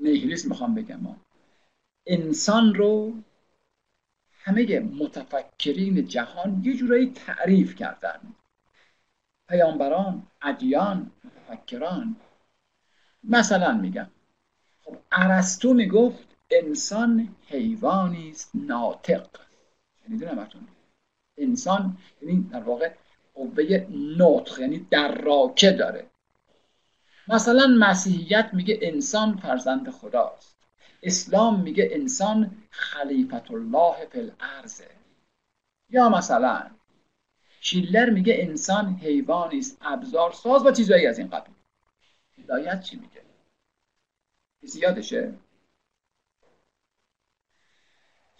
نیهیلیسم میخوام بگم ما انسان رو همه متفکرین جهان یه جورایی تعریف کردن، پیامبران، ادیان، متفکران. مثلا میگم خب ارسطو میگفت انسان حیوانی است ناطق. میدونمتون انسان یعنی در واقع قوه نطق یعنی دراکه داره. مثلا مسیحیت میگه انسان فرزند خداست، اسلام میگه انسان خلیفت الله فی الارض، یا مثلا شیلر میگه انسان حیوانی است، ابزار ساز و چیزایی از این قبیل. هدایت چی میگه؟ کسی یادشه؟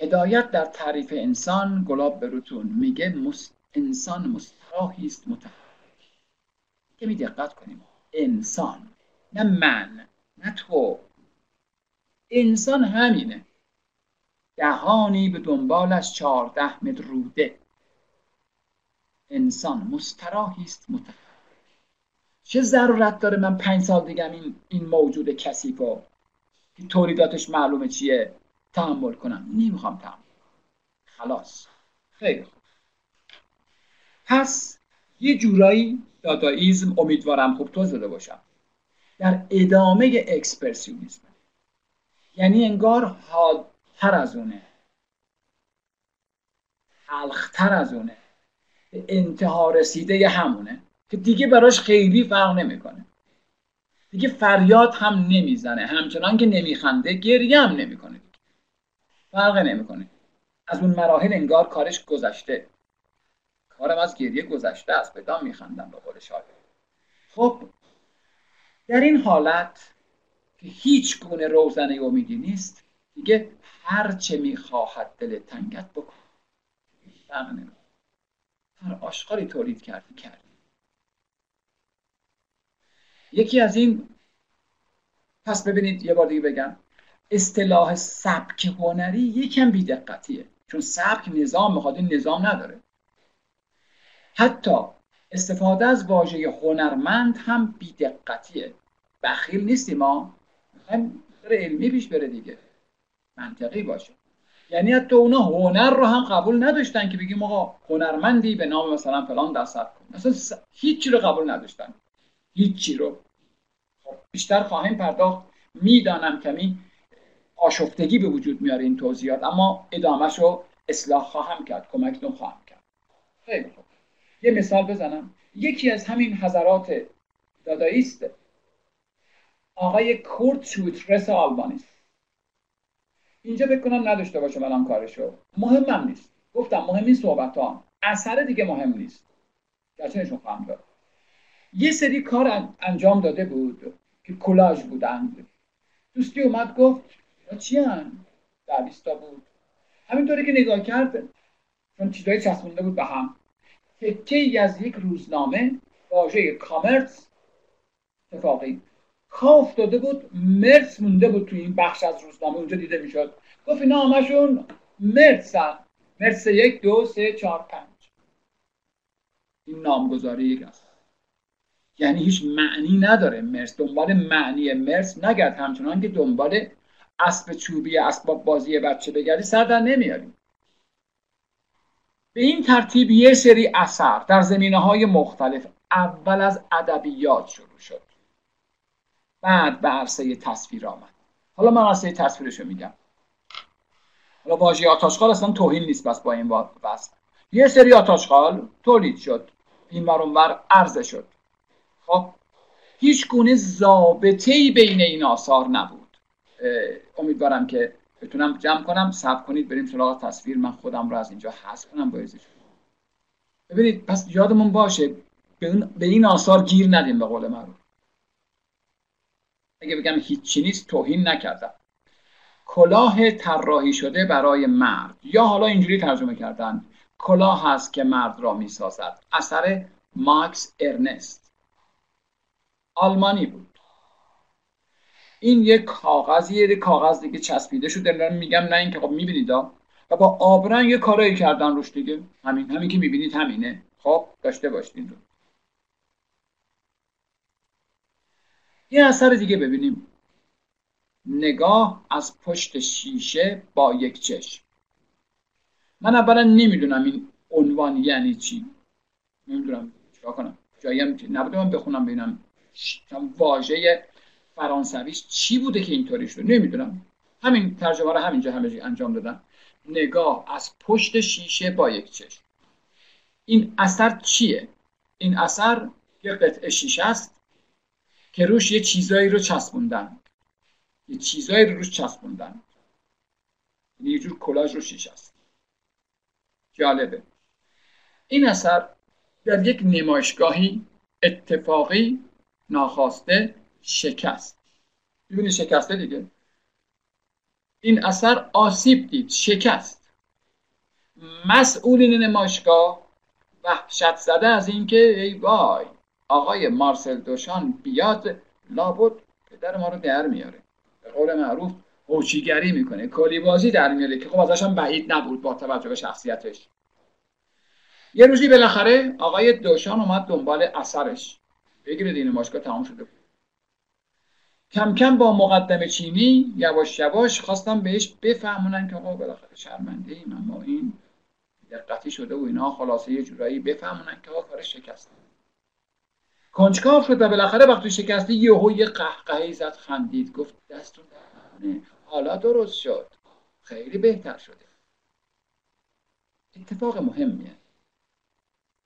هدایت در تعریف انسان گلاب برتون میگه مست... انسان مستراحی است متحرک. که می دقت کنیم انسان، نه من، نه تو، انسان همینه. دهانی به دنبالش چارده متر روده. انسان مستراحی است متحرک. چه ضرورت داره من پنج سال دیگه این این موجود کثیفو که تولیداتش معلومه چیه تحمل کنم؟ نمیخوام تحمل خلاص. خیلی خوب، پس یه جورایی دادائیسم، امیدوارم خوب توضیح داده باشم، در ادامه اکسپرسیونیسم، یعنی انگار حادتر از اونه، حلختر از اونه، به انتها رسیده همونه که دیگه براش خیلی فرق نمیکنه. دیگه فریاد هم نمیزنه، همچنان که نمیخنده، گریه هم نمیکنه، فرق نمیکنه. از اون مراحل انگار کارش گذشته. کارم از گریه گذشته است، به دام میخندم به قول شاعر. خب در این حالت که هیچ گونه روزنه امیدی نیست، دیگه هر چه میخواهد دل تنگت بکن، فرق نمیکنه. هر آشغالی تولید کردی کردی. یکی از این، پس ببینید یه بار دیگه بگم، اصطلاح سبک هنری یکم بی‌دقتیه، چون سبک نظام میخواد، این نظام نداره. حتی استفاده از واژه هنرمند هم بی‌دقتیه. بخیل نیستیم ما، میخوایم علمی پیش بره دیگه، منطقی باشه. یعنی حتی اونا هنر رو هم قبول نداشتن که بگیم آقا هنرمندی به نام مثلا فلان در سبک کن، اصلا هیچی رو قبول نداشتن، هیچی رو. خب بیشتر خواهیم پرداخت، میدانم کمی آشفتگی به وجود میاره این توضیحات، اما ادامهش رو اصلاح خواهم کرد، کمکتون خواهم کرد. خیلی خوب، یه مثال بزنم. یکی از همین حضرات دادائیست آقای کورت شویترس آلبانیست. اینجا بکنم نداشته باشم الان کارشو، مهمم نیست. گفتم مهم این صحبت ها، اثر دیگه مهم نیست، گرچنشون خواهم دارم. یه سری کار انجام داده بود که کولاژ بودند. دوستی اومد گفت چی هم؟ دویستا بود. همینطوری که نگاه کرد، چون چیزایی چسبونده بود به هم، تکه‌ای از یک روزنامه واژه کامرس اتفاقی کاف داده بود، مرس مونده بود توی این بخش از روزنامه، اونجا دیده میشد. گفت اینا همشون مرسن، مرس یک دو سه چهار پنج. این نامگذاری یک است، یعنی هیچ معنی نداره. مرس دنبال معنی مرس نگرد، همچنان که دنبال اسب چوبی اسباب بازی بچه بگردی سر در نمیاری. به این ترتیب یه سری اثر در زمینه‌های مختلف، اول از ادبیات شروع شد، بعد به عرصه تصویر آمد. حالا من عرصه تصویرشو میگم. حالا واژه آتشخال اصلا توهین نیست، بس با این واسه یه سری آتشخال تولید شد، اینور اونور عرضه شد. خب هیچ گونه ضابطه‌ای بین این آثار نبود. امیدوارم که بتونم جمع کنم. صبر کنید بریم سراغ تصویر، من خودم رو از اینجا حذف کنم با اجازهتون. ببینید پس یادمون باشه به این آثار گیر ندیم. به قول معروف اگه بگم هیچی نیست توهین نکردم. کلاه طراحی شده برای مرد، یا حالا اینجوری ترجمه کردن کلاه هست که مرد را میسازد، اثر ماکس ارنست، آلمانی بود. این یک کاغذیه، یک کاغذ دیگه چسبیده شده، الان میگم نه این که خب میبینید ها، و با آبرنگ یه کارایی کردن روش دیگه، همین همین که میبینید همینه. خب داشته باشین رو یه اثر دیگه ببینیم. نگاه از پشت شیشه با یک چشم. من اولا نمیدونم این عنوان یعنی چی، نمیدونم چیکار کنم، جایی هم نبوده من بخونم ببینم واژه فرانسویش چی بوده که اینطوری شده، نمیدونم. همین ترجمه رو همینجا همه انجام دادن. نگاه از پشت شیشه با یک چشم. این اثر چیه؟ این اثر یه قطعه شیشه است که روش یه چیزایی رو چسبوندن، یه چیزایی رو روش چسبوندن، یه جور کلاژ رو شیشه است. جالبه. این اثر در یک نمایشگاهی اتفاقی ناخواسته شکست. ببینید شکسته دیگه. این اثر آسیب دید، شکست. مسئولین نمایشگاه وحشت زده از این که ای وای آقای مارسل دوشان بیاد لابد پدر ما رو در میاره، به قول معروف هوچیگری میکنه، کلیبازی در میاره، که خب ازش هم بعید نبود با توجه به شخصیتش. یه روزی بالاخره آقای دوشان اومد دنبال اثرش. بگیرید این نمایشگاه تمام شده بود. کم کم با مقدمه چینی یواش یواش خواستم بهش بفهمونن که آقا بالاخره شرمنده ایم، اما این دقتی شده و اینا، خلاصه یه جورایی بفهمونن که آقا کارش شکسته. کنجکاو شد و بالاخره وقتی شکسته یهو یه قهقهی زد، خندید، گفت دستون درنه، حالا درست شد، خیلی بهتر شده. اتفاق مهمیه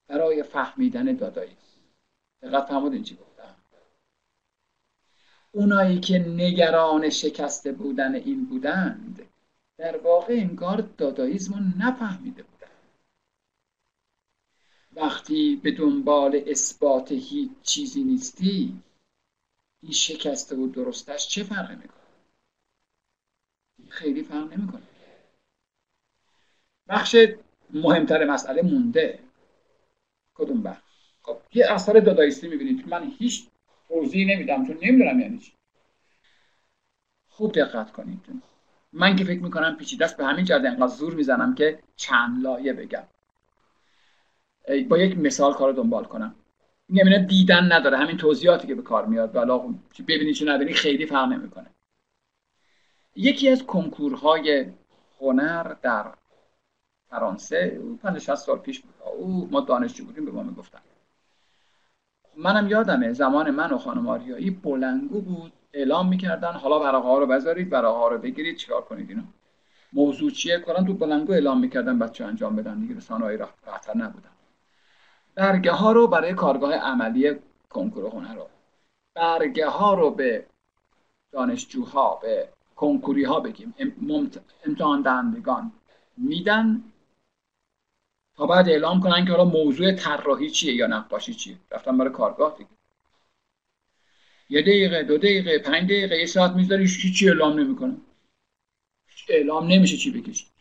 برای فهمیدن دادائیسم. دقت فرمودین چی گفتم؟ اونایی که نگران شکسته بودن این بودند، در واقع انگار دادائیسم رو نفهمیده بودند. وقتی به دنبال اثبات هیچ چیزی نیستی، این شکسته و درستش چه فرقی میکنه؟ خیلی فرق نمیکنه. بخش مهمتر مسئله مونده. کدوم بخش؟ خب یه اثر دادائیستی میبینید، من هیچ توضیحی نمیدم چون نمیدونم یعنی چی. خوب دقت کنید. من که فکر میکنم پیچیده است، به همین جهت انقدر زور میزنم که چند لایه بگم. با یک مثال کارو دنبال کنم. اینا دیدن نداره، همین توضیحاتی که به کار میاد، والا ببینید چه نبینید خیلی فرق نمیکنه. یکی از کنکورهای هنر در فرانسه پنجاه شصت سال پیش بود. او ما دانشجو بودیم، به ما میگفتن. منم یادمه زمان من و خانم آریایی بلنگو بود، اعلام میکردن حالا ورقه ها رو بذارید، ورقه ها رو بگیرید، چیکار کنید اینو. موضوع چیه؟ کلا تو بلنگو اعلام میکردن بچه‌ها انجام بدن دیگه، رسانه‌ای راه خطر نبودن. برگه ها رو برای کارگاه عملی کنکور هنر رو، برگه ها رو به دانشجوها، به کنکوری ها بگیم، امتحان دهندگان میدن تا بعد اعلام کنن که حالا موضوع طراحی چیه یا نقاشی چیه. رفتن برای کارگاه دیگه. یه دقیقه، دو دقیقه، پنج دقیقه، یه ساعت میذاری، هیچی اعلام نمیکنن. اعلام نمیشه چی بکشید.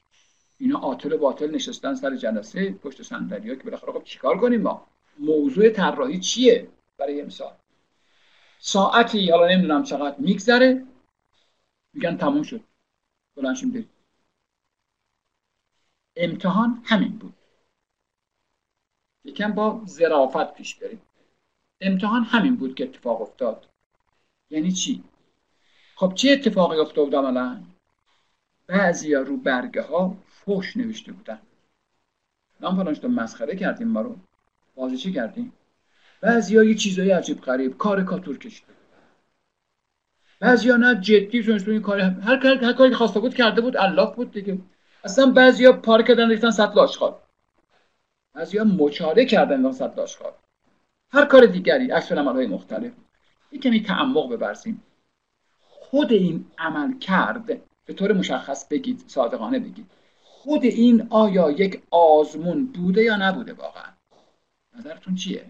اینا آتل و باطل نشستن سر جلسه پشت صندلی‌ها که بالاخره خب چیکار کنیم ما؟ موضوع طراحی چیه برای امسال؟ ساعتی حالا نمیدونم چقدر میگذره، میگن تموم شد. بلند شیم بریم. امتحان همین بود. یکم با ظرافت پیش بریم. امتحان همین بود که اتفاق افتاد. یعنی چی؟ خب چه اتفاقی افتاد عملاً؟ بعضیا رو برگه ها فحش نوشته بودن. نام فلانش تو مسخره کردیم، ما رو بازیچه کردیم. بعضیا یه چیزای عجیب غریب، کاریکاتور کشیده بودن. بعضیا نه جدی چون این کار هر کاری هر کاری خواسته بود کرده بود، علاف بود دیگه. اصلا بعضیا پارک کردن ریختن سطل آشغال. بعضیا مچاله کردن در سطل آشغال. هر کار دیگری، عکس العمل‌های مختلف. یکمی تعمق ببرسیم. خود این عمل کرده به طور مشخص بگید، صادقانه بگید، خود این آیا یک آزمون بوده یا نبوده واقعا؟ نظرتون چیه؟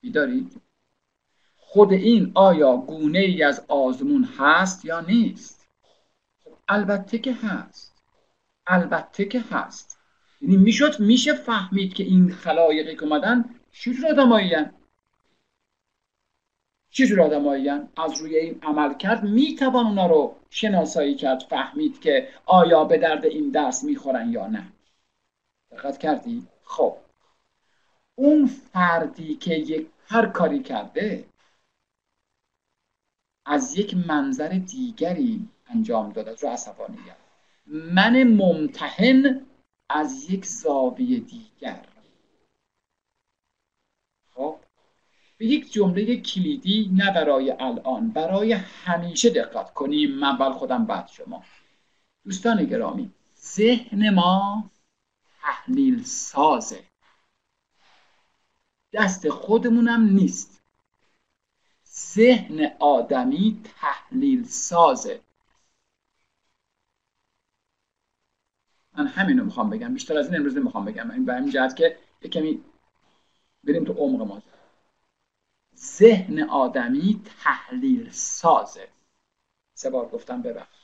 بیدارید؟ خود این آیا گونه ای از آزمون هست یا نیست؟ البته که هست. البته که هست. یعنی میشد میشه فهمید که این خلایقی که اومدن چه جور آدمایی هستند؟ چه جور آدمایی هستند؟ از روی این عمل کرد میتوان اونا رو شناسایی کرد، فهمید که آیا به درد این درس میخورن یا نه. دقت کردی؟ خب اون فردی که یک هر کاری کرده از یک منظر دیگری انجام داده رو عصبانیت، من ممتحن از یک زاویه دیگر. خب به یک جمله کلیدی، نه برای الان، برای همیشه دقت کنیم. من بل خودم بعد شما. دوستان گرامی، ذهن ما تحلیل سازه، دست خودمونم نیست. ذهن آدمی تحلیل سازه. من همین رو میخوام بگم، بیشتر از این امروز نمیخوام بگم، این به همین جهت که یک کمی بریم تو عمق ماجرا. ذهن آدمی تحلیل سازه. سه بار گفتم ببخشید.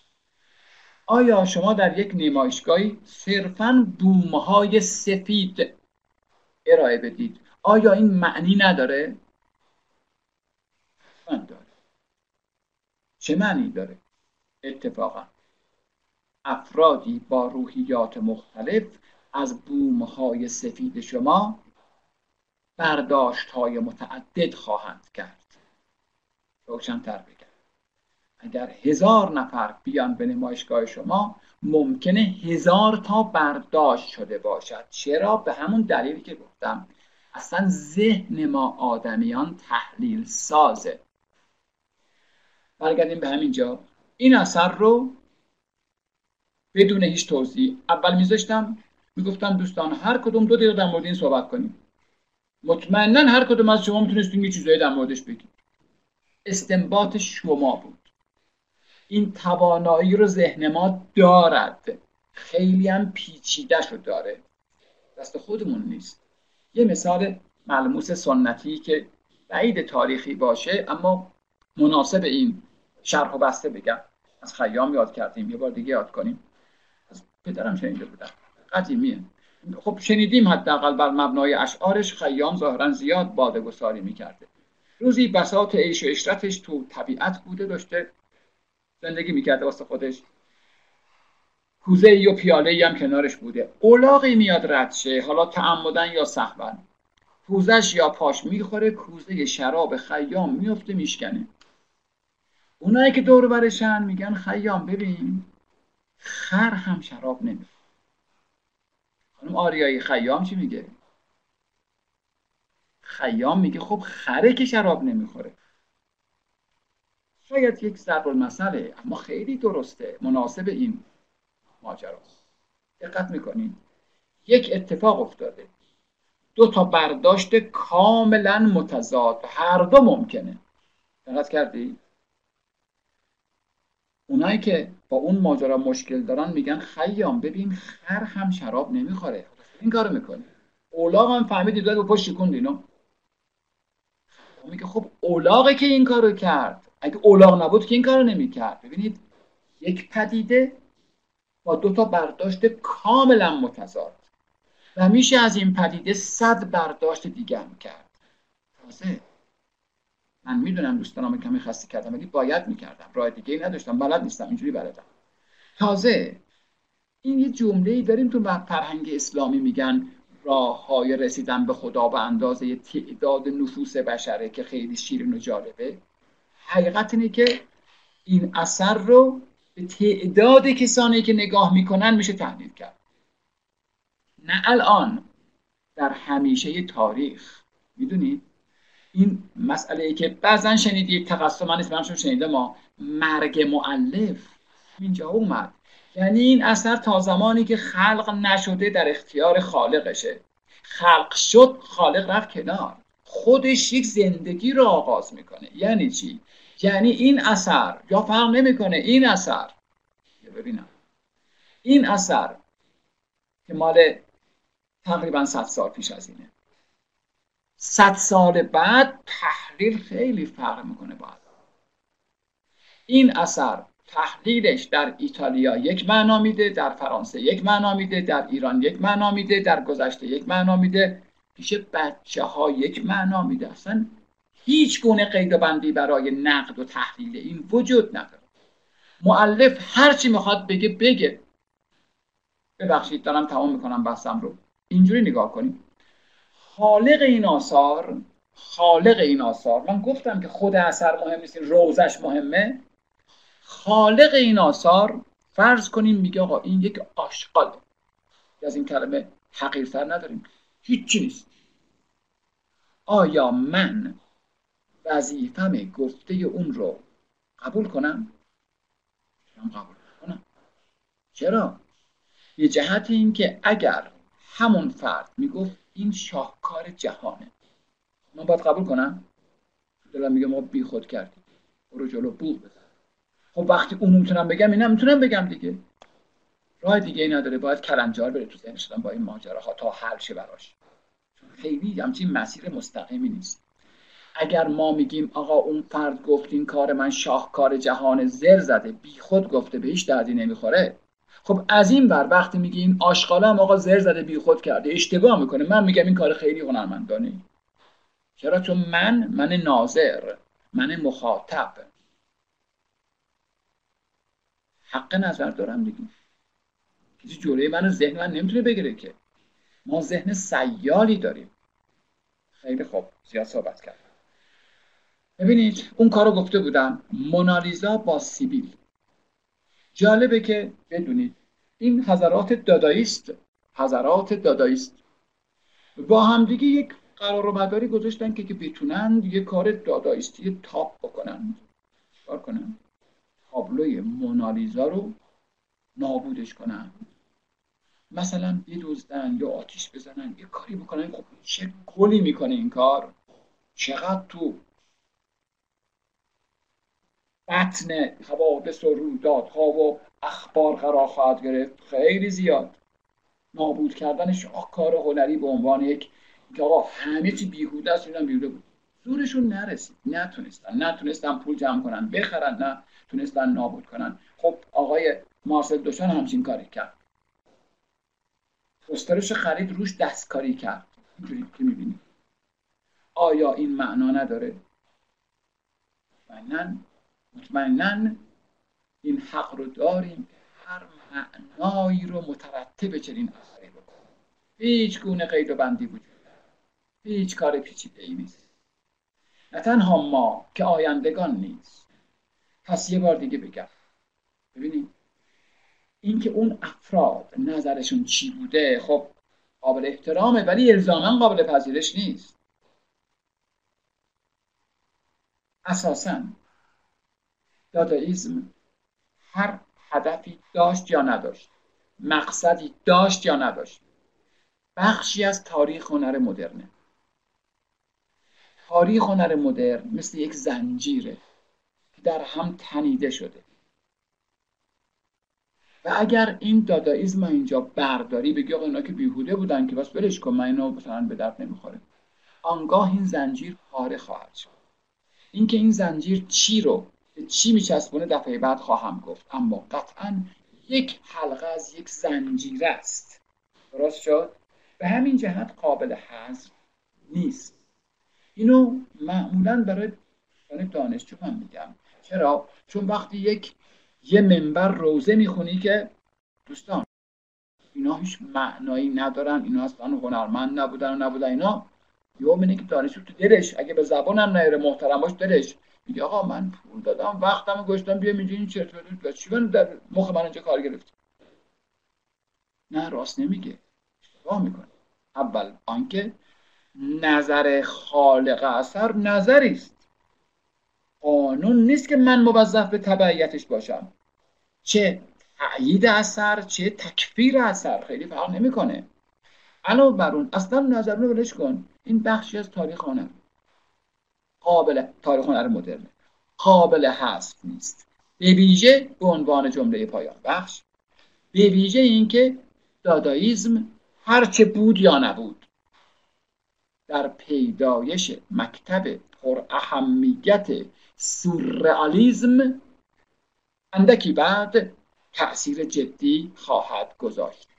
آیا شما در یک نمایشگاهی صرفاً بوم‌های سفید ارائه بدید، آیا این معنی نداره؟ من داره. چه معنی داره؟ اتفاقاً افرادی با روحیات مختلف از بوم‌های سفید شما برداشت‌های متعدد خواهند کرد. روشن‌تر بگم، اگر هزار نفر بیان به نمایشگاه شما ممکنه هزار تا برداشت شده باشد. چرا؟ به همون دلیلی که گفتم. اصلا ذهن ما آدمیان تحلیل سازه. برگردیم به همین جا. این اثر رو بدون هیچ توضیح اول میذاشتم، میگفتم دوستان هر کدوم دو دقیقه در مورد این صحبت کنیم. مطمئنا هر کدوم از شما میتونستین یه چیزایی در موردش بگید. استنباط شما بود. این توانایی رو ذهن ما دارد، خیلی هم پیچیده‌ش رو داره، دست خودمون نیست. یه مثال ملموس سنتی که بعید تاریخی باشه اما مناسب این شرح و بسته بگم. از خیام یاد کردیم، یه بار دیگه یاد کنیم. از پدرم شنیده بودم، قدیمیه. خب شنیدیم حداقل بر مبنای اشعارش. خیام ظاهرا زیاد باده گساری می‌کرده. روزی بساط عیش و عشرتش تو طبیعت بوده، داشته زندگی میکرده واسه خودش. کوزه ای و پیاله ای هم کنارش بوده. اولاغی میاد رد شه، حالا تعمدن یا سهوا، کوزش یا پاش میخوره، کوزه شراب خیام میفته میشکنه. اونایی که دور برشن میگن خیام ببین خر هم شراب نمیخوره. خانم آریایی خیام چی میگه؟ خیام میگه خب خره که شراب نمیخوره. شاید یک ضرب‌المثله اما خیلی درسته، مناسب این ماجراست. دقت میکنین؟ یک اتفاق افتاده، دو تا برداشت کاملا متضاد، هر دو ممکنه. دقت کردی؟ اونایی که با اون ماجرا مشکل دارن میگن خیام ببین خر هم شراب نمیخوره. این کارو میکنه. اولاغ هم فهمید دید و پشت شکوند اینو. میگه خب اولاغه که این کارو کرد، اگه اولاغ نبود که این کارو نمیکرد. ببینید یک پدیده با دو تا برداشت کاملا متضاد و میشه از این پدیده صد برداشت دیگه هم کرد. تازه من میدونم دوستانم کمی خسته کردم ولی باید میکردم، راه دیگه ای نداشتم، بلد نیستم، اینجوری بلدم. تازه این یه جمله‌ای داریم تو فرهنگ اسلامی میگن راه‌های رسیدن به خدا به اندازه تعداد نفوس بشره که خیلی شیرین و جالبه. حقیقت اینه که این اثر رو به تعداد کسانی که نگاه میکنن میشه تحلیل کرد. نه الان، در همیشه تاریخ. میدونید این مسئله ای که بعضن شنید، یک تقصد من نیست، من همشون شنیده، ما مرگ مؤلف اینجا اومد. یعنی این اثر تا زمانی که خلق نشده در اختیار خالقشه، خلق شد خالق رفت کنار، خودش یک زندگی رو آغاز میکنه. یعنی چی؟ یعنی این اثر یا فرق نمیکنه. این اثر ببینم، این اثر که مال تقریبا صد سال پیش از اینه، صد سال بعد تحلیل خیلی فرق میکنه با این اثر. تحلیلش در ایتالیا یک معنا میده، در فرانسه یک معنا میده، در ایران یک معنا میده، در گذشته یک معنا میده، پیش بچه ها یک معنا میده. اصلا هیچ گونه قید و بندی برای نقد و تحلیل این وجود نداره. مؤلف هر چی میخواد بگه بگه. ببخشید دارم تمام میکنم بحثم رو. اینجوری نگاه کنید، خالق این آثار، خالق این آثار، من گفتم که خود اثر مهم نیست، روزش مهمه. خالق این آثار فرض کنیم میگه آقا این یک آشغاله، از این کلمه حقیرتر نداریم، هیچی نیست. آیا من وظیفم گفته اون رو قبول کنم؟ چرا قبول کنم؟ چرا؟ به جهت اینکه اگر همون فرد میگفت این شاهکار جهانه، من باید قبول کنم؟ دلم میگه ما بی خود کردیم، برو جلو بوق بزن. خب وقتی اون میتونم بگم، اینم میتونم بگم دیگه، راه دیگه ای نداره، باید کلنجار بره تو ذهن شدن با این ماجراها تا حل شه براش، چون خیلی همچین مسیر مستقیمی نیست. اگر ما میگیم آقا اون فرد گفت این کار من شاهکار جهان، زر زده، بی خود گفته، به هیچ دردی نمیخوره. خب از این ور وقتی میگی این آشغاله هم آقا زر زده بی خود کرده، اشتباه میکنه، من میگم این کار خیلی هنرمندانه. چرا؟ چون من من ناظر، من مخاطب، حق نظر دارم دیگه، کسی جلوی منو ذهن من نمیتونه بگیره که، ما ذهن سیالی داریم. خیلی خوب، زیاد صحبت کرد. ببینید اون کارو گفته بودم، مونالیزا با سیبیل. جالبه که بدونید این حضرات دادائیست، حضرات دادائیست با همدیگه یک قرارمداری گذاشتن که که بتونن یه کار دادائیستی تاپ بکنن، کار کنن تابلوی مونالیزا رو نابودش کنن، مثلا بدزدن یا آتیش بزنن، یه کاری بکنن. خب چه گلی میکنه این کار، چقدر تو بطن حوادث و رویدادها و اخبار قرار خواهد گرفت، خیلی زیاد. نابود کردنش کار هنری به عنوان یک که آقا همه چی بیهوده است، اینم بیهوده بود. زورشون نرسید، نتونستن نتونستن پول جمع کنن بخرن، نه تونستن نابود کنن. خب آقای مارسل دوشان همچین کاری کرد، پوسترش خرید، روش دستکاری کرد، اینجوری که میبینید. آیا این معنا نداره؟ معنن مطمئنن این حق رو داریم که هر معنایی رو مترتب چنین اثری بکنیم، هیچ گونه قید و بندی وجود نداره، هیچ کار پیچیده‌ای نیست. نه تنها ما که آیندگان نیست. پس یه بار دیگه بگم، ببینید اینکه اون افراد نظرشون چی بوده خب قابل احترامه، ولی الزاماً قابل پذیرش نیست. اساساً دادائیسم هر هدفی داشت یا نداشت، مقصدی داشت یا نداشت، بخشی از تاریخ هنر مدرنه. تاریخ هنر مدرن مثل یک زنجیره که در هم تنیده شده و اگر این دادائیسم اینجا برداری بگی آقا اینا که بیهوده بودن که بس بلش کن، من اینو مثلا به درد نمیخوره، آنگاه این زنجیر پاره خواهد شد. اینکه این زنجیر چی رو چی میچسبونه دفعه بعد خواهم گفت، اما قطعا یک حلقه از یک زنجیره است. درست شد؟ به همین جهت قابل حذف نیست. اینو معمولا برای دانشجو هم میگم. چرا؟ چون وقتی یک یه منبر روزه میخونی که دوستان اینا هیچ معنایی ندارن، اینا اصلا هنرمند نبودن و نبودن اینا، یهو میبینی که دانشجو تو دلش اگه به زبانم نیاره محترم باش، دلش میگه آقا من پول دادم وقتمو گذاشتم بیام اینجا، این چرت و پرت چی من در مخ من اینجا کار گرفت. نه، راست نمیگه، اشتباه میکنه. اول آنکه نظر خالق اثر نظری است، قانون نیست که من موظف به تبعیتش باشم، چه تأیید اثر چه تکفیر اثر خیلی فرق نمیکنه. علاوه بر اون اصلا نظر رو ولش کن، این بخشی از تاریخ هنر قابل تاریخ هنر مدرن قابل حذف نیست، به ویژه به عنوان جمله پایان بخش، به ویژه اینکه دادائیسم هرچه بود یا نبود در پیدایش مکتب پر اهمیت سورئالیسم اندکی بعد تأثیر جدی خواهد گذاشت.